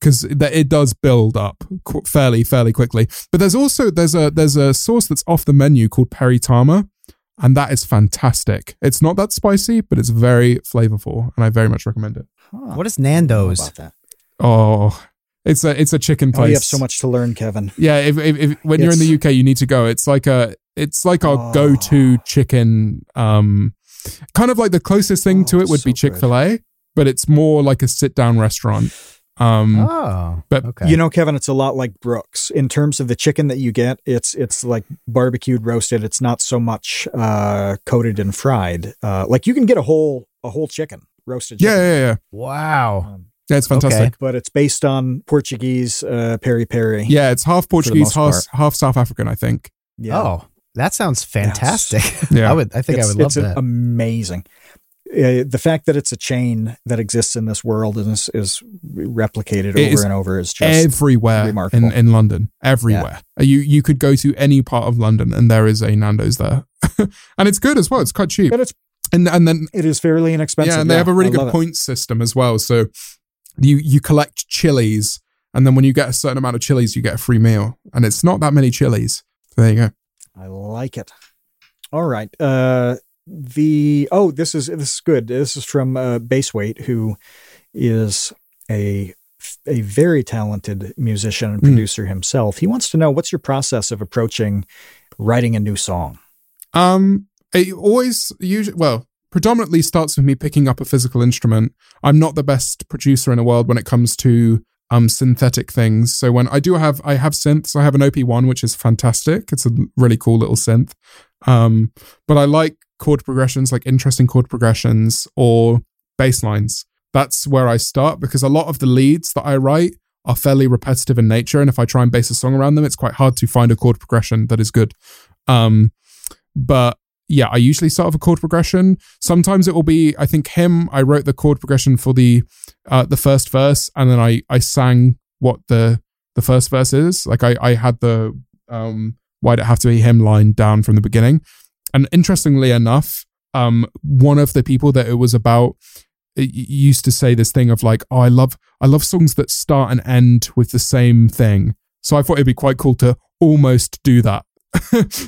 because it does build up qu- fairly, fairly quickly. But there's also, there's a, there's a sauce that's off the menu called Peritama, and that is fantastic. It's not that spicy, but it's very flavorful, and I very much recommend it. Huh. What is Nando's? I don't know about that. Oh, it's a, it's a chicken place. Oh, you have so much to learn, Kevin. Yeah. If, if, if when it's... you're in the U K, you need to go. It's like a, it's like our oh. go-to chicken, um, kind of like the closest thing oh, to it would so be Chick-fil-A, good. But it's more like a sit-down restaurant. Um, oh, but okay. You know, Kevin, it's a lot like Brooks in terms of the chicken that you get. It's it's like barbecued, roasted. It's not so much uh, coated and fried. Uh, like you can get a whole a whole chicken roasted. Chicken. Yeah, yeah, yeah. Wow, um, that's fantastic. Okay. But it's based on Portuguese uh, peri peri. Yeah, it's half Portuguese, half half South African, I think. Yeah. Oh. That sounds fantastic. Yes. Yeah. I would. I think it's, I would love it's that. It's amazing. Uh, the fact that it's a chain that exists in this world and is, is replicated it over is and over is just everywhere remarkable. In, in London. Everywhere. Yeah. You you could go to any part of London and there is a Nando's there. And it's good as well. It's quite cheap. And, it's, and, and then it is fairly inexpensive. Yeah, and they yeah, have a really I good point it. system as well. So you, you collect chilies, and then when you get a certain amount of chilies, you get a free meal. And it's not that many chilies. So there you go. I like it. All right. Uh, the oh, this is this is good. This is from uh, Baseweight, who is a a very talented musician and producer mm. himself. He wants to know, what's your process of approaching writing a new song? Um, it always usually well predominantly starts with me picking up a physical instrument. I'm not the best producer in the world when it comes to Um, synthetic things. So when I do have, I have synths. I have an O P one, which is fantastic. It's a really cool little synth. Um, but I like chord progressions, like interesting chord progressions or bass lines. That's where I start, because a lot of the leads that I write are fairly repetitive in nature. And if I try and base a song around them, it's quite hard to find a chord progression that is good. Um, but yeah, I usually start with a chord progression. Sometimes it will be, I think him, I wrote the chord progression for the uh, the first verse, and then I, I sang what the the first verse is. Like I, I had the um, why'd it have to be him line down from the beginning. And interestingly enough, um, one of the people that it was about it used to say this thing of like, oh, I love I love songs that start and end with the same thing. So I thought it'd be quite cool to almost do that.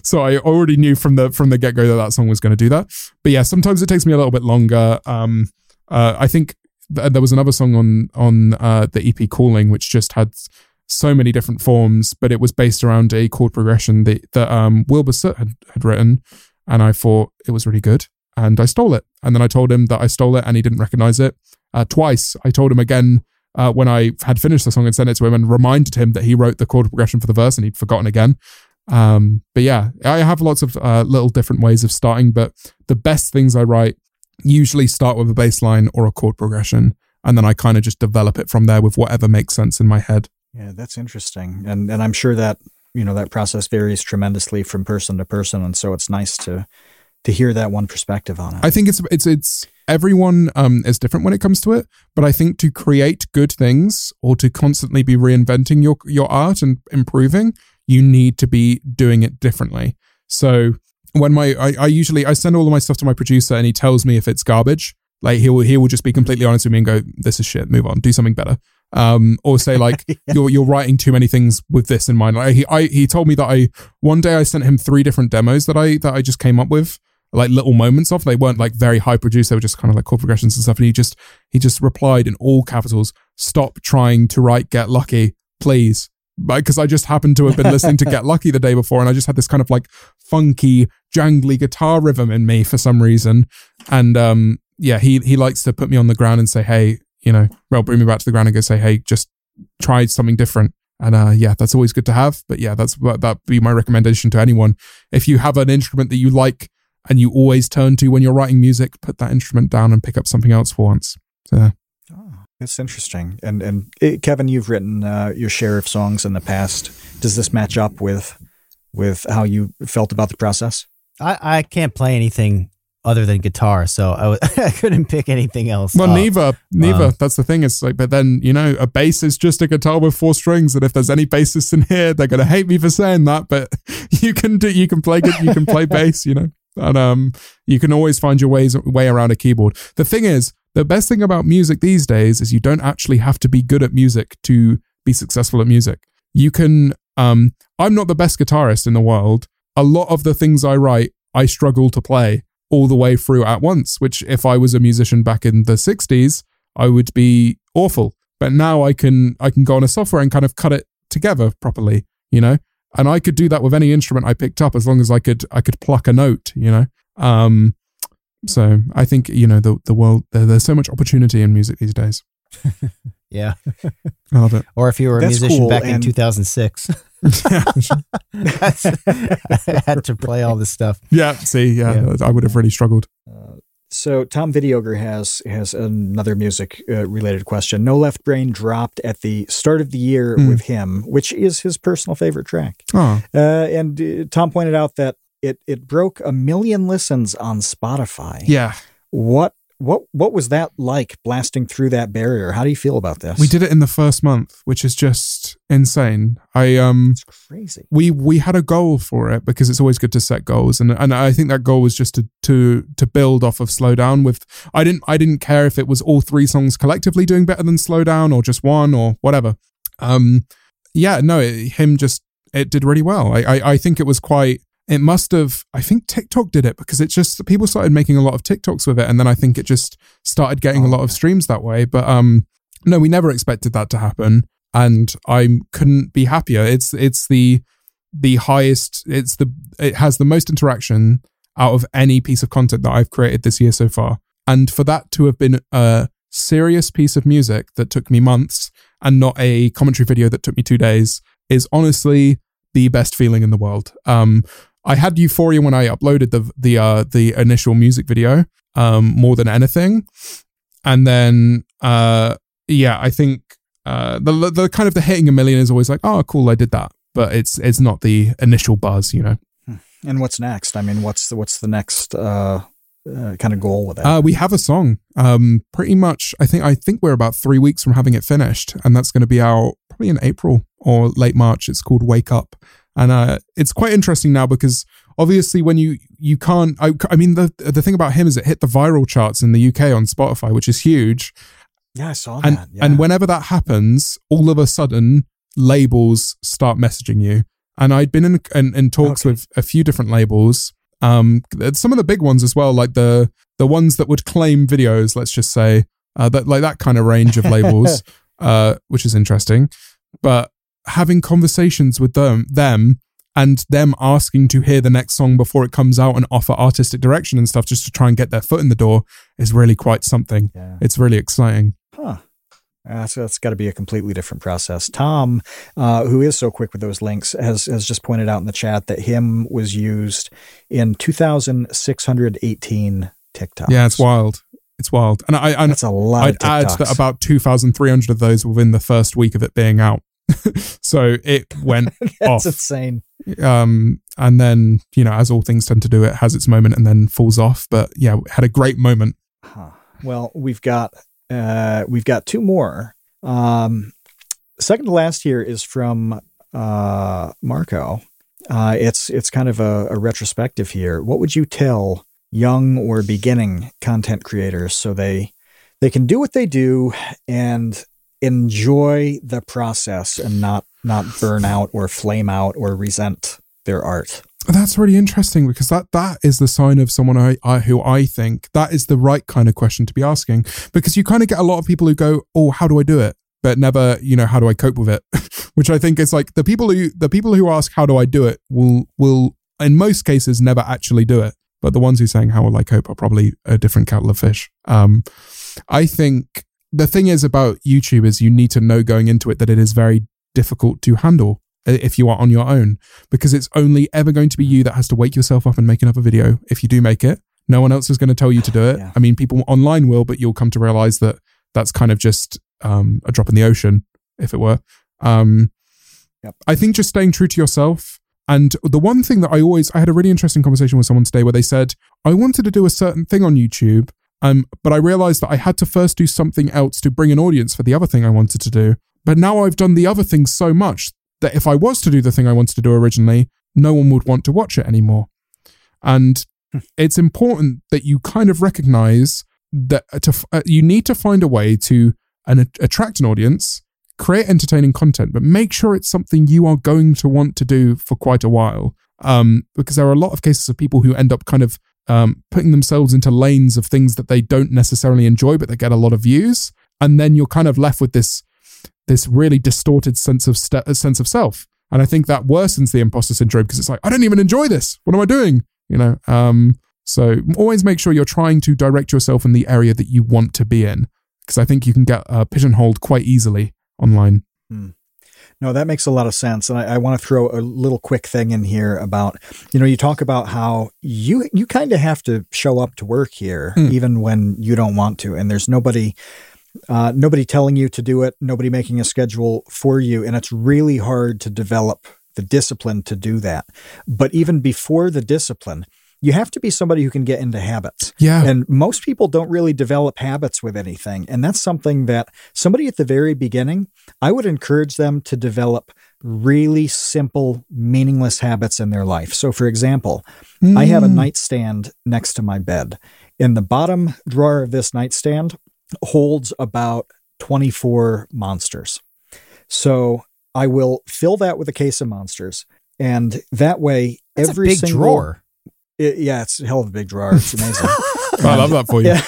So I already knew from the from the get-go that that song was going to do that. But yeah, sometimes it takes me a little bit longer. Um, uh, I think th- there was another song on on uh, the E P Calling, which just had so many different forms, but it was based around a chord progression that, that um, Wilbur Soot had, had written, and I thought it was really good, and I stole it. And then I told him that I stole it, and he didn't recognize it uh, twice. I told him again uh, when I had finished the song and sent it to him and reminded him that he wrote the chord progression for the verse, and he'd forgotten again. Um, but yeah, I have lots of uh, little different ways of starting, but the best things I write usually start with a bass line or a chord progression, and then I kind of just develop it from there with whatever makes sense in my head. Yeah, that's interesting. And and I'm sure that, you know, that process varies tremendously from person to person, and so it's nice to to hear that one perspective on it. I think it's it's it's everyone um, is different when it comes to it, but I think to create good things or to constantly be reinventing your your art and improving, you need to be doing it differently. So when my, I, I usually, I send all of my stuff to my producer and he tells me if it's garbage. Like he will, he will just be completely honest with me and go, this is shit, move on, do something better. Um, or say like, yeah. you're, you're writing too many things with this in mind. Like he, I, he told me that I, one day I sent him three different demos that I, that I just came up with, like little moments of, they weren't like very high produced. They were just kind of like chord progressions and stuff. And he just, he just replied in all capitals, stop trying to write Get Lucky, please. Because I just happened to have been listening to Get Lucky the day before, and I just had this kind of like funky, jangly guitar rhythm in me for some reason. And um, yeah, he he likes to put me on the ground and say, hey, you know, well, bring me back to the ground and go say, hey, just try something different. And uh, yeah, that's always good to have. But yeah, that's that'd be my recommendation to anyone. If you have an instrument that you like and you always turn to when you're writing music, put that instrument down and pick up something else for once. So, yeah. Oh, that's interesting. And and it, Kevin, you've written uh, your share of songs in the past. Does this match up with with how you felt about the process? I, I can't play anything other than guitar, so I, was, I couldn't pick anything else. Well, up. neither, neither. Um, that's the thing. It's like, but then, you know, a bass is just a guitar with four strings, and if there's any bassists in here, they're gonna hate me for saying that. But you can do, you can play, you can play bass, you know, and um, you can always find your ways way around a keyboard. The thing is, the best thing about music these days is you don't actually have to be good at music to be successful at music. You can. Um, I'm not the best guitarist in the world. A lot of the things I write, I struggle to play all the way through at once, which if I was a musician back in the sixties, I would be awful. But now I can I can go on a software and kind of cut it together properly, you know? And I could do that with any instrument I picked up as long as I could I could pluck a note, you know? Um, so I think, you know, the, the world, there, there's so much opportunity in music these days. Yeah. I love it. Or if you were a That's musician cool, back and- in two thousand six. Yeah. I had to play all this stuff. Yeah, see, yeah, yeah. I would have really struggled. Uh, so Tom Videoger has has another music uh, related question. No Left Brain dropped at the start of the year mm. with him, which is his personal favorite track. Oh. Uh, and uh, Tom pointed out that it it broke a million listens on Spotify. Yeah. What what what was that like, blasting through that barrier? How do you feel about this? We did it in the first month, which is just insane. I um it's crazy. We we had a goal for it because it's always good to set goals, and and I think that goal was just to to to build off of Slow Down. With I didn't I didn't care if it was all three songs collectively doing better than Slow Down or just one or whatever. Um yeah, no, it, him just it did really well. I, I I think it was quite it must have I think TikTok did it because it's just people started making a lot of TikToks with it, and then I think it just started getting oh, a lot of streams that way. But um no, we never expected that to happen. And I couldn't be happier. It's it's the the highest. It's the it has the most interaction out of any piece of content that I've created this year so far. And for that to have been a serious piece of music that took me months and not a commentary video that took me two days is honestly the best feeling in the world. Um, I had euphoria when I uploaded the the uh, the initial music video um, more than anything, and then uh, yeah, I think. Uh, the the kind of the hitting a million is always like, oh, cool, I did that, but it's it's not the initial buzz, you know. And what's next? I mean, what's the, what's the next uh, uh, kind of goal with that? Uh, we have a song, um, pretty much. I think I think we're about three weeks from having it finished, and that's going to be out probably in April or late March. It's called Wake Up, and uh, it's quite interesting now because obviously when you you can't, I, I mean the the thing about him is it hit the viral charts in the U K on Spotify, which is huge. Yeah, I saw and, that. Yeah. And whenever that happens, all of a sudden, labels start messaging you. And I'd been in in, in talks okay. with a few different labels, um, some of the big ones as well, like the the ones that would claim videos, let's just say, uh, that like that kind of range of labels, uh, which is interesting. But having conversations with them, them and them asking to hear the next song before it comes out and offer artistic direction and stuff just to try and get their foot in the door is really quite something. Yeah. It's really exciting. Huh. Uh, so that's got to be a completely different process. Tom, uh, who is so quick with those links, has has just pointed out in the chat that him was used in two thousand six hundred eighteen TikToks. Yeah, it's wild. It's wild. And I, I, that's a lot I'd of TikToks. Add that about two thousand three hundred of those within the first week of it being out. So it went that's off. That's insane. Um, and then, you know, as all things tend to do, it has its moment and then falls off. But yeah, had a great moment. Huh. Well, we've got... Uh, we've got two more. Um, second to last here is from uh, Marco. Uh, it's it's kind of a, a retrospective here. What would you tell young or beginning content creators so they they can do what they do and enjoy the process and not not burn out or flame out or resent their art? That's really interesting because that, that is the sign of someone I, I who I think that is the right kind of question to be asking, because you kind of get a lot of people who go, oh, how do I do it? But never, you know, how do I cope with it? Which I think is like the people who the people who ask how do I do it will will in most cases never actually do it. But the ones who are saying how will I cope are probably a different kettle of fish. Um, I think the thing is about YouTube is you need to know going into it that it is very difficult to handle. if you are on your own, because it's only ever going to be you that has to wake yourself up and make another video. If you do make it, no one else is going to tell you to do it. Yeah. I mean, people online will, but you'll come to realize that that's kind of just um, a drop in the ocean, if it were. Um, yep. I think just staying true to yourself. And the one thing that I always, I had a really interesting conversation with someone today where they said, I wanted to do a certain thing on YouTube, um, but I realized that I had to first do something else to bring an audience for the other thing I wanted to do. But now I've done the other thing so much that if I was to do the thing I wanted to do originally, no one would want to watch it anymore. And it's important that you kind of recognize that to, uh, you need to find a way to an, attract an audience, create entertaining content, but make sure it's something you are going to want to do for quite a while. Um, because there are a lot of cases of people who end up kind of um, putting themselves into lanes of things that they don't necessarily enjoy, but they get a lot of views. And then you're kind of left with this this really distorted sense of st- sense of self. And I think that worsens the imposter syndrome, because it's like, I don't even enjoy this. What am I doing? You know, um, so always make sure you're trying to direct yourself in the area that you want to be in, because I think you can get uh, pigeonholed quite easily online. Mm. No, that makes a lot of sense. And I, I want to throw a little quick thing in here about, you know, you talk about how you, you kind of have to show up to work here, mm. even when you don't want to, and there's nobody Uh, nobody telling you to do it, nobody making a schedule for you. And it's really hard to develop the discipline to do that. But even before the discipline, you have to be somebody who can get into habits. Yeah. And most people don't really develop habits with anything. And that's something that somebody at the very beginning, I would encourage them to develop really simple, meaningless habits in their life. So for example, mm. I have a nightstand next to my bed. In the bottom drawer of this nightstand holds about twenty-four monsters. So I will fill that with a case of monsters. And that way, that's every a big single drawer. It, yeah, it's a hell of a big drawer. It's amazing. I love that for you. Yeah.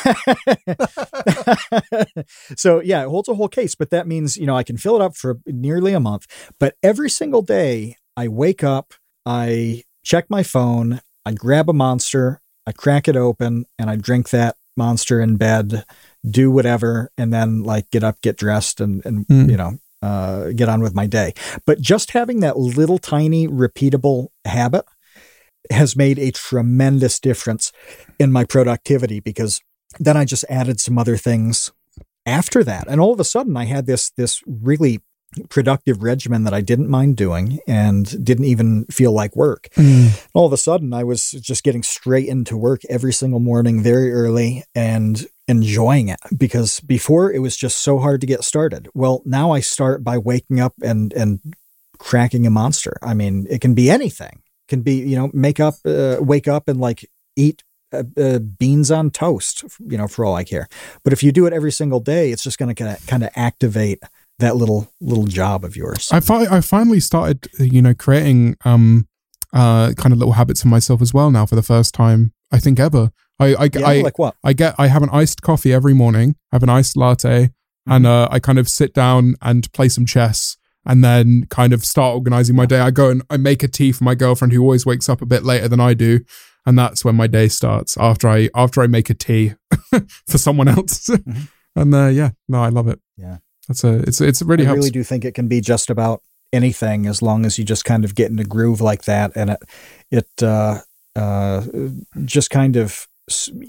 So yeah, it holds a whole case, but that means, you know, I can fill it up for nearly a month. But every single day I wake up, I check my phone, I grab a monster, I crack it open, and I drink that monster in bed, do whatever, and then like get up, get dressed, and, and mm. you know, uh, get on with my day. But just having that little tiny repeatable habit has made a tremendous difference in my productivity, because then I just added some other things after that. And all of a sudden I had this, this really productive regimen that I didn't mind doing and didn't even feel like work. Mm. All of a sudden I was just getting straight into work every single morning, very early, and enjoying it, because before it was just so hard to get started. Well, now I start by waking up and, and cracking a monster. I mean, it can be anything. It can be, you know, make up, uh, wake up and like eat Uh, uh, beans on toast, you know, for all I care. But if you do it every single day, it's just going to kind of activate that little little job of yours. I fi- I finally started, you know, creating um uh kind of little habits for myself as well now, for the first time I think ever. I I, yeah, I like what I get. I have an iced coffee every morning. I have an iced latte, mm-hmm. and uh, I kind of sit down and play some chess, and then kind of start organizing my day. I go and I make a tea for my girlfriend, who always wakes up a bit later than I do. And that's when my day starts, after I after I make a tea for someone else. Mm-hmm. And uh, yeah, no, I love it. Yeah, that's a it's it's it really I helps. I really do think it can be just about anything, as long as you just kind of get in a groove like that, and it it uh, uh, just kind of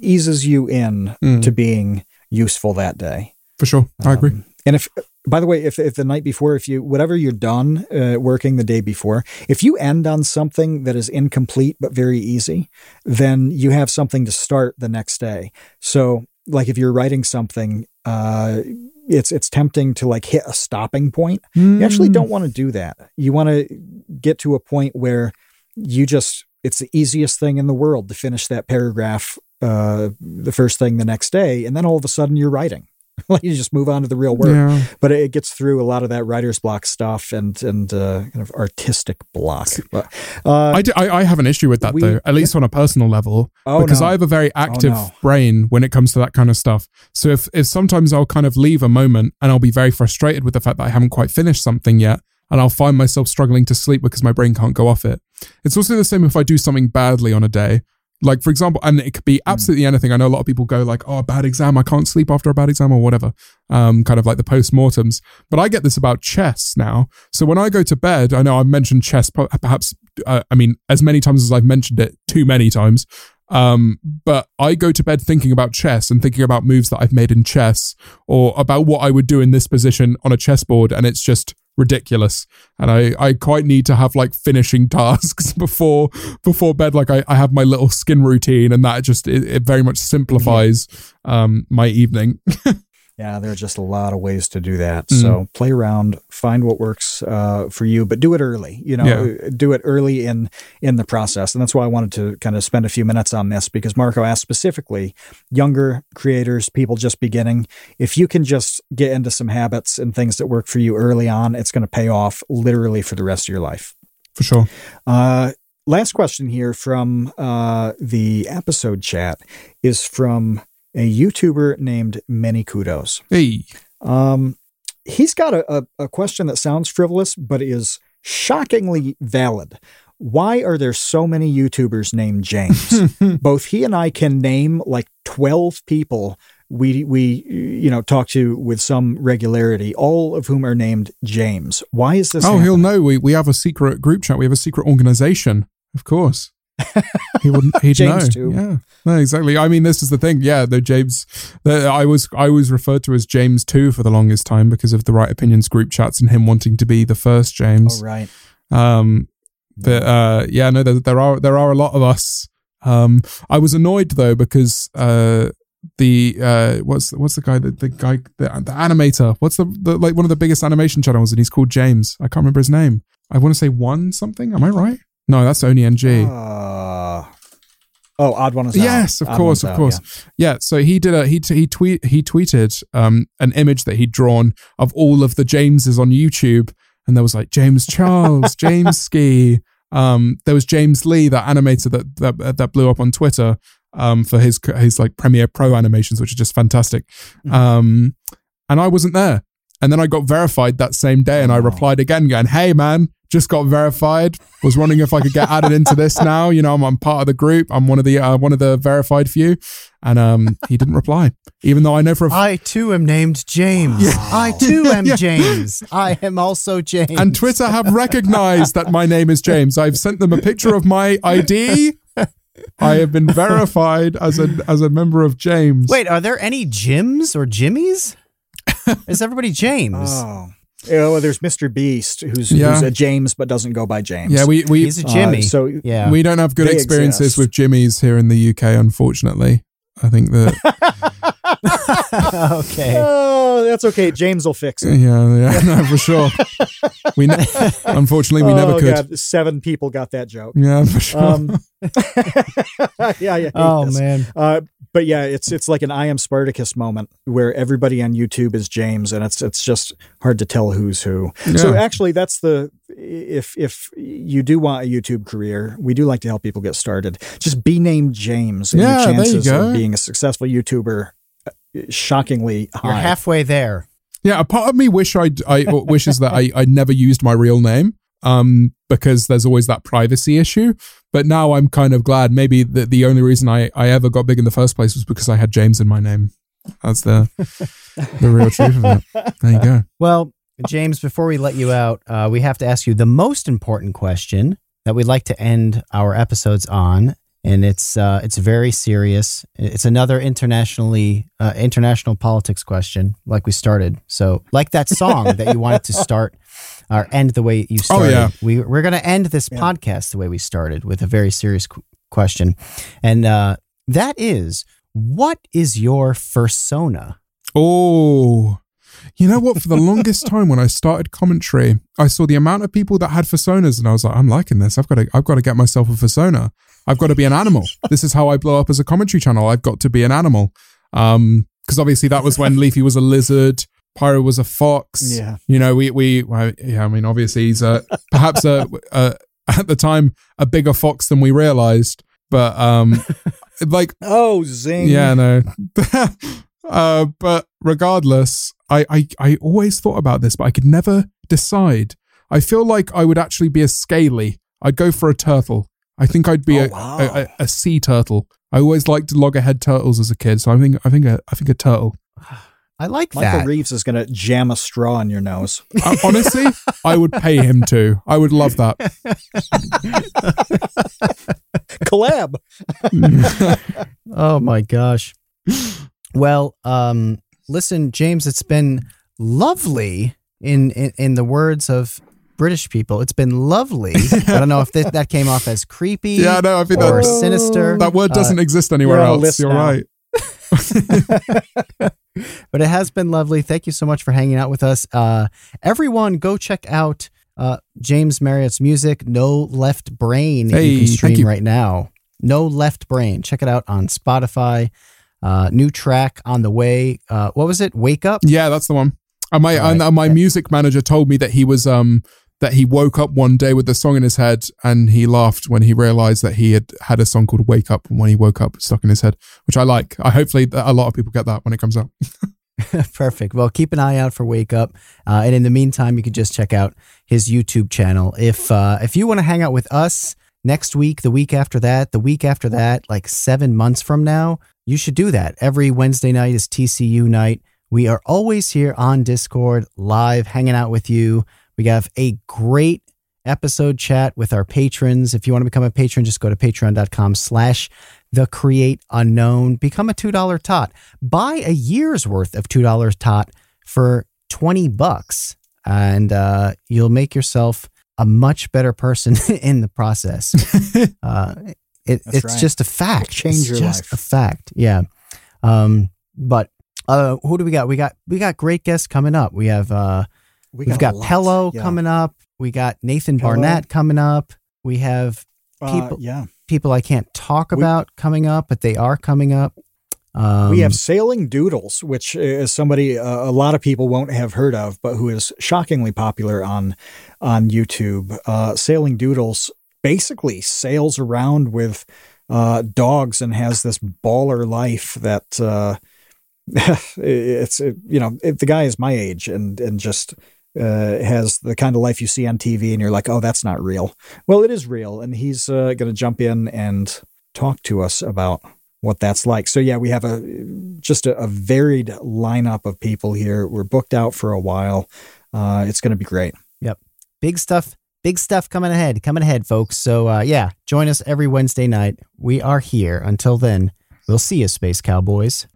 eases you in mm. to being useful that day. For sure, I um, agree. And if, by the way, if, if the night before, if you, whatever you're done uh, working the day before, if you end on something that is incomplete but very easy, then you have something to start the next day. So like if you're writing something, uh, it's, it's tempting to like hit a stopping point. Mm. You actually don't want to do that. You want to get to a point where you just, it's the easiest thing in the world to finish that paragraph, uh, the first thing the next day. And then all of a sudden you're writing. Like you just move on to the real work, yeah. But it gets through a lot of that writer's block stuff and and uh, kind of artistic block. But, uh, I, do, I I have an issue with that we, though, at least on a personal level, oh, because no. I have a very active oh, no. brain when it comes to that kind of stuff. So if if sometimes I'll kind of leave a moment and I'll be very frustrated with the fact that I haven't quite finished something yet, and I'll find myself struggling to sleep because my brain can't go off it. It's also the same if I do something badly on a day. Like, for example, and it could be absolutely anything. I know a lot of people go like, oh, bad exam, I can't sleep after a bad exam or whatever, um, kind of like the post-mortems. But I get this about chess now. So when I go to bed, I know I've mentioned chess perhaps, uh, I mean, as many times as I've mentioned it, too many times. Um, but I go to bed thinking about chess and thinking about moves that I've made in chess or about what I would do in this position on a chessboard. And it's just ridiculous, and I, I quite need to have like finishing tasks before before bed. Like I, I have my little skin routine, and that just it, it very much simplifies um my evening. Yeah, there are just a lot of ways to do that. Mm. So play around, find what works uh for you, but do it early. You know, yeah. do it early in in the process, and that's why I wanted to kind of spend a few minutes on this, because Marco asked specifically younger creators, people just beginning. If you can just get into some habits and things that work for you early on, it's going to pay off literally for the rest of your life. For sure. Uh, last question here from uh, the episode chat is from a YouTuber named Many Kudos. Hey. Um, he's got a, a, a question that sounds frivolous, but is shockingly valid. Why are there so many YouTubers named James? Both he and I can name like twelve people we, we you know, talk to with some regularity, all of whom are named James. Why is this? Oh, happening? He'll know. We, we have a secret group chat. We have a secret organization, of course. he wouldn't he'd James know too. Yeah, no, exactly. I mean, this is the thing. Yeah, the James the, I was I was referred to as James two for the longest time because of the Right Opinions group chats and him wanting to be the first James. Oh, right. Um but uh yeah no there, there are there are a lot of us. um I was annoyed though because uh the uh what's what's the guy the, the guy the, the animator what's the, the like one of the biggest animation channels, and he's called James. I can't remember his name. I want to say one something. Am I right? No, that's only N G. Uh, oh, Odd One Is Out. Yes, of Odd course, of out, course. Yeah. yeah, so he did a he t- he tweet he tweeted um, an image that he'd drawn of all of the Jameses on YouTube, and there was like James Charles, James Ski. Um, there was James Lee, that animator that that, that blew up on Twitter um, for his his like Premiere Pro animations, which are just fantastic. Mm-hmm. Um, and I wasn't there, and then I got verified that same day, and I oh. replied again, going, "Hey, man. Just got verified. Was wondering if I could get added into this now. You know, I'm, I'm part of the group. I'm one of the uh, one of the verified few." And um, he didn't reply, even though I know for a f- I too am named James. Yeah. I too am yeah. James. I am also James. And Twitter have recognized that my name is James. I've sent them a picture of my I D. I have been verified as a as a member of James. Wait, are there any Jims or Jimmies? Is everybody James? Oh. Oh, there's Mister Beast, who's, yeah. who's a James but doesn't go by James. Yeah, we, we he's a Jimmy. Uh, so yeah. we don't have good they experiences exist. with Jimmys here in the U K, unfortunately. I think that. Okay. Oh, that's okay. James will fix it. Yeah, yeah, no, for sure. We ne- unfortunately we oh, never could. God. Seven people got that joke. Yeah, for sure. Um, yeah, yeah. Oh this. man. Uh, But yeah, it's it's like an I Am Spartacus moment where everybody on YouTube is James, and it's it's just hard to tell who's who. Yeah. So actually, that's the if if you do want a YouTube career, we do like to help people get started. Just be named James, and yeah, your chances there you go. of being a successful YouTuber shockingly high. You're halfway there. Yeah, a part of me wish I'd, I wishes that I I never used my real name. Um, because there's always that privacy issue. But now I'm kind of glad. Maybe the, the only reason I, I ever got big in the first place was because I had James in my name. That's the the real truth of it. There you go. Well, James, before we let you out, uh, we have to ask you the most important question that we'd like to end our episodes on, and it's uh, it's very serious. It's another internationally uh, international politics question, like we started. So, like that song that you wanted to start. Or end the way you started. Oh, yeah. We, we're going to end this yeah. podcast the way we started with a very serious qu- question. And uh, that is, what is your fursona? Oh, you know what? For the longest time when I started commentary, I saw the amount of people that had fursonas, and I was like, I'm liking this. I've got to, I've got to get myself a fursona. I've got to be an animal. This is how I blow up as a commentary channel. I've got to be an animal. Um, because obviously that was when Leafy was a lizard. Pyro was a fox. Yeah. You know, we, we, well, yeah, I mean, obviously he's a, perhaps a, a, at the time, a bigger fox than we realized, but, um, like, oh, zing. Yeah, no. uh, but regardless, I, I, I always thought about this, but I could never decide. I feel like I would actually be a scaly. I'd go for a turtle. I think I'd be oh, a, wow. a, a, a sea turtle. I always liked loggerhead turtles as a kid, so I think I think a, I think a turtle. I like Michael that. Michael Reeves is going to jam a straw in your nose. Uh, honestly, I would pay him to. I would love that. Collab. Oh my gosh. Well, um, listen, James, it's been lovely in, in, in the words of British people. It's been lovely. I don't know if this, that came off as creepy yeah, no, I think or that, sinister. That word doesn't uh, exist anywhere you're else. You're now. Right. But it has been lovely. Thank you so much for hanging out with us. Uh, everyone, go check out uh, James Marriott's music, No Left Brain. Hey, you can stream you. right now. No Left Brain. Check it out on Spotify. Uh, new track on the way. Uh, what was it? Wake Up? Yeah, that's the one. And my right. and my music manager told me that he was um that he woke up one day with the song in his head, and he laughed when he realized that he had had a song called Wake Up, and when he woke up, it stuck in his head, which I like. I hopefully a lot of people get that when it comes out. Perfect. Well, keep an eye out for Wake Up. Uh, and in the meantime, you can just check out his YouTube channel. If uh, if you want to hang out with us next week, the week after that, the week after that, like seven months from now, you should do that. Every Wednesday night is T C U night. We are always here on Discord, live, hanging out with you. We have a great episode chat with our patrons. If you want to become a patron, just go to patreon.com slash the create unknown. Become a two dollar tot. Buy a year's worth of two dollar tot for twenty bucks, and uh, you'll make yourself a much better person in the process. uh, it, it's right. just a fact. It'll change it's your just life. A fact. Yeah. Um, but uh, who do we got? We got we got great guests coming up. We have. Uh, We We've got, got Pello yeah. coming up. We got Nathan Pello. Barnett coming up. We have people uh, yeah. people I can't talk we, about coming up, but they are coming up. Um, we have Sailing Doodles, which is somebody uh, a lot of people won't have heard of, but who is shockingly popular on on YouTube. Uh, Sailing Doodles basically sails around with uh, dogs and has this baller life that uh, it's it, you know it, the guy is my age and and just. Uh, has the kind of life you see on T V and you're like, oh, that's not real. Well, it is real. And he's uh, going to jump in and talk to us about what that's like. So yeah, we have a just a, a varied lineup of people here. We're booked out for a while. Uh, it's going to be great. Yep. Big stuff, big stuff coming ahead, coming ahead, folks. So uh, yeah, join us every Wednesday night. We are here. Until then, we'll see you, Space Cowboys.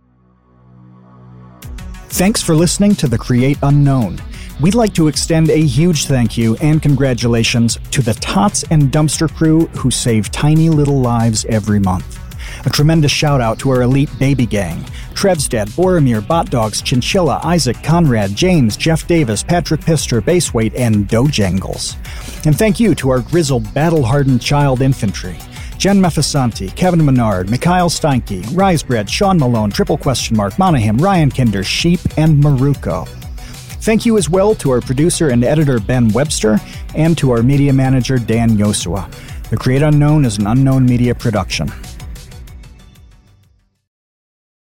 Thanks for listening to The Create Unknown. We'd like to extend a huge thank you and congratulations to the Tots and Dumpster crew who save tiny little lives every month. A tremendous shout out to our elite baby gang. Trevstad, Boromir, Botdogs, Chinchilla, Isaac, Conrad, James, Jeff Davis, Patrick Pister, Baseweight, and Dojangles. And thank you to our grizzled, battle-hardened child infantry. Jen Mefisanti, Kevin Menard, Mikhail Steinke, Risebread, Sean Malone, Triple Question Mark, Monaghan, Ryan Kinder, Sheep, and Maruko. Thank you as well to our producer and editor, Ben Webster, and to our media manager, Dan Yosua. The Create Unknown is an Unknown Media production.